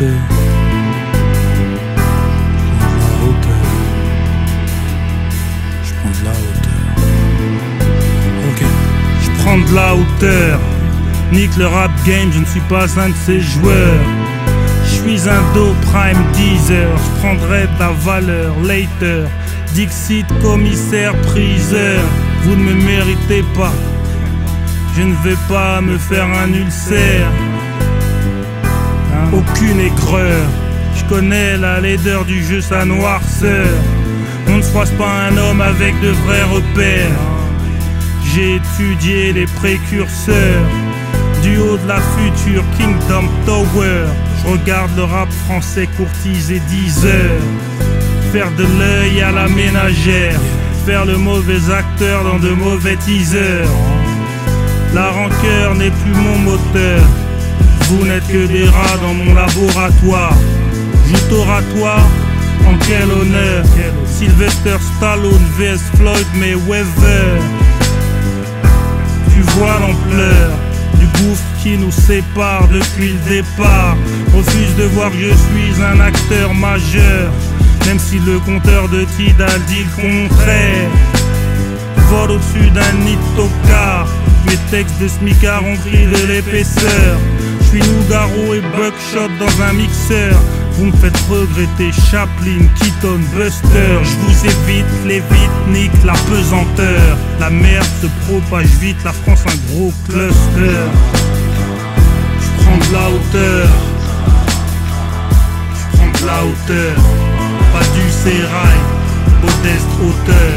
Je prends de la hauteur. Nique le rap game, je ne suis pas un de ces joueurs. Je suis un do prime teaser. Je prendrai de la valeur later. Dixit commissaire priseur. Vous ne me méritez pas. Je ne vais pas me faire un ulcère. Aucune aigreur, je connais la laideur du jeu, sa noirceur. On ne froisse pas un homme avec de vrais repères. J'ai étudié les précurseurs du haut de la future Kingdom Tower. Je regarde le rap français courtisé 10 heures. Faire de l'œil à la ménagère, faire le mauvais acteur dans de mauvais teasers. La rancœur n'est plus mon moteur. Vous n'êtes que des rats dans mon laboratoire. Joute oratoire, en quel honneur. Sylvester Stallone vs Floyd Mayweather. Tu vois l'ampleur du gouffre qui nous sépare depuis le départ. Refuse de voir que je suis un acteur majeur. Même si le compteur de Tidal dit le contraire. Vol au-dessus d'un nid de car. Mes textes de smicard ont pris de l'épaisseur. J'suis Nougaro et Buckshot dans un mixeur. Vous me faites regretter Chaplin, Keaton, Buster. Je vous évite, les vite nique la pesanteur. La merde se propage vite, la France un gros cluster. Je prends de la hauteur. Je prends de la hauteur. Pas du sérail, modeste hauteur.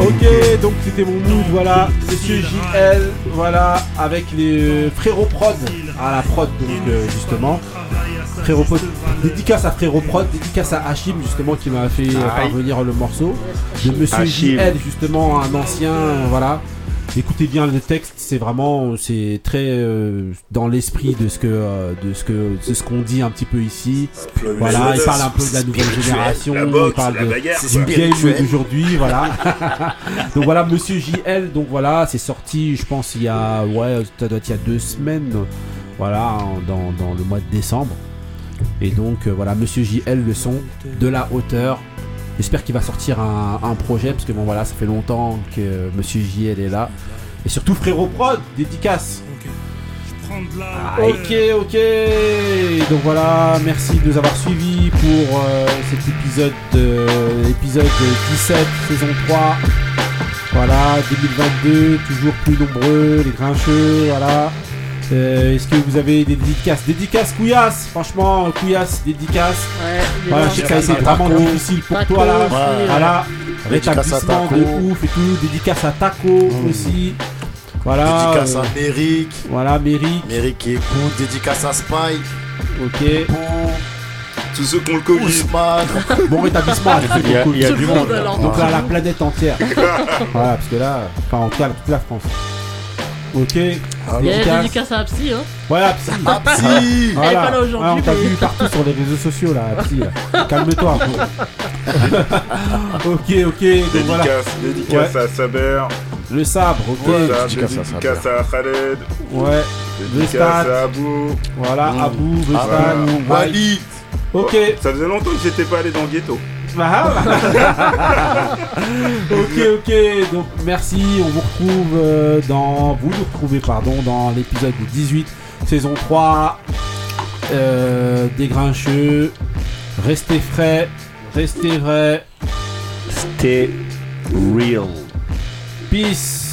Ok, donc c'était mon mood, voilà, monsieur JL, voilà, avec les Frérot Prod, à la prod donc justement, Frérot Prod, dédicace à Frérot Prod, dédicace à Hachim justement qui m'a fait parvenir le morceau, de monsieur JL justement, un ancien, voilà, écoutez bien le texte, c'est vraiment, c'est très dans l'esprit de ce que, de ce qu'on dit un petit peu ici. Voilà, il parle un peu de la nouvelle génération, il parle du game d'aujourd'hui, voilà. Donc voilà, Monsieur JL, donc voilà, c'est sorti, je pense il y a, ça doit être il y a 2 semaines, voilà, dans le mois de décembre. Et donc voilà, Monsieur JL, le son de la hauteur. J'espère qu'il va sortir un projet parce que bon voilà, ça fait longtemps que Monsieur JL est là. Et surtout Frérot Prod, dédicace. Ok. Donc voilà, merci de nous avoir suivis pour cet épisode 17, saison 3. Voilà, 2022, toujours plus nombreux, les Grincheux, voilà. Est-ce que vous avez des dédicaces Kouyas, franchement Kouyas, dédicaces. Ouais, voilà, je sais que ça a été vraiment difficile pour toi là. Ouais. Voilà, rétablissement de ouf et tout, dédicace à Taco aussi. Voilà. Dédicace à Méric. Voilà, Méric qui écoute, dédicace à Spike. Ok. Bon. Tous ceux qui ont le Covid. Bon rétablissement. Il y a du monde. Donc là, la planète entière. Voilà, parce que là, enfin en tout cas toute la France. Ok. Il y a dédicace à Apsi, hein. Ouais, Apsi. Voilà. Elle est pas là aujourd'hui. On t'a vu partout sur les réseaux sociaux là, Apsi. Là. Calme-toi. Ok. Dédicace, voilà. Dédicace à Saber. Le sabre, ok. Voilà, dédicace à Khaled. Ouais. Dédicace à Abou. Voilà, Abou, Vestan, Ali. Ok. Ça faisait longtemps que j'étais pas allé dans le ghetto. Ok, donc merci, on vous retrouve dans l'épisode 18, saison 3 des Grincheux. Restez frais, restez vrais, stay real. Peace.